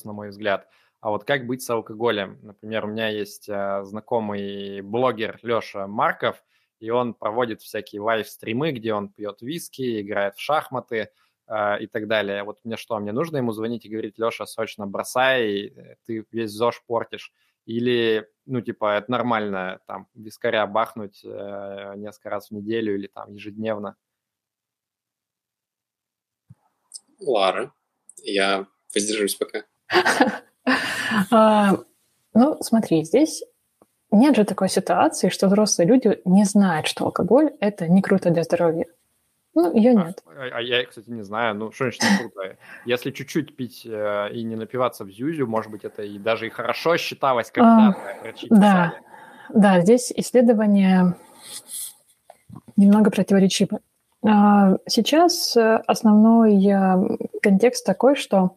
на мой взгляд. А как быть с алкоголем? Например, у меня есть знакомый блогер Леша Марков, и он проводит всякие лайв-стримы, где он пьет виски, играет в шахматы и так далее. Мне нужно ему звонить и говорить: Леша, срочно бросай, ты весь ЗОЖ портишь. Или, это нормально, там, вискаря бахнуть несколько раз в неделю или там ежедневно? Лара, я воздержусь пока. Смотри, здесь нет же такой ситуации, что взрослые люди не знают, что алкоголь – это не круто для здоровья. Ее нет. Я, кстати, не знаю. Что значит не круто? Если чуть-чуть пить и не напиваться в зюзю, может быть, это и даже и хорошо считалось, когда врачи писали. Да, здесь исследования немного противоречивы. Сейчас основной контекст такой, что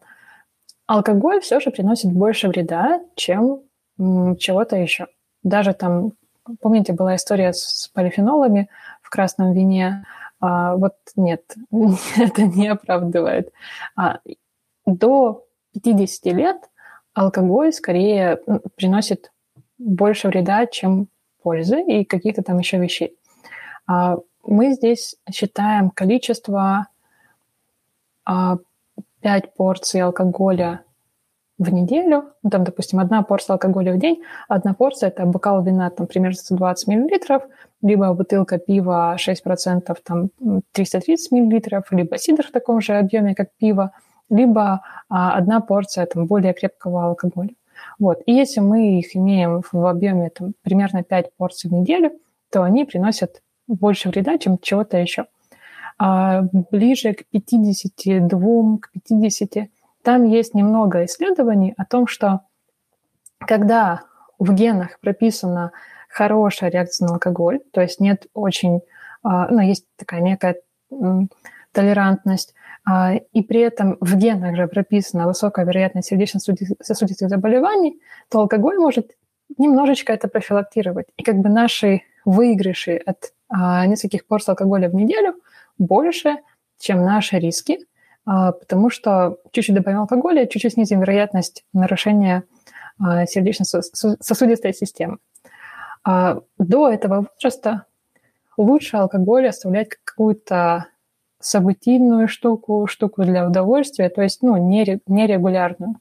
алкоголь все же приносит больше вреда, чем чего-то еще. Даже там, помните, была история с полифенолами в красном вине. Нет, это не оправдывает. До 50 лет алкоголь скорее приносит больше вреда, чем пользы и каких-то там еще вещей. Мы здесь считаем количество 5 порций алкоголя в неделю, допустим, 1 порция алкоголя в день, 1 порция – это бокал вина, примерно 120 мл, либо бутылка пива 6%, 330 мл, либо сидр в таком же объеме, как пиво, либо 1 порция более крепкого алкоголя. Вот. И если мы их имеем в объеме там, примерно 5 порций в неделю, то они приносят больше вреда, чем чего-то еще. А ближе к 52, к 50, там есть немного исследований о том, что когда в генах прописана хорошая реакция на алкоголь, то есть нет очень, ну, есть такая некая толерантность, и при этом в генах же прописана высокая вероятность сердечно-сосудистых заболеваний, то алкоголь может немножечко это профилактировать. И как бы наши выигрыши от нескольких порций алкоголя в неделю больше, чем наши риски, потому что чуть-чуть добавим алкоголя, чуть-чуть снизим вероятность нарушения сердечно-сосудистой системы. До этого возраста лучше алкоголь оставлять как какую-то событийную штуку, штуку для удовольствия, то есть ну, нерегулярную.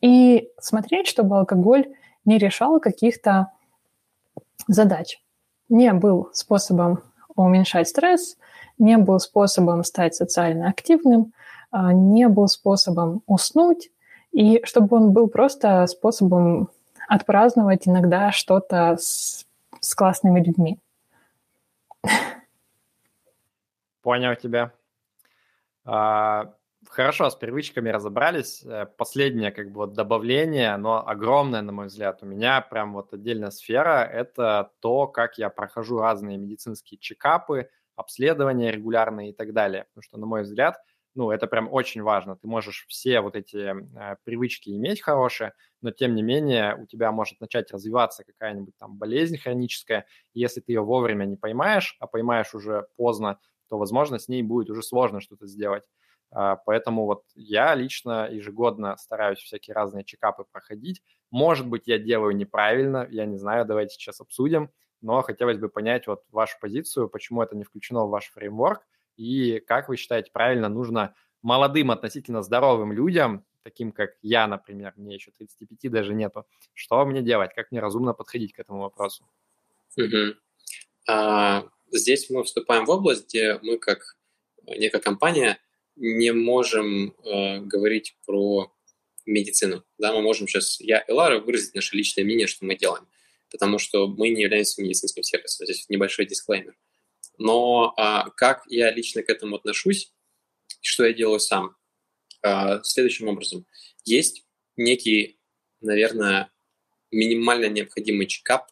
И смотреть, чтобы алкоголь не решал каких-то задач. Не был способом уменьшать стресс, не был способом стать социально активным, не был способом уснуть, и чтобы он был просто способом отпраздновать иногда что-то с классными людьми. Понял тебя. Хорошо, с привычками разобрались. Последнее как бы вот добавление, но огромное, на мой взгляд, у меня прям вот отдельная сфера – это то, как я прохожу разные медицинские чекапы, обследования регулярные и так далее. Потому что, на мой взгляд, ну, это прям очень важно. Ты можешь все вот эти привычки иметь хорошие, но, тем не менее, у тебя может начать развиваться какая-нибудь там болезнь хроническая. Если ты ее вовремя не поймаешь, а поймаешь уже поздно, то, возможно, с ней будет уже сложно что-то сделать. Поэтому вот я лично ежегодно стараюсь всякие разные чекапы проходить. Может быть, я делаю неправильно, я не знаю, давайте сейчас обсудим, но хотелось бы понять вот вашу позицию, почему это не включено в ваш фреймворк, и как вы считаете, правильно нужно молодым, относительно здоровым людям, таким как я, например, мне еще 35 даже нету, что мне делать, как мне разумно подходить к этому вопросу? Здесь мы вступаем в область, где мы как некая компания не можем говорить про медицину. Да, мы можем сейчас, я и Лара, выразить наше личное мнение, что мы делаем, потому что мы не являемся медицинским сервисом. Здесь небольшой дисклеймер. Но как я лично к этому отношусь, что я делаю сам? Следующим образом. Есть некий, наверное, минимально необходимый чекап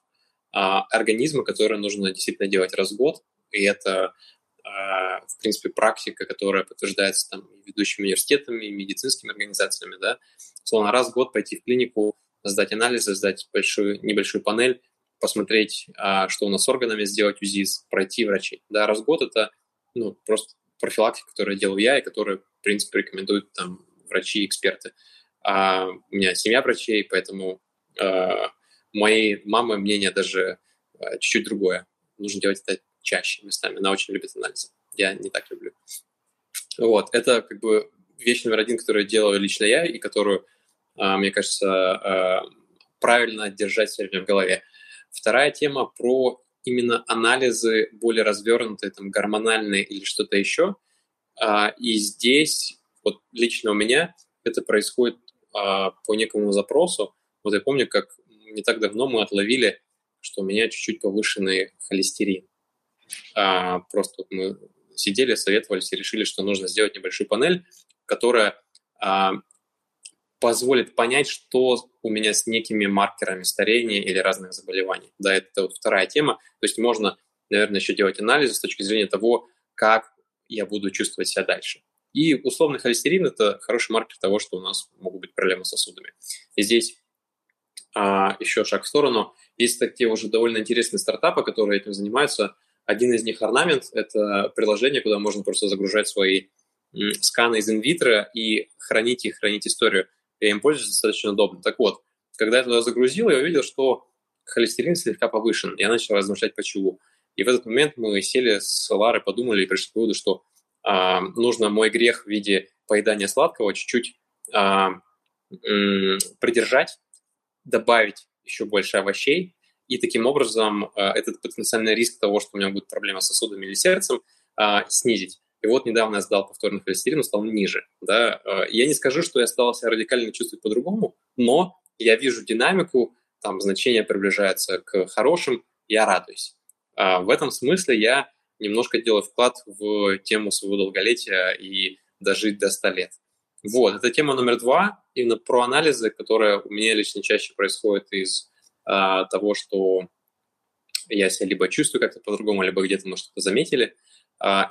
организма, который нужно действительно делать раз в год, и это в принципе, практика, которая подтверждается там, ведущими университетами, медицинскими организациями, да, словно раз в год пойти в клинику, сдать анализы, сдать небольшую панель, посмотреть, что у нас с органами, сделать УЗИ, пройти врачей. Да, раз в год это ну, просто профилактика, которую делаю я и которую, в принципе, рекомендуют там, врачи и эксперты. У меня семья врачей, поэтому моей мамы мнение даже чуть-чуть другое. Нужно делать это чаще местами. Она очень любит анализы. Я не так люблю. Вот. Это как бы вещь номер один, которую делаю лично я и которую, мне кажется, правильно держать все время в голове. Вторая тема про именно анализы более развернутые, там, гормональные или что-то еще. И здесь вот лично у меня это происходит по некому запросу. Вот я помню, как не так давно мы отловили, что у меня чуть-чуть повышенный холестерин. Просто мы сидели, советовались и решили, что нужно сделать небольшую панель, которая позволит понять, что у меня с некими маркерами старения или разных заболеваний. Да, это вот вторая тема. То есть можно, наверное, еще делать анализы с точки зрения того, как я буду чувствовать себя дальше. И условный холестерин – это хороший маркер того, что у нас могут быть проблемы с сосудами. И здесь еще шаг в сторону. Есть такие уже довольно интересные стартапы, которые этим занимаются. Один из них Орнамент – это приложение, куда можно просто загружать свои сканы из Invitro и хранить их, хранить историю. Я им пользуюсь, достаточно удобно. Так вот, когда я туда загрузил, я увидел, что холестерин слегка повышен. Я начал размышлять, почему. И в этот момент мы сели с Ларой, подумали и пришли к выводу, что нужно мой грех в виде поедания сладкого чуть-чуть придержать, добавить еще больше овощей, и таким образом этот потенциальный риск того, что у меня будет проблема с сосудами или сердцем, снизить. И вот недавно я сдал повторный холестерин, стал ниже. Да? Я не скажу, что я стал себя радикально чувствовать по-другому, но я вижу динамику, там значение приближается к хорошим, я радуюсь. В этом смысле я немножко делаю вклад в тему своего долголетия и дожить до 100 лет. Вот, это тема номер 2, именно про анализы, которые у меня лично чаще происходят из того, что я себя либо чувствую как-то по-другому, либо где-то мы что-то заметили.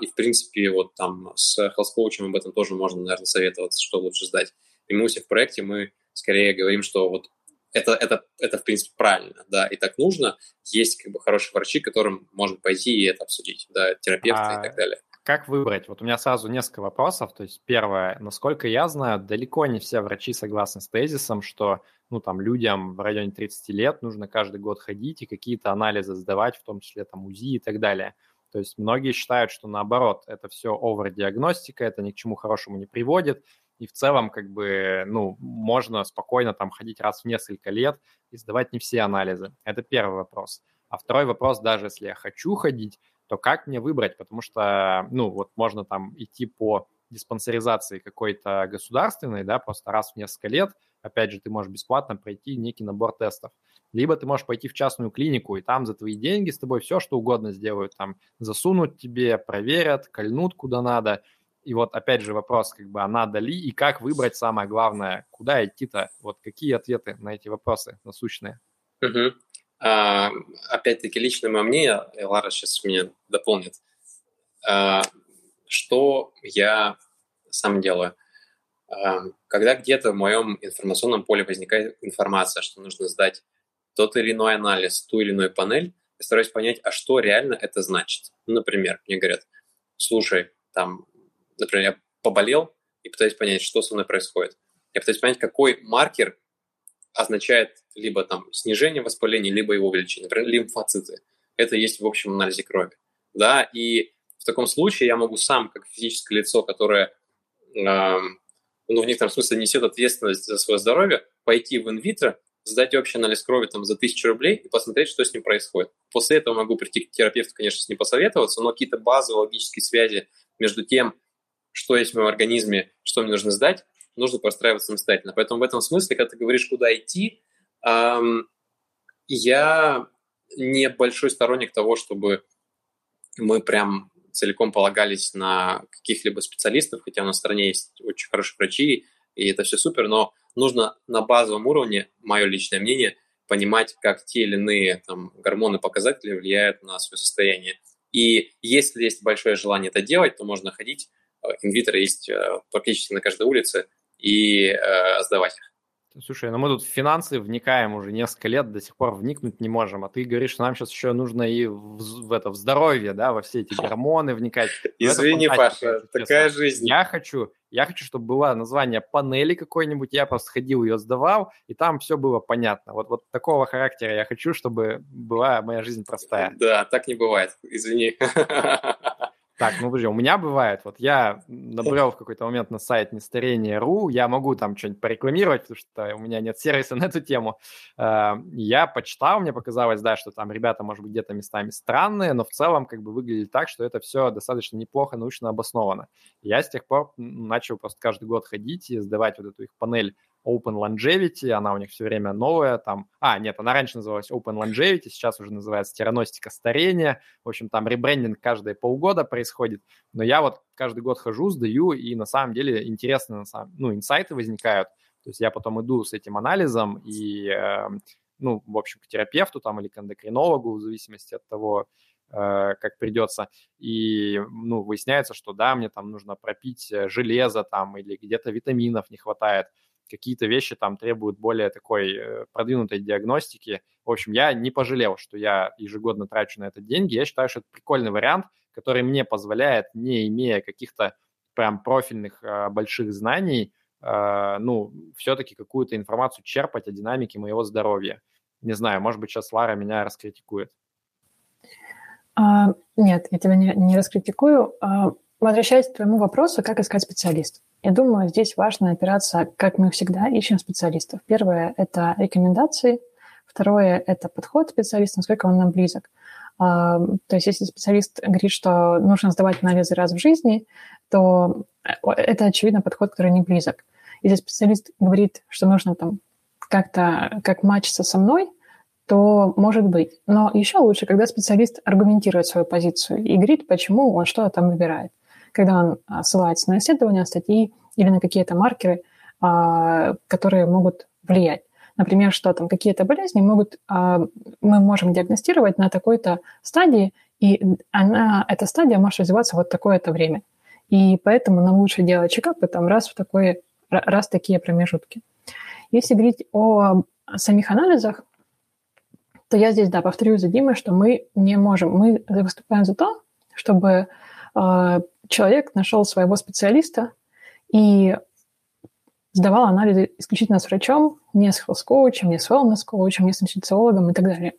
И, в принципе, вот там с хелс-коучем об этом тоже можно, наверное, советоваться, что лучше сдать. И мы у себя в проекте, мы скорее говорим, что вот это в принципе, правильно, да, и так нужно. Есть как бы хорошие врачи, к которым можно пойти и это обсудить, да, терапевты и так далее. Как выбрать? Вот у меня сразу несколько вопросов. То есть первое, насколько я знаю, далеко не все врачи согласны с тезисом, что ну, там, людям в районе 30 лет нужно каждый год ходить и какие-то анализы сдавать, в том числе там УЗИ и так далее. То есть многие считают, что наоборот, это все овердиагностика, это ни к чему хорошему не приводит, и в целом как бы, ну, можно спокойно там ходить раз в несколько лет и сдавать не все анализы. Это первый вопрос. А второй вопрос, даже если я хочу ходить, то как мне выбрать? Потому что, ну, вот можно там идти по диспансеризации какой-то государственной, да, просто раз в несколько лет, опять же, ты можешь бесплатно пройти некий набор тестов. Либо ты можешь пойти в частную клинику, и там за твои деньги с тобой все, что угодно сделают. Там засунут тебе, проверят, кольнут куда надо. И вот опять же вопрос, как бы, а надо ли и как выбрать самое главное? Куда идти-то? Вот какие ответы на эти вопросы насущные? Угу. Опять-таки личное мое мнение, и Лара сейчас меня дополнит, что я сам делаю. Когда где-то в моем информационном поле возникает информация, что нужно сдать тот или иной анализ, ту или иную панель, я стараюсь понять, а что реально это значит. Ну, например, мне говорят, слушай, там, например, я поболел и пытаюсь понять, что со мной происходит. Я пытаюсь понять, какой маркер означает либо там снижение воспаления, либо его увеличение. Например, лимфоциты. Это есть в общем анализе крови. Да, и в таком случае я могу сам, как физическое лицо, которое... в некотором смысле несет ответственность за свое здоровье, пойти в Invitro, сдать общий анализ крови там, за 1000 рублей и посмотреть, что с ним происходит. После этого могу прийти к терапевту, конечно, с ним посоветоваться, но какие-то базовые логические связи между тем, что есть в моем организме, что мне нужно сдать, нужно простраивать самостоятельно. Поэтому в этом смысле, когда ты говоришь, куда идти, я не большой сторонник того, чтобы мы прям... целиком полагались на каких-либо специалистов, хотя у нас в стране есть очень хорошие врачи, и это все супер, но нужно на базовом уровне, мое личное мнение, понимать, как те или иные там, гормоны, показатели влияют на свое состояние. И если есть большое желание это делать, то можно ходить, Invitro есть практически на каждой улице, и сдавать их. Слушай, ну мы тут в финансы вникаем уже несколько лет, до сих пор вникнуть не можем, а ты говоришь, что нам сейчас еще нужно и в здоровье, да, во все эти гормоны вникать. Извини, Паша, такая жизнь. Я хочу, чтобы было название панели какой-нибудь, я просто ходил, ее сдавал, и там все было понятно. Вот такого характера я хочу, чтобы была моя жизнь простая. Да, так не бывает, извини. Так, ну, подожди, у меня бывает, вот я набрел в какой-то момент на сайт нестарение.ру, я могу там что-нибудь порекламировать, потому что у меня нет сервиса на эту тему. Я почитал, мне показалось, да, что там ребята, может быть, где-то местами странные, но в целом как бы выглядит так, что это все достаточно неплохо научно обосновано. Я с тех пор начал просто каждый год ходить и сдавать вот эту их панель Open Longevity, она у них все время новая, там, она раньше называлась Open Longevity, сейчас уже называется Тераностика старения, в общем, там ребрендинг каждые полгода происходит, но я вот каждый год хожу, сдаю, и на самом деле интересные, инсайты возникают, то есть я потом иду с этим анализом и, в общем, к терапевту там или к эндокринологу, в зависимости от того, как придется, и, выясняется, что, да, мне там нужно пропить железо там или где-то витаминов не хватает, какие-то вещи там требуют более такой продвинутой диагностики. В общем, я не пожалел, что я ежегодно трачу на это деньги. Я считаю, что это прикольный вариант, который мне позволяет, не имея каких-то прям профильных больших знаний, все-таки какую-то информацию черпать о динамике моего здоровья. Не знаю, может быть, сейчас Лара меня раскритикует. Нет, я тебя не раскритикую. Возвращаясь к твоему вопросу, как искать специалиста. Я думаю, здесь важно опираться, как мы всегда ищем специалистов. Первое – это рекомендации. Второе – это подход специалиста, насколько он нам близок. То есть если специалист говорит, что нужно сдавать анализы раз в жизни, то это, очевидно, подход, который не близок. Если специалист говорит, что нужно там как-то как матчиться со мной, то может быть. Но еще лучше, когда специалист аргументирует свою позицию и говорит, почему он что-то там выбирает. Когда он ссылается на исследования, статьи или на какие-то маркеры, которые могут влиять. Например, что там какие-то болезни мы можем диагностировать на такой-то стадии, и эта стадия может развиваться вот такое-то время. И поэтому нам лучше делать чекапы там раз в такие промежутки. Если говорить о самих анализах, то я здесь, да, повторю за Димой, что мы не можем. Мы выступаем за то, чтобы человек нашел своего специалиста и сдавал анализы исключительно с врачом, не с хелс-коучем, не с wellness-коучем, не с нутрициологом и так далее.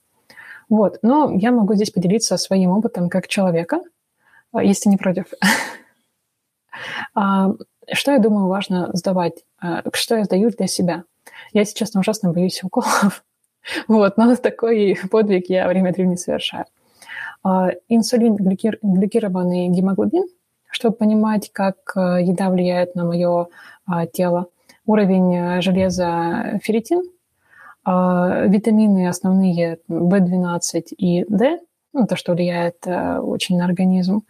Вот. Но я могу здесь поделиться своим опытом как человека, если не против. Что, я думаю, важно сдавать? Что я сдаю для себя? Я, если честно, ужасно боюсь уколов. Вот, но такой подвиг я время от времени совершаю. Инсулин, гликированный гемоглобин, чтобы понимать, как еда влияет на мое тело. Уровень железа, ферритин. Витамины основные В12 и D, ну, то, что влияет очень на организм.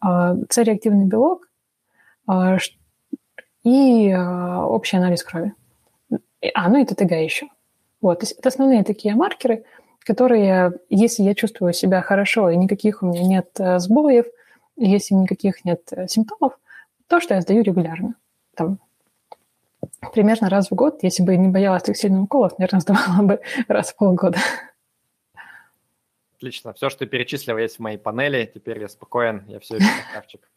С-реактивный белок и общий анализ крови. Ну и ТТГ еще. Вот, то есть это основные такие маркеры, которые, если я чувствую себя хорошо и никаких у меня нет сбоев, если никаких нет симптомов, то, что я сдаю регулярно. Там, примерно раз в год, если бы не боялась так сильно уколов, наверное, сдавала бы раз в полгода. Отлично. Все, что ты перечислила, есть в моей панели. Теперь я спокоен, я все решу, красавчик.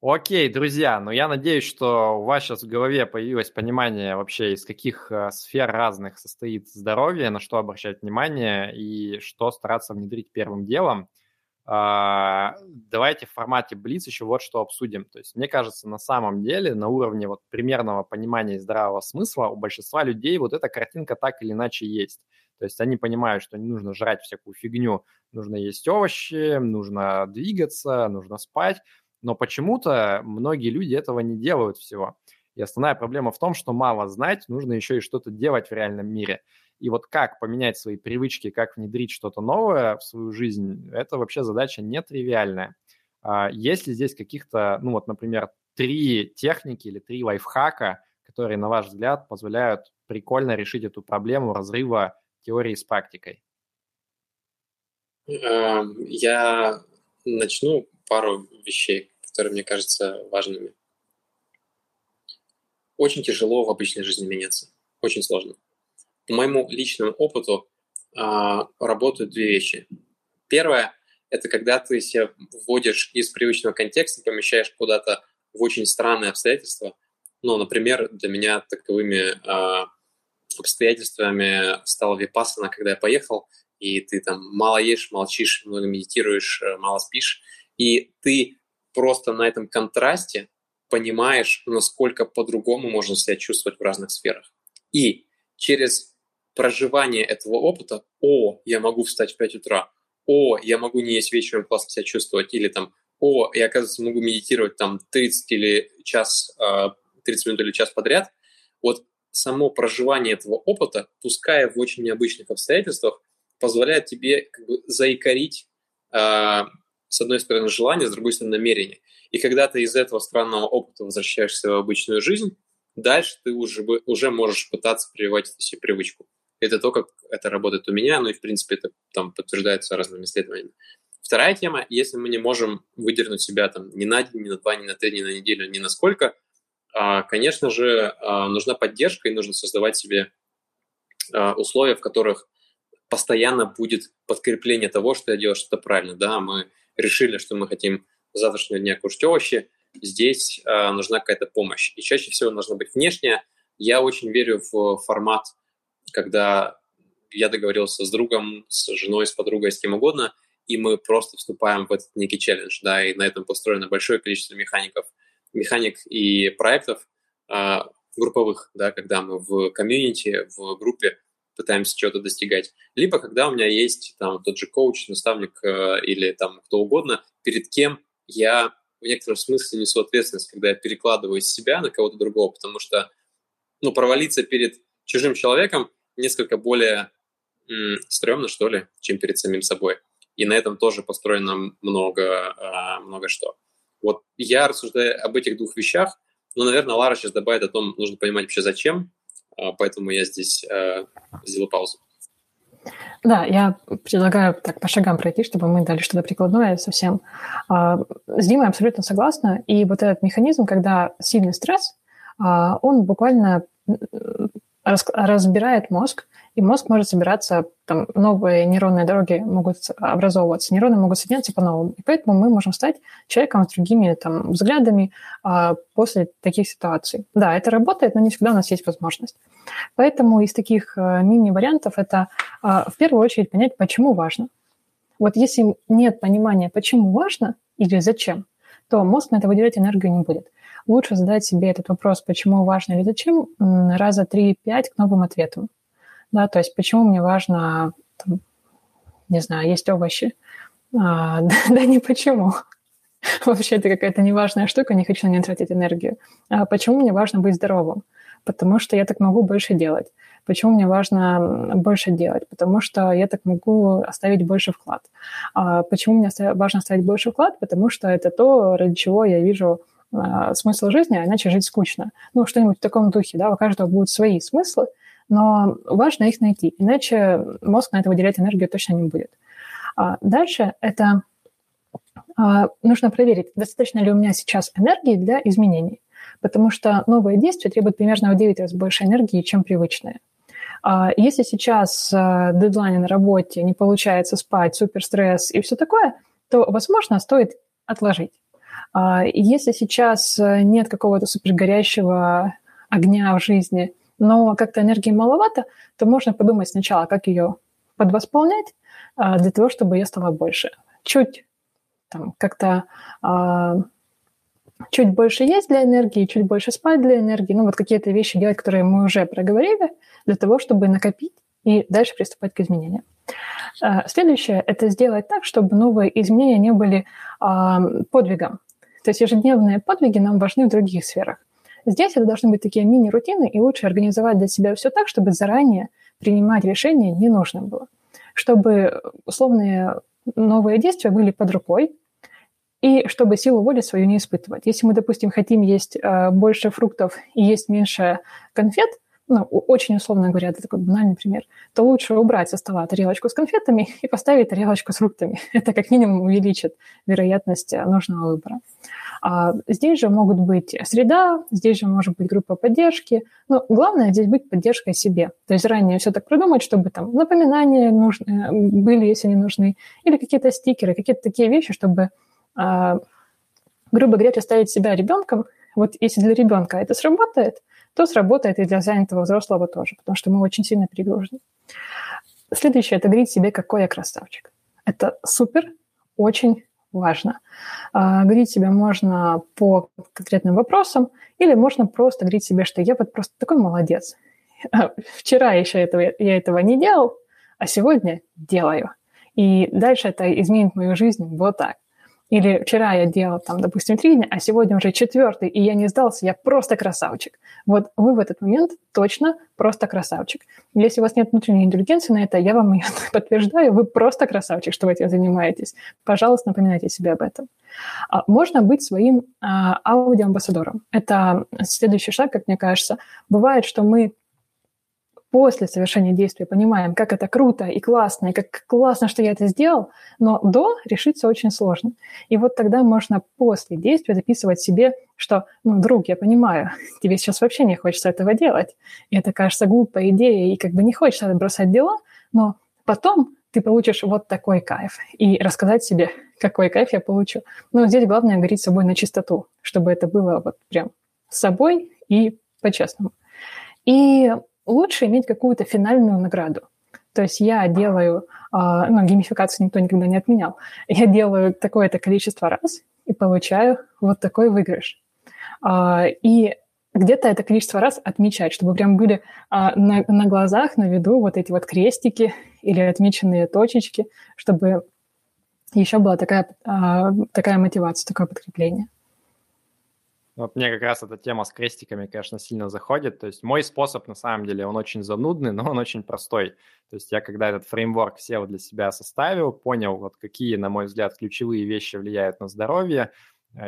Окей, друзья, ну я надеюсь, что у вас сейчас в голове появилось понимание вообще, из каких сфер разных состоит здоровье, на что обращать внимание и что стараться внедрить первым делом. Давайте в формате Блиц еще вот что обсудим. То есть, мне кажется, на самом деле, на уровне вот примерного понимания и здравого смысла у большинства людей вот эта картинка так или иначе есть. То есть они понимают, что не нужно жрать всякую фигню, нужно есть овощи, нужно двигаться, нужно спать. Но почему-то многие люди этого не делают всего. И основная проблема в том, что мало знать, нужно еще и что-то делать в реальном мире. И вот как поменять свои привычки, как внедрить что-то новое в свою жизнь, это вообще задача нетривиальная. Есть ли здесь каких-то, ну вот, например, 3 техники или 3 лайфхака, которые, на ваш взгляд, позволяют прикольно решить эту проблему разрыва теории с практикой? Я начну пару вещей, которые, мне кажется, важными. Очень тяжело в обычной жизни меняться. Очень сложно. По моему личному опыту работают 2 вещи. Первое – это когда ты себя вводишь из привычного контекста, помещаешь куда-то в очень странные обстоятельства. Ну, например, для меня таковыми обстоятельствами стала Vipassana, когда я поехал, и ты там мало ешь, молчишь, много медитируешь, мало спишь. И ты просто на этом контрасте понимаешь, насколько по-другому можно себя чувствовать в разных сферах. И через проживание этого опыта, я могу встать в 5 утра, я могу не есть вечером, классно себя чувствовать, или там, я, оказывается, могу медитировать там 30 минут или час подряд. Вот само проживание этого опыта, пускай в очень необычных обстоятельствах, позволяет тебе как бы заикарить, с одной стороны, желание, с другой стороны, намерение. И когда ты из этого странного опыта возвращаешься в обычную жизнь, дальше ты уже можешь пытаться прививать это себе привычку. Это то, как это работает у меня, и, в принципе, это там подтверждается разными исследованиями. Вторая тема, если мы не можем выдернуть себя там ни на день, ни на 2, ни на 3, ни на неделю, ни на сколько, конечно же, нужна поддержка, и нужно создавать себе условия, в которых постоянно будет подкрепление того, что я делаю что-то правильно. Да, мы решили, что мы хотим с завтрашнего дня кушать овощи, здесь нужна какая-то помощь. И чаще всего должна быть внешняя. Я очень верю в формат, когда я договорился с другом, с женой, с подругой, с кем угодно, и мы просто вступаем в этот некий челлендж. Да, и на этом построено большое количество механик и проектов групповых, да, когда мы в комьюнити, в группе пытаемся чего-то достигать, либо когда у меня есть там тот же коуч, наставник или там кто угодно, перед кем я в некотором смысле несу ответственность, когда я перекладываю из себя на кого-то другого, потому что, ну, провалиться перед чужим человеком несколько более стрёмно, что ли, чем перед самим собой. И на этом тоже построено много что. Вот я рассуждаю об этих двух вещах, но, наверное, Лара сейчас добавит о том, нужно понимать вообще зачем, поэтому я здесь сделаю паузу. Да, я предлагаю так по шагам пройти, чтобы мы дали что-то прикладное совсем. С Димой абсолютно согласна. И вот этот механизм, когда сильный стресс, он буквально разбирает мозг, и мозг может собираться, там новые нейронные дороги могут образовываться, нейроны могут соединяться по-новому. И поэтому мы можем стать человеком с другими там взглядами после таких ситуаций. Да, это работает, но не всегда у нас есть возможность. Поэтому из таких мини-вариантов это в первую очередь понять, почему важно. Вот если нет понимания, почему важно или зачем, то мозг на это выделять энергию не будет. Лучше задать себе этот вопрос, почему важно или зачем, раза 3-5 к новым ответам. Да, то есть почему мне важно, там, не знаю, есть овощи? Да не почему. Вообще это какая-то неважная штука, не хочу на нее тратить энергию. А почему мне важно быть здоровым? Потому что я так могу больше делать. Почему мне важно больше делать? Потому что я так могу оставить больше вклад. А почему мне важно оставить больше вклад? Потому что это то, ради чего я вижу смысл жизни, а иначе жить скучно. Ну, что-нибудь в таком духе, да, у каждого будут свои смыслы, но важно их найти, иначе мозг на это выделять энергию точно не будет. Дальше это нужно проверить, достаточно ли у меня сейчас энергии для изменений, потому что новые действия требуют примерно в 9 раз больше энергии, чем привычные. Если сейчас дедлайны на работе, не получается спать, суперстресс и все такое, то, возможно, стоит отложить. Если сейчас нет какого-то супергорящего огня в жизни, но как-то энергии маловато, то можно подумать сначала, как ее подвосполнять для того, чтобы ее стало больше. Чуть больше есть для энергии, чуть больше спать для энергии. Ну вот какие-то вещи делать, которые мы уже проговорили, для того, чтобы накопить и дальше приступать к изменениям. Следующее – это сделать так, чтобы новые изменения не были подвигом. То есть ежедневные подвиги нам важны в других сферах. Здесь это должны быть такие мини-рутины, и лучше организовать для себя все так, чтобы заранее принимать решения не нужно было. Чтобы условные новые действия были под рукой, и чтобы силу воли свою не испытывать. Если мы, допустим, хотим есть больше фруктов и есть меньше конфет, ну, очень условно говоря, это такой банальный пример, то лучше убрать со стола тарелочку с конфетами и поставить тарелочку с фруктами. Это как минимум увеличит вероятность нужного выбора. Здесь же могут быть среда, здесь же может быть группа поддержки. Но главное здесь быть поддержкой себе. То есть ранее все так продумать, чтобы там напоминания нужны, были, если они нужны, или какие-то стикеры, какие-то такие вещи, чтобы, грубо говоря, представить себя ребенком. Вот если для ребенка это сработает, то сработает и для занятого взрослого тоже, потому что мы очень сильно перегружены. Следующее – это говорить себе, какой я красавчик. Это супер, очень важно. Говорить себе можно по конкретным вопросам или можно просто говорить себе, что я вот просто такой молодец. Вчера еще я этого не делал, а сегодня делаю. И дальше это изменит мою жизнь вот так. Или вчера я делал, там, допустим, 3 дня, а сегодня уже 4-й, и я не сдался, я просто красавчик. Вот вы в этот момент точно просто красавчик. Если у вас нет внутренней индульгенции на это, я вам ее подтверждаю, вы просто красавчик, что вы этим занимаетесь. Пожалуйста, напоминайте себе об этом. Можно быть своим аудиоамбассадором. Это следующий шаг, как мне кажется. Бывает, что мы после совершения действия понимаем, как это круто и классно, и как классно, что я это сделал, но до решиться очень сложно. И вот тогда можно после действия записывать себе, что, ну, друг, я понимаю, тебе сейчас вообще не хочется этого делать, и это кажется глупой идеей, и как бы не хочется бросать дела, но потом ты получишь вот такой кайф, и рассказать себе, какой кайф я получу. Но здесь главное говорить с собой на чистоту, чтобы это было вот прям с собой и по-честному. И лучше иметь какую-то финальную награду. То есть я делаю, геймификацию никто никогда не отменял, я делаю такое-то количество раз и получаю вот такой выигрыш. И где-то это количество раз отмечать, чтобы прям были на глазах, на виду вот эти вот крестики или отмеченные точечки, чтобы еще была такая мотивация, такое подкрепление. Вот мне как раз эта тема с крестиками, конечно, сильно заходит. То есть мой способ, на самом деле, он очень занудный, но он очень простой. То есть я, когда этот фреймворк SEO для себя составил, понял, вот какие, на мой взгляд, ключевые вещи влияют на здоровье,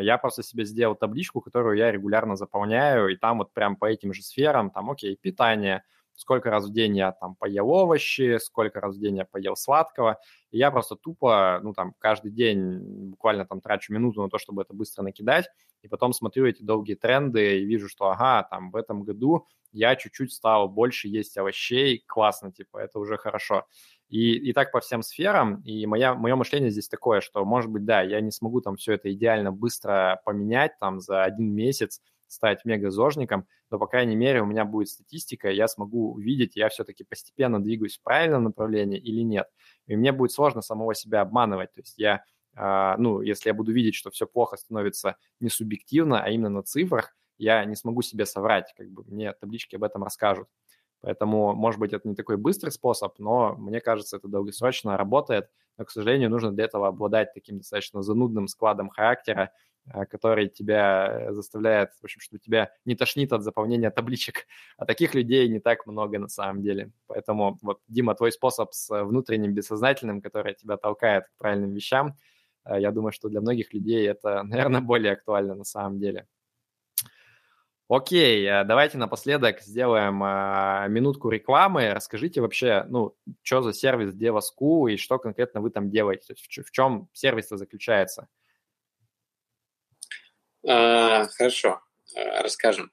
я просто себе сделал табличку, которую я регулярно заполняю, и там вот прям по этим же сферам, там, окей, питание, сколько раз в день я там поел овощи, сколько раз в день я поел сладкого. И я просто тупо, каждый день буквально там трачу минуту на то, чтобы это быстро накидать, и потом смотрю эти долгие тренды и вижу, что, в этом году я чуть-чуть стал больше есть овощей, классно, это уже хорошо. И так по всем сферам, и мое мышление здесь такое, что, может быть, да, я не смогу там все это идеально быстро поменять, там, за один месяц стать мегазожником, но, по крайней мере, у меня будет статистика, я смогу увидеть, я все-таки постепенно двигаюсь в правильном направлении или нет. И мне будет сложно самого себя обманывать. То есть я, если я буду видеть, что все плохо становится не субъективно, а именно на цифрах, я не смогу себе соврать, мне таблички об этом расскажут. Поэтому, может быть, это не такой быстрый способ, но, мне кажется, это долгосрочно работает. Но, к сожалению, нужно для этого обладать таким достаточно занудным складом характера, который тебя заставляет, в общем, что тебя не тошнит от заполнения табличек. А таких людей не так много на самом деле. Поэтому, вот, Дима, твой способ с внутренним бессознательным, который тебя толкает к правильным вещам, я думаю, что для многих людей это, наверное, более актуально на самом деле. Окей, давайте напоследок сделаем минутку рекламы. Расскажите вообще, что за сервис Deva School и что конкретно вы там делаете? То есть в чем сервис-то заключается? Хорошо, расскажем.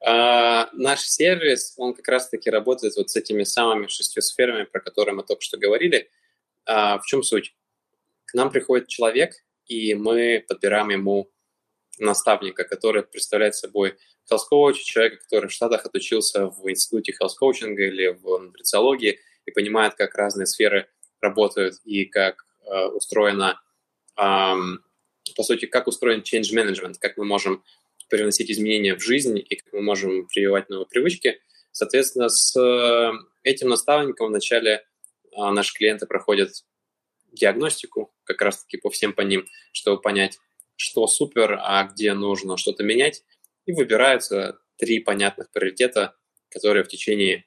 Наш сервис, он как раз-таки работает вот с этими самыми 6 сферами, про которые мы только что говорили. В чем суть? К нам приходит человек, и мы подбираем ему наставника, который представляет собой хелс-коуча, человека, который в Штатах отучился в институте хелс-коучинга или в нутрициологии и понимает, как разные сферы работают и как устроено, по сути, как устроен change management, как мы можем привносить изменения в жизнь и как мы можем прививать новые привычки. Соответственно, с этим наставником вначале наши клиенты проходят диагностику, как раз-таки по всем по ним, чтобы понять, что супер, а где нужно что-то менять, и выбираются 3 понятных приоритета, которые в течение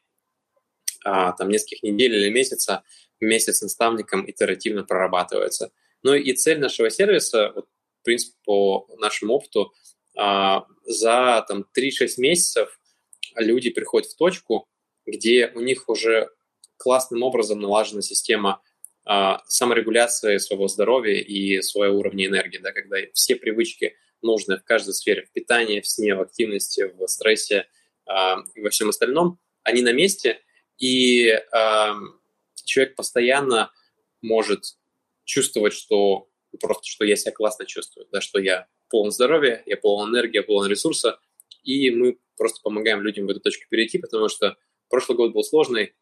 нескольких недель или месяца вместе с наставником итеративно прорабатываются. Ну и цель нашего сервиса, вот, в принципе, по нашему опыту, за 3-6 месяцев люди приходят в точку, где у них уже классным образом налажена система саморегуляции своего здоровья и своего уровня энергии, да, когда все привычки нужны в каждой сфере, в питании, в сне, в активности, в стрессе и во всем остальном, они на месте, и человек постоянно может чувствовать, что я себя классно чувствую, да, что я полон здоровья, я полон энергии, я полон ресурса, и мы просто помогаем людям в эту точку перейти, потому что прошлый год был сложный,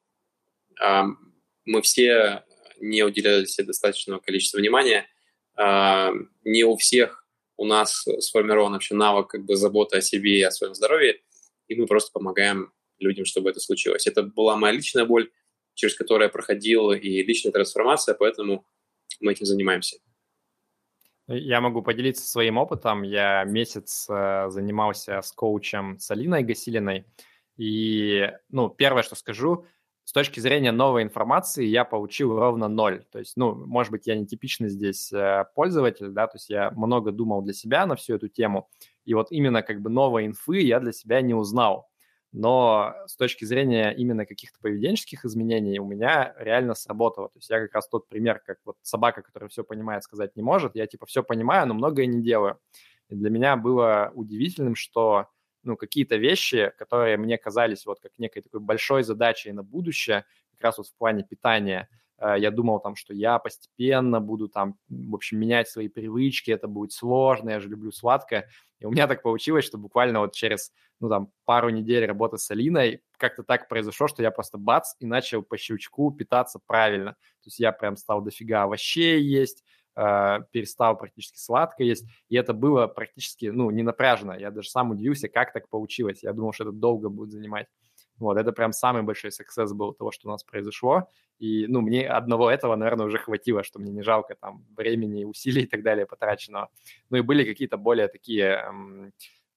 мы все не уделяли себе достаточного количества внимания. Не у всех у нас сформирован вообще навык заботы о себе и о своем здоровье, и мы просто помогаем людям, чтобы это случилось. Это была моя личная боль, через которую я проходил, и личная трансформация, поэтому мы этим занимаемся. Я могу поделиться своим опытом. Я месяц занимался с коучем, с Алиной Гасилиной, и первое, что скажу, с точки зрения новой информации я получил ровно 0. То есть, может быть, я не типичный здесь пользователь, да, то есть я много думал для себя на всю эту тему, и вот именно новой инфы я для себя не узнал. Но с точки зрения именно каких-то поведенческих изменений у меня реально сработало. То есть я как раз тот пример, как вот собака, которая все понимает, сказать не может. Я все понимаю, но многое не делаю. И для меня было удивительным, что какие-то вещи, которые мне казались вот как некой такой большой задачей на будущее, как раз вот в плане питания, я думал, что я постепенно буду менять свои привычки, это будет сложно, я же люблю сладкое. И у меня так получилось, что буквально вот через пару недель работы с Алиной как-то так произошло, что я просто бац и начал по щелчку питаться правильно. То есть я прям стал дофига овощей есть, перестала практически сладко есть, и это было практически, не напряжно. Я даже сам удивился, как так получилось. Я думал, что это долго будет занимать. Вот, это прям самый большой success был того, что у нас произошло. И, мне одного этого, наверное, уже хватило, что мне не жалко там времени, усилий и так далее потраченного. И были какие-то более такие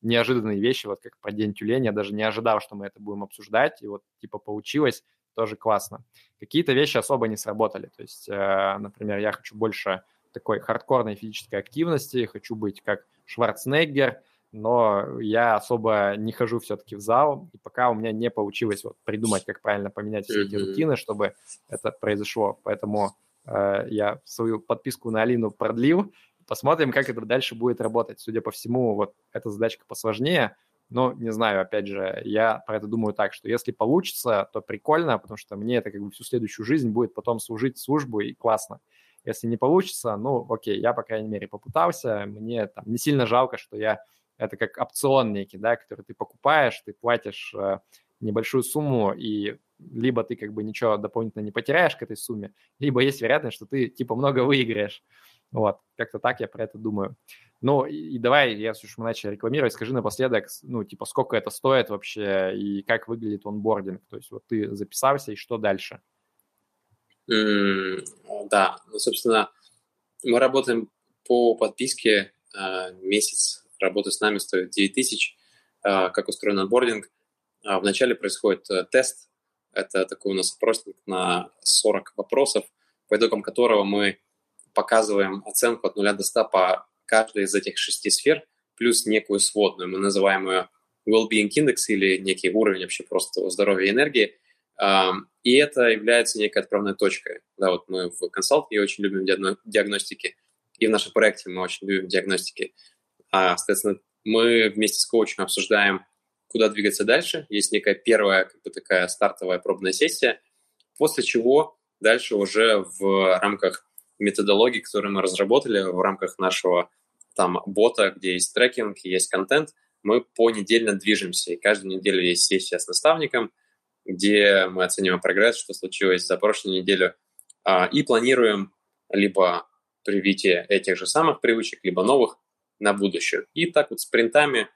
неожиданные вещи, вот как про День тюленя. Я даже не ожидал, что мы это будем обсуждать. И вот типа получилось, тоже классно. Какие-то вещи особо не сработали. То есть, например, я хочу больше такой хардкорной физической активности, хочу быть как Шварценеггер, но я особо не хожу все-таки в зал, и пока у меня не получилось придумать, как правильно поменять все эти рутины, чтобы это произошло. Поэтому я свою подписку на Алину продлил. Посмотрим, как это дальше будет работать. Судя по всему, эта задачка посложнее, но не знаю, опять же, я про это думаю так, что если получится, то прикольно, потому что мне это всю следующую жизнь будет потом служить службу, и классно. Если не получится, окей, я, по крайней мере, попытался, мне там не сильно жалко, что я... Это как опционники, да, которые ты покупаешь, ты платишь небольшую сумму, и либо ты ничего дополнительно не потеряешь к этой сумме, либо есть вероятность, что ты много выиграешь. Вот, как-то так я про это думаю. И давай, я все уж мы начали рекламировать, скажи напоследок, сколько это стоит вообще и как выглядит онбординг. То есть ты записался, и что дальше? Да, собственно, мы работаем по подписке месяц. Работа с нами стоит 9000, как устроен онбординг. Вначале происходит тест, это такой у нас опросник на 40 вопросов, по итогам которого мы показываем оценку от 0 до 100 по каждой из этих 6 сфер, плюс некую сводную, мы называем ее well-being index или некий уровень вообще просто здоровья и энергии, и это является некой отправной точкой. Да, вот мы в консалтинге очень любим диагностики, и в нашем проекте мы очень любим диагностики. Соответственно, мы вместе с коучем обсуждаем, куда двигаться дальше. Есть некая первая, такая стартовая пробная сессия, после чего дальше уже в рамках методологии, которую мы разработали, в рамках нашего бота, где есть трекинг, есть контент, мы понедельно движемся. И каждую неделю есть сессия с наставником, где мы оцениваем прогресс, что случилось за прошлую неделю, и планируем либо привитие этих же самых привычек, либо новых, на будущее. И так спринтами,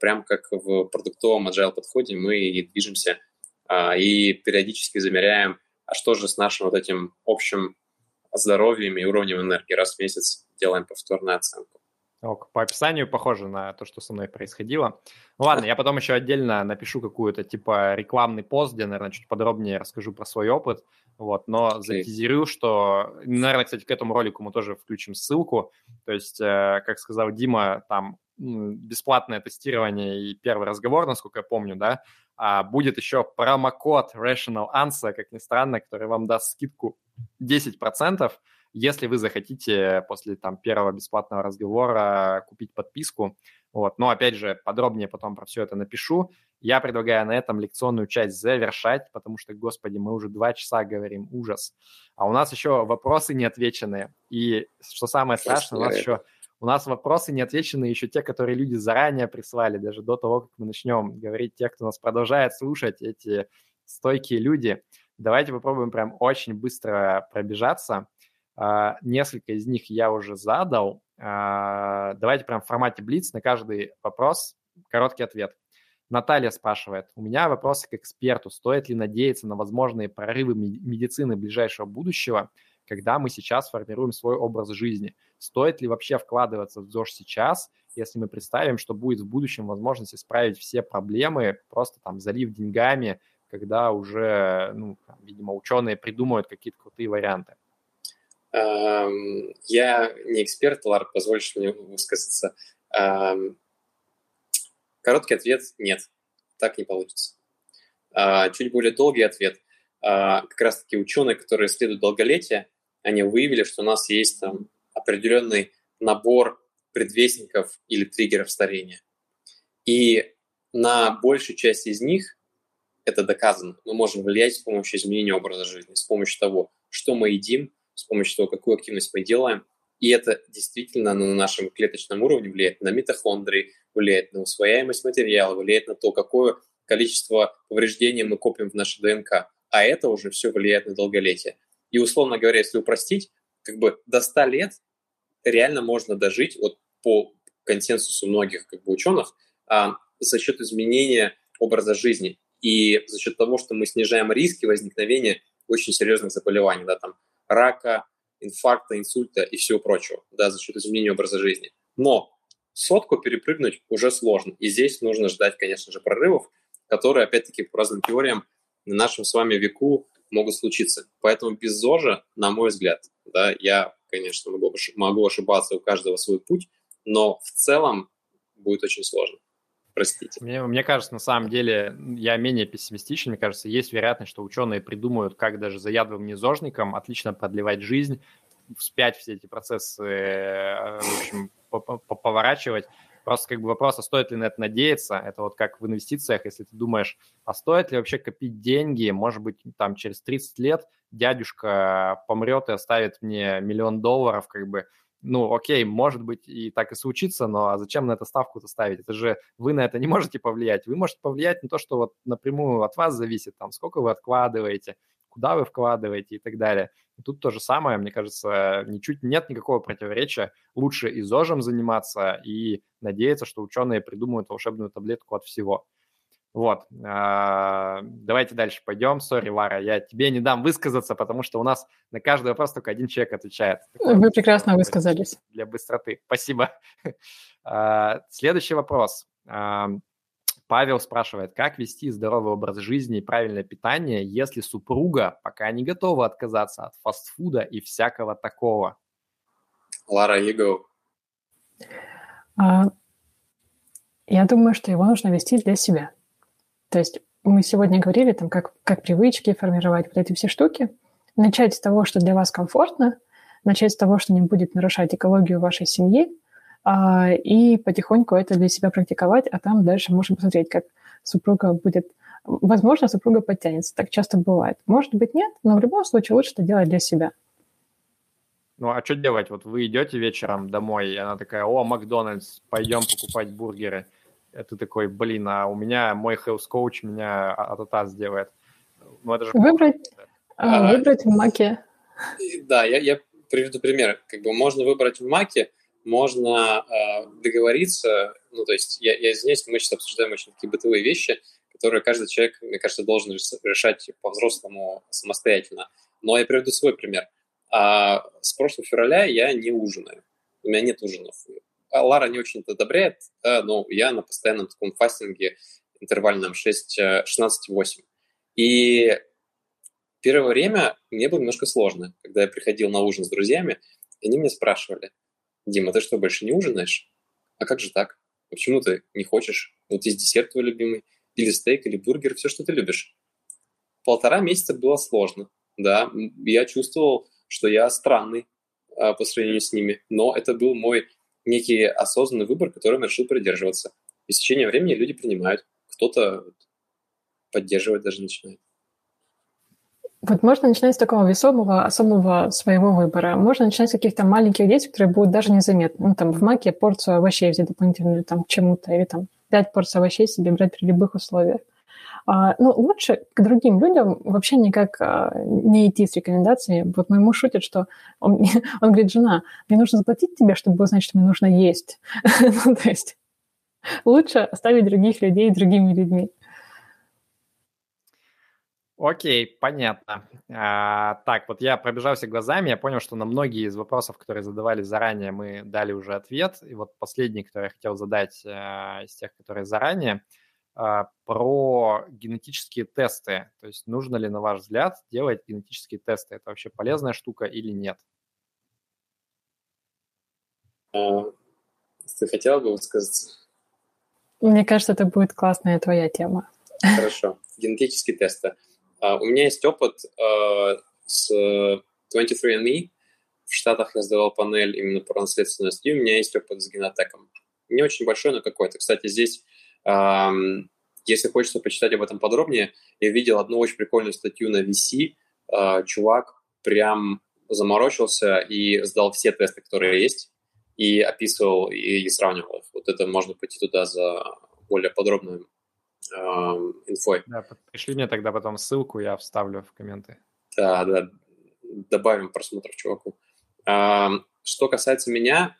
прям как в продуктовом agile подходе, мы и движемся, и периодически замеряем, а что же с нашим этим общим здоровьем и уровнем энергии. Раз в месяц делаем повторную оценку. По описанию похоже на то, что со мной происходило. Ладно, я потом еще отдельно напишу какую-то рекламный пост, где, наверное, чуть подробнее расскажу про свой опыт. Но затизерю, что... Наверное, кстати, к этому ролику мы тоже включим ссылку. То есть, как сказал Дима, там бесплатное тестирование и первый разговор, насколько я помню, да? А будет еще промокод Rational Answer, как ни странно, который вам даст скидку 10%. Если вы захотите после первого бесплатного разговора купить подписку. Но опять же, подробнее потом про все это напишу. Я предлагаю на этом лекционную часть завершать, потому что, господи, мы уже 2 часа говорим, ужас. А у нас еще вопросы не отвечены. И что самое страшное, у нас вопросы не отвечены еще те, которые люди заранее прислали, даже до того, как мы начнем говорить, те, кто нас продолжает слушать, эти стойкие люди. Давайте попробуем прям очень быстро пробежаться. Несколько из них я уже задал. Давайте прям в формате блиц на каждый вопрос короткий ответ. Наталья спрашивает: у меня вопросы к эксперту. Стоит ли надеяться на возможные прорывы медицины ближайшего будущего, когда мы сейчас формируем свой образ жизни? Стоит ли вообще вкладываться в ЗОЖ сейчас, если мы представим, что будет в будущем возможность исправить все проблемы, просто залив деньгами, когда уже, видимо, ученые придумают какие-то крутые варианты? Я не эксперт, Лара, позволишь мне высказаться. Короткий ответ – нет, так не получится. Чуть более долгий ответ. Как раз-таки ученые, которые исследуют долголетие, они выявили, что у нас есть определенный набор предвестников или триггеров старения. И на большей части из них это доказано. Мы можем влиять с помощью изменения образа жизни, с помощью того, что мы едим, с помощью того, какую активность мы делаем. И это действительно на нашем клеточном уровне влияет на митохондрии, влияет на усвояемость материала, влияет на то, какое количество повреждений мы копим в нашей ДНК. А это уже все влияет на долголетие. И, условно говоря, если упростить, до 100 лет реально можно дожить вот по консенсусу многих как бы, ученых за счет изменения образа жизни и за счет того, что мы снижаем риски возникновения очень серьезных заболеваний, да, там, рака, инфаркта, инсульта и всего прочего, да, за счет изменения образа жизни. Но сотку перепрыгнуть уже сложно, и здесь нужно ждать, конечно же, прорывов, которые, опять-таки, по разным теориям на нашем с вами веку могут случиться. Поэтому без ЗОЖа, на мой взгляд, да, я, конечно, могу ошибаться, у каждого свой путь, но в целом будет очень сложно. Простите. Мне кажется, на самом деле, я менее пессимистичен. Мне кажется, есть вероятность, что ученые придумают, как даже заядлым незожникам отлично продлевать жизнь, вспять все эти процессы, в общем, поворачивать. Просто как бы вопрос, а стоит ли на это надеяться? Это вот как в инвестициях, если ты думаешь, а стоит ли вообще копить деньги? Может быть, там через 30 лет дядюшка помрет и оставит мне $1 миллион, как бы. Ну, окей, может быть, и так и случится, но зачем на это ставку-то ставить? Это же вы на это не можете повлиять. Вы можете повлиять на то, что вот напрямую от вас зависит, там, сколько вы откладываете, куда вы вкладываете и так далее. И тут то же самое, мне кажется, ничуть нет никакого противоречия. Лучше и ЗОЖем заниматься и надеяться, что ученые придумают волшебную таблетку от всего. Вот, давайте дальше пойдем. Сори, Лара, я тебе не дам высказаться, потому что у нас на каждый вопрос только один человек отвечает. Вы прекрасно высказались. Для быстроты. Спасибо. Следующий вопрос. Павел спрашивает, как вести здоровый образ жизни и правильное питание, если супруга пока не готова отказаться от фастфуда и всякого такого? Лара, you go. Я думаю, что его нужно вести для себя. То есть мы сегодня говорили, там, как привычки формировать, вот эти все штуки. Начать с того, что для вас комфортно, начать с того, что не будет нарушать экологию вашей семьи, и потихоньку это для себя практиковать, а там дальше можем посмотреть, как супруга будет... Возможно, супруга подтянется, так часто бывает. Может быть, нет, но в любом случае лучше это делать для себя. Ну, а что делать? Вот вы идете вечером домой, и она такая, о, Макдональдс, пойдем покупать бургеры. Ты такой, блин, а у меня мой хелс-коуч меня ата-та сделает. Ну, это же... Выбрать в Маке. Да, я приведу пример. Как бы можно выбрать в Маке, можно договориться. Ну, то есть, я извиняюсь, мы сейчас обсуждаем очень такие бытовые вещи, которые каждый человек, мне кажется, должен решать по-взрослому самостоятельно. Но я приведу свой пример. С прошлого февраля я не ужинаю. У меня нет ужинов. Лара не очень-то одобряет, но я на постоянном таком фастинге интервальном 16-8. И первое время мне было немножко сложно, когда я приходил на ужин с друзьями, и они меня спрашивали, Дима, ты что, больше не ужинаешь? А как же так? Почему ты не хочешь? Вот есть десерт твой любимый, или стейк, или бургер, все, что ты любишь. 1,5 месяца было сложно, да, я чувствовал, что я странный по сравнению с ними, но это был мой некий осознанный выбор, которым я решил придерживаться. И с течением времени люди принимают. Кто-то поддерживать даже начинает. Вот можно начинать с такого весомого, особого своего выбора. Можно начинать с каких-то маленьких действий, которые будут даже незаметны. Ну, там, в Маке порцию овощей взять дополнительную там, к чему-то, или там 5 порций овощей себе брать при любых условиях. Ну, лучше к другим людям вообще никак не идти с рекомендациями. Вот мой муж шутит, что он говорит, жена, мне нужно заплатить тебе, чтобы узнать, что мне нужно есть. Ну, то есть лучше оставить других людей другими людьми. Окей, понятно. Так, вот я пробежался глазами, я понял, что на многие из вопросов, которые задавали заранее, мы дали уже ответ. И вот последний, который я хотел задать из тех, которые заранее, про генетические тесты. То есть нужно ли, на ваш взгляд, делать генетические тесты? Это вообще полезная штука или нет? Ты хотела бы высказаться? Мне кажется, это будет классная твоя тема. Хорошо. Генетические тесты. У меня есть опыт с 23andMe. В Штатах я сдавал панель именно про наследственность. И у меня есть опыт с генотеком. Не очень большой, но какой-то. Кстати, здесь... Если хочется почитать об этом подробнее, я видел одну очень прикольную статью на VC. Чувак прям заморочился и сдал все тесты, которые есть, и описывал, и сравнивал их. Вот это можно пойти туда за более подробной инфой. Да, пришли мне тогда потом ссылку, я вставлю в комменты. Да, добавим просмотров чуваку. Что касается меня,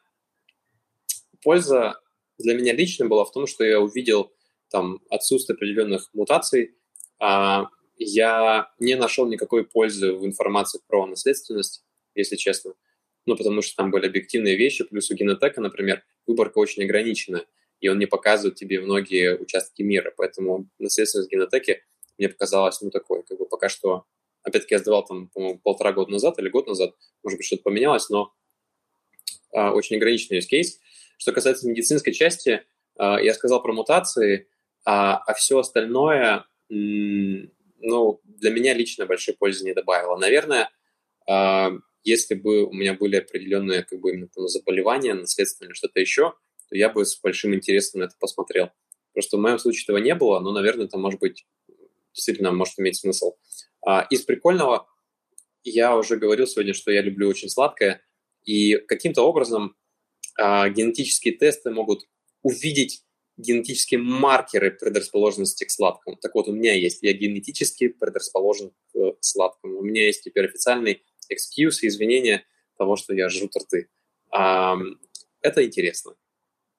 польза для меня лично была в том, что я увидел там отсутствие определенных мутаций, я не нашел никакой пользы в информации про наследственность, если честно, ну, потому что там были объективные вещи, плюс у генотека, например, выборка очень ограничена, и он не показывает тебе многие участки мира, поэтому наследственность генотеки мне показалась, ну, такой, как бы пока что, опять-таки я сдавал там, по-моему, 1,5 года назад или год назад, может быть, что-то поменялось, но очень ограниченный есть кейс. Что касается медицинской части, я сказал про мутации, а все остальное, ну, для меня лично большой пользы не добавило. Наверное, если бы у меня были определенные, как бы, именно там, заболевания, наследственные или что-то еще, то я бы с большим интересом на это посмотрел. Просто в моем случае этого не было, но, наверное, это, может быть, действительно может иметь смысл. Из прикольного, я уже говорил сегодня, что я люблю очень сладкое, и каким-то образом генетические тесты могут увидеть генетические маркеры предрасположенности к сладкому. Так вот, у меня есть, я генетически предрасположен к сладкому. У меня есть теперь официальный экскьюз и извинения того, что я жру торты. Это интересно.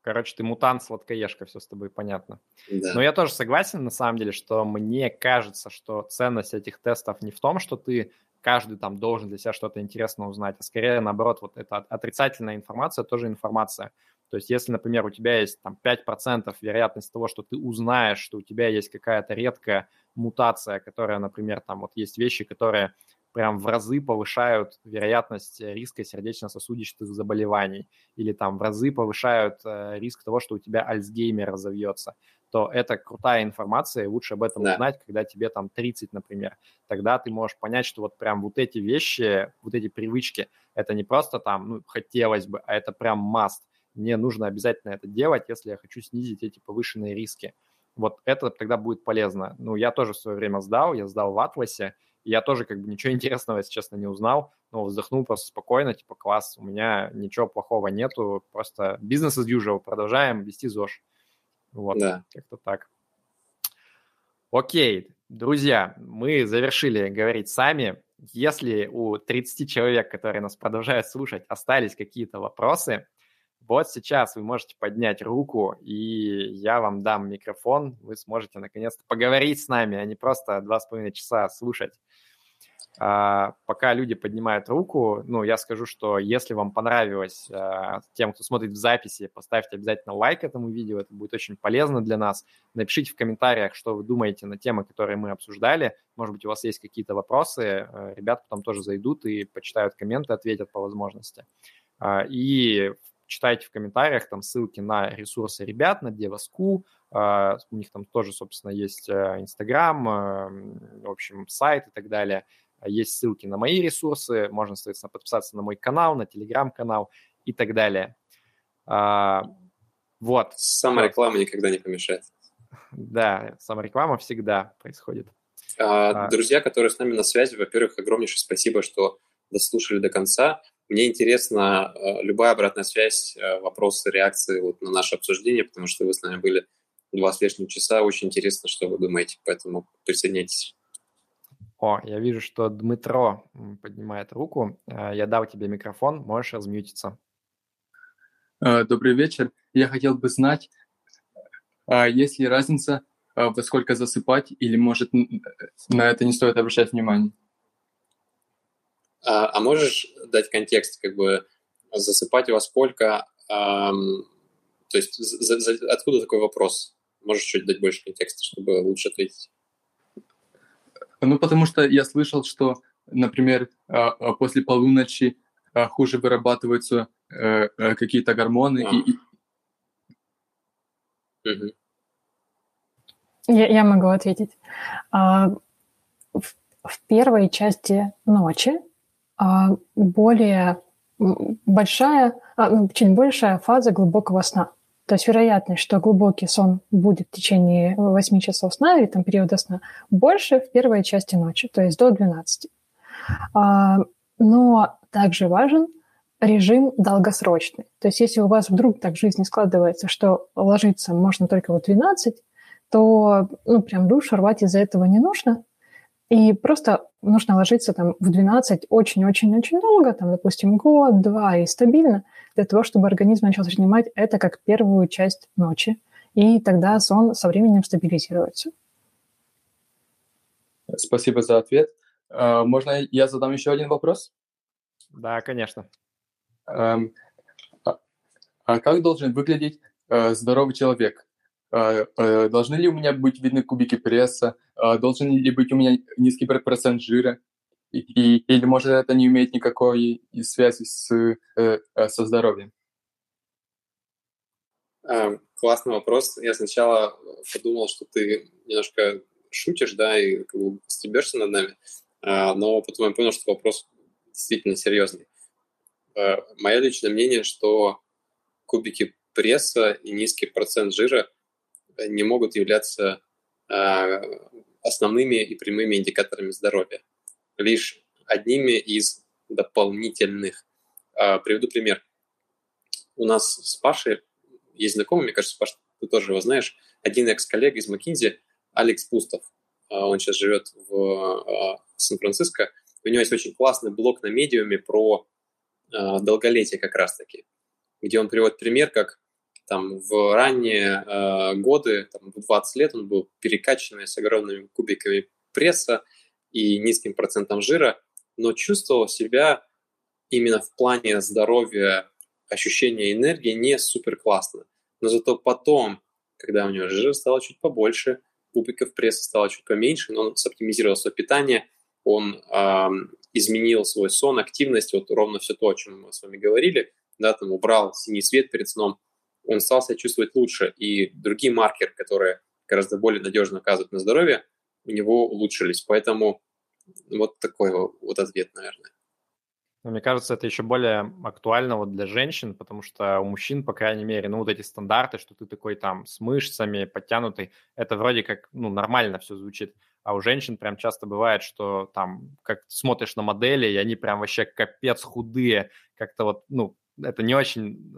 Короче, ты мутант, сладкоежка, все с тобой понятно. Да. Но я тоже согласен, на самом деле, что мне кажется, что ценность этих тестов не в том, что ты каждый там должен для себя что-то интересное узнать, а скорее, наоборот, вот эта отрицательная информация тоже информация. То есть, если, например, у тебя есть там 5% вероятность того, что ты узнаешь, что у тебя есть какая-то редкая мутация, которая, например, там вот есть вещи, которые прям в разы повышают вероятность риска сердечно-сосудистых заболеваний или там в разы повышают риск того, что у тебя Альцгеймер разовьется, то это крутая информация, и лучше об этом узнать, когда тебе там 30, например. Тогда ты можешь понять, что вот прям вот эти вещи, вот эти привычки, это не просто там, ну, хотелось бы, а это прям must. Мне нужно обязательно это делать, если я хочу снизить эти повышенные риски. Вот это тогда будет полезно. Ну, я тоже в свое время сдал, я сдал в Атласе, и я тоже как бы ничего интересного, если честно, не узнал, но вздохнул просто спокойно, типа класс, у меня ничего плохого нету, просто бизнес as usual, продолжаем вести ЗОЖ. Вот, да. Как-то так. Окей, друзья, мы завершили говорить сами. Если у 30 человек, которые нас продолжают слушать, остались какие-то вопросы, вот сейчас вы можете поднять руку, и я вам дам микрофон. Вы сможете наконец-то поговорить с нами, а не просто 2,5 часа слушать. Пока люди поднимают руку, ну, я скажу, что если вам понравилось, тем, кто смотрит в записи, поставьте обязательно лайк этому видео, это будет очень полезно для нас. Напишите в комментариях, что вы думаете на темы, которые мы обсуждали. Может быть, у вас есть какие-то вопросы, ребята потом тоже зайдут и почитают комменты, ответят по возможности. И читайте в комментариях там ссылки на ресурсы ребят, на Deva School. У них там тоже, собственно, есть Instagram, в общем, сайт и так далее. Есть ссылки на мои ресурсы, можно, соответственно, подписаться на мой канал, на телеграм-канал и так далее. Вот. Самореклама никогда не помешает. Да, самореклама всегда происходит. Друзья, которые с нами на связи, во-первых, огромнейшее спасибо, что дослушали до конца. Мне интересна любая обратная связь, вопросы, реакции вот на наше обсуждение, потому что вы с нами были 2 с лишним часа. Очень интересно, что вы думаете, поэтому присоединяйтесь. О, я вижу, что Дмитро поднимает руку. Я дал тебе микрофон, можешь размьютиться. Добрый вечер. Я хотел бы знать, есть ли разница, во сколько засыпать, или, может, на это не стоит обращать внимание? А можешь дать контекст, как бы засыпать во сколько? То есть откуда такой вопрос? Можешь чуть дать больше контекста, чтобы лучше ответить? Ну, потому что я слышал, что, например, после полуночи хуже вырабатываются какие-то гормоны. Я могу ответить. В первой части ночи более чуть большая фаза глубокого сна. То есть вероятность, что глубокий сон будет в течение 8 часов сна или там периода сна, больше в первой части ночи, то есть до 12. Но также важен режим долгосрочный. То есть если у вас вдруг так в жизни складывается, что ложиться можно только в 12, то ну прям душу рвать из-за этого не нужно. И просто нужно ложиться там в 12 очень-очень-очень долго, там, допустим, год-два и стабильно, для того, чтобы организм начал принимать это как первую часть ночи. И тогда сон со временем стабилизируется. Спасибо за ответ. Можно я задам еще один вопрос? Да, конечно. А как должен выглядеть здоровый человек? Должны ли у меня быть видны кубики пресса? Должен ли быть у меня низкий процент жира? Или, может, это не имеет никакой связи со здоровьем? Классный вопрос. Я сначала подумал, что ты немножко шутишь, да, и как бы стебешься над нами, но потом я понял, что вопрос действительно серьезный. Мое личное мнение, что кубики пресса и низкий процент жира не могут являться основными и прямыми индикаторами здоровья, лишь одними из дополнительных. Приведу пример. У нас с Пашей есть знакомый, мне кажется, Паш, ты тоже его знаешь, один экс-коллега из McKinsey, Алекс Пустов, он сейчас живет в Сан-Франциско. У него есть очень классный блог на медиуме про долголетие как раз-таки, где он приводит пример, как там в ранние годы, там, в 20 лет он был перекачанный с огромными кубиками пресса и низким процентом жира, но чувствовал себя именно в плане здоровья, ощущения энергии не супер классно. Но зато потом, когда у него жир стало чуть побольше, кубиков пресса стало чуть поменьше, но он оптимизировал свое питание, он изменил свой сон, активность, вот ровно все то, о чем мы с вами говорили, да, там убрал синий свет перед сном, он стал себя чувствовать лучше, и другие маркеры, которые гораздо более надежно указывают на здоровье, у него улучшились. Поэтому вот такой вот ответ, наверное. Но мне кажется, это еще более актуально вот для женщин, потому что у мужчин, по крайней мере, ну вот эти стандарты, что ты такой там с мышцами, подтянутый, это вроде как, ну, нормально все звучит. А у женщин прям часто бывает, что там, как смотришь на модели, и они прям вообще капец худые. Как-то вот, ну, это не очень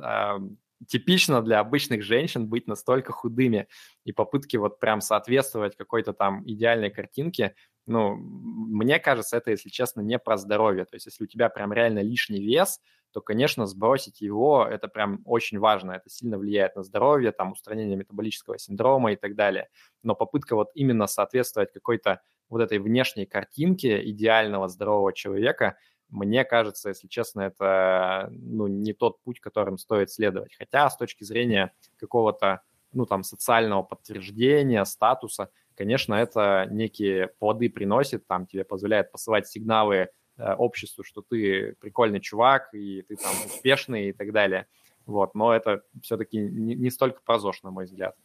типично для обычных женщин быть настолько худыми. И попытки вот прям соответствовать какой-то там идеальной картинке, ну, мне кажется, это, если честно, не про здоровье. То есть если у тебя прям реально лишний вес, то, конечно, сбросить его – это прям очень важно. Это сильно влияет на здоровье, там, устранение метаболического синдрома и так далее. Но попытка вот именно соответствовать какой-то вот этой внешней картинке идеального здорового человека, мне кажется, если честно, это, ну, не тот путь, которым стоит следовать. Хотя с точки зрения какого-то, ну, там, социального подтверждения, статуса – конечно, это некие плоды приносит, там тебе позволяет посылать сигналы обществу, что ты прикольный чувак, и ты там успешный и так далее. Вот. Но это все-таки не столько про ЗОЖ, на мой взгляд.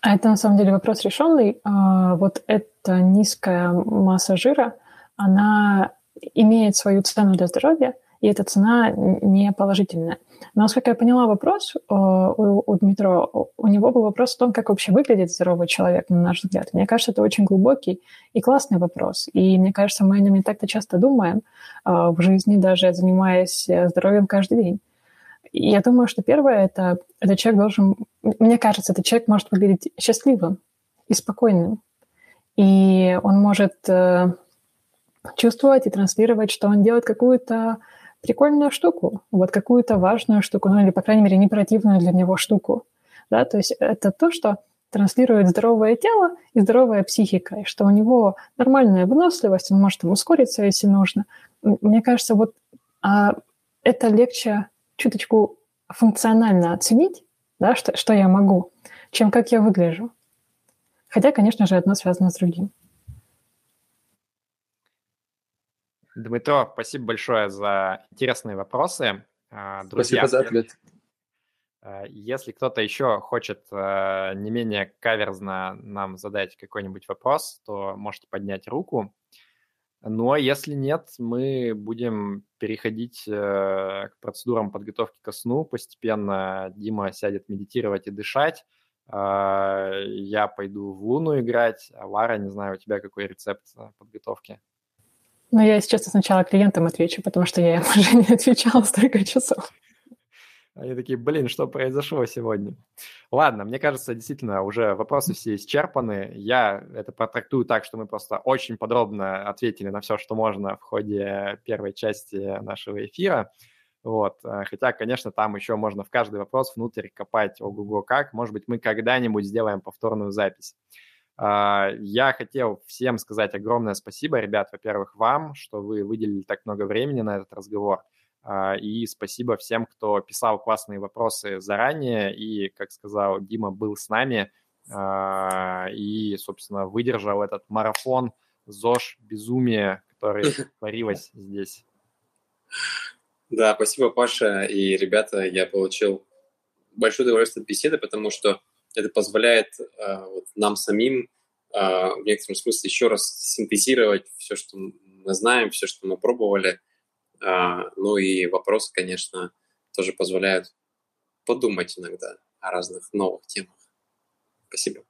А это на самом деле вопрос решенный. Вот эта низкая масса жира, она имеет свою цену для здоровья, и эта цена не положительная. Но, насколько я поняла вопрос у Дмитро, у него был вопрос о том, как вообще выглядит здоровый человек, на наш взгляд. Мне кажется, это очень глубокий и классный вопрос. И мне кажется, мы о нем не так-то часто думаем в жизни, даже занимаясь здоровьем каждый день. И я думаю, что первое, это человек должен... Мне кажется, этот человек может выглядеть счастливым и спокойным. И он может чувствовать и транслировать, что он делает какую-то прикольную штуку, вот какую-то важную штуку, ну или, по крайней мере, не противную для него штуку, да, то есть это то, что транслирует здоровое тело и здоровая психика, и что у него нормальная выносливость, он может там ускориться, если нужно. Мне кажется, вот это легче чуточку функционально оценить, да, что я могу, чем как я выгляжу. Хотя, конечно же, одно связано с другим. Дмитро, спасибо большое за интересные вопросы. Друзья, спасибо за ответ. Если кто-то еще хочет не менее каверзно нам задать какой-нибудь вопрос, то можете поднять руку. Но если нет, мы будем переходить к процедурам подготовки ко сну. Постепенно Дима сядет медитировать и дышать. Я пойду в Луну играть. Лара, не знаю, у тебя какой рецепт подготовки? Но я, если честно, сначала клиентам отвечу, потому что я им уже не отвечала столько часов. Они такие, блин, что произошло сегодня? Ладно, мне кажется, действительно, уже вопросы все исчерпаны. Я это протрактую так, что мы просто очень подробно ответили на все, что можно в ходе первой части нашего эфира. Вот. Хотя, конечно, там еще можно в каждый вопрос внутрь копать ого-го как. Может быть, мы когда-нибудь сделаем повторную запись. Я хотел всем сказать огромное спасибо, ребят, во-первых, вам, что вы выделили так много времени на этот разговор. И спасибо всем, кто писал классные вопросы заранее и, как сказал Дима, был с нами и, собственно, выдержал этот марафон ЗОЖ безумия, который творилось здесь. Да, спасибо, Паша и ребята. Я получил большое удовольствие от беседы, потому что это позволяет нам самим в некотором смысле еще раз синтезировать все, что мы знаем, все, что мы пробовали. Ну и вопросы, конечно, тоже позволяют подумать иногда о разных новых темах. Спасибо.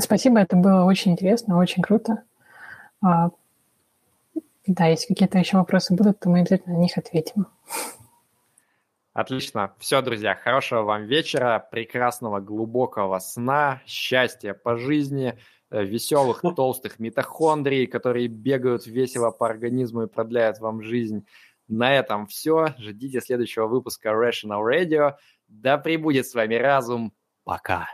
Спасибо, это было очень интересно, очень круто. Да, если какие-то еще вопросы будут, то мы обязательно на них ответим. Отлично. Все, друзья, хорошего вам вечера, прекрасного глубокого сна, счастья по жизни, веселых, толстых митохондрий, которые бегают весело по организму и продляют вам жизнь. На этом все. Ждите следующего выпуска Rational Radio. Да пребудет с вами разум. Пока.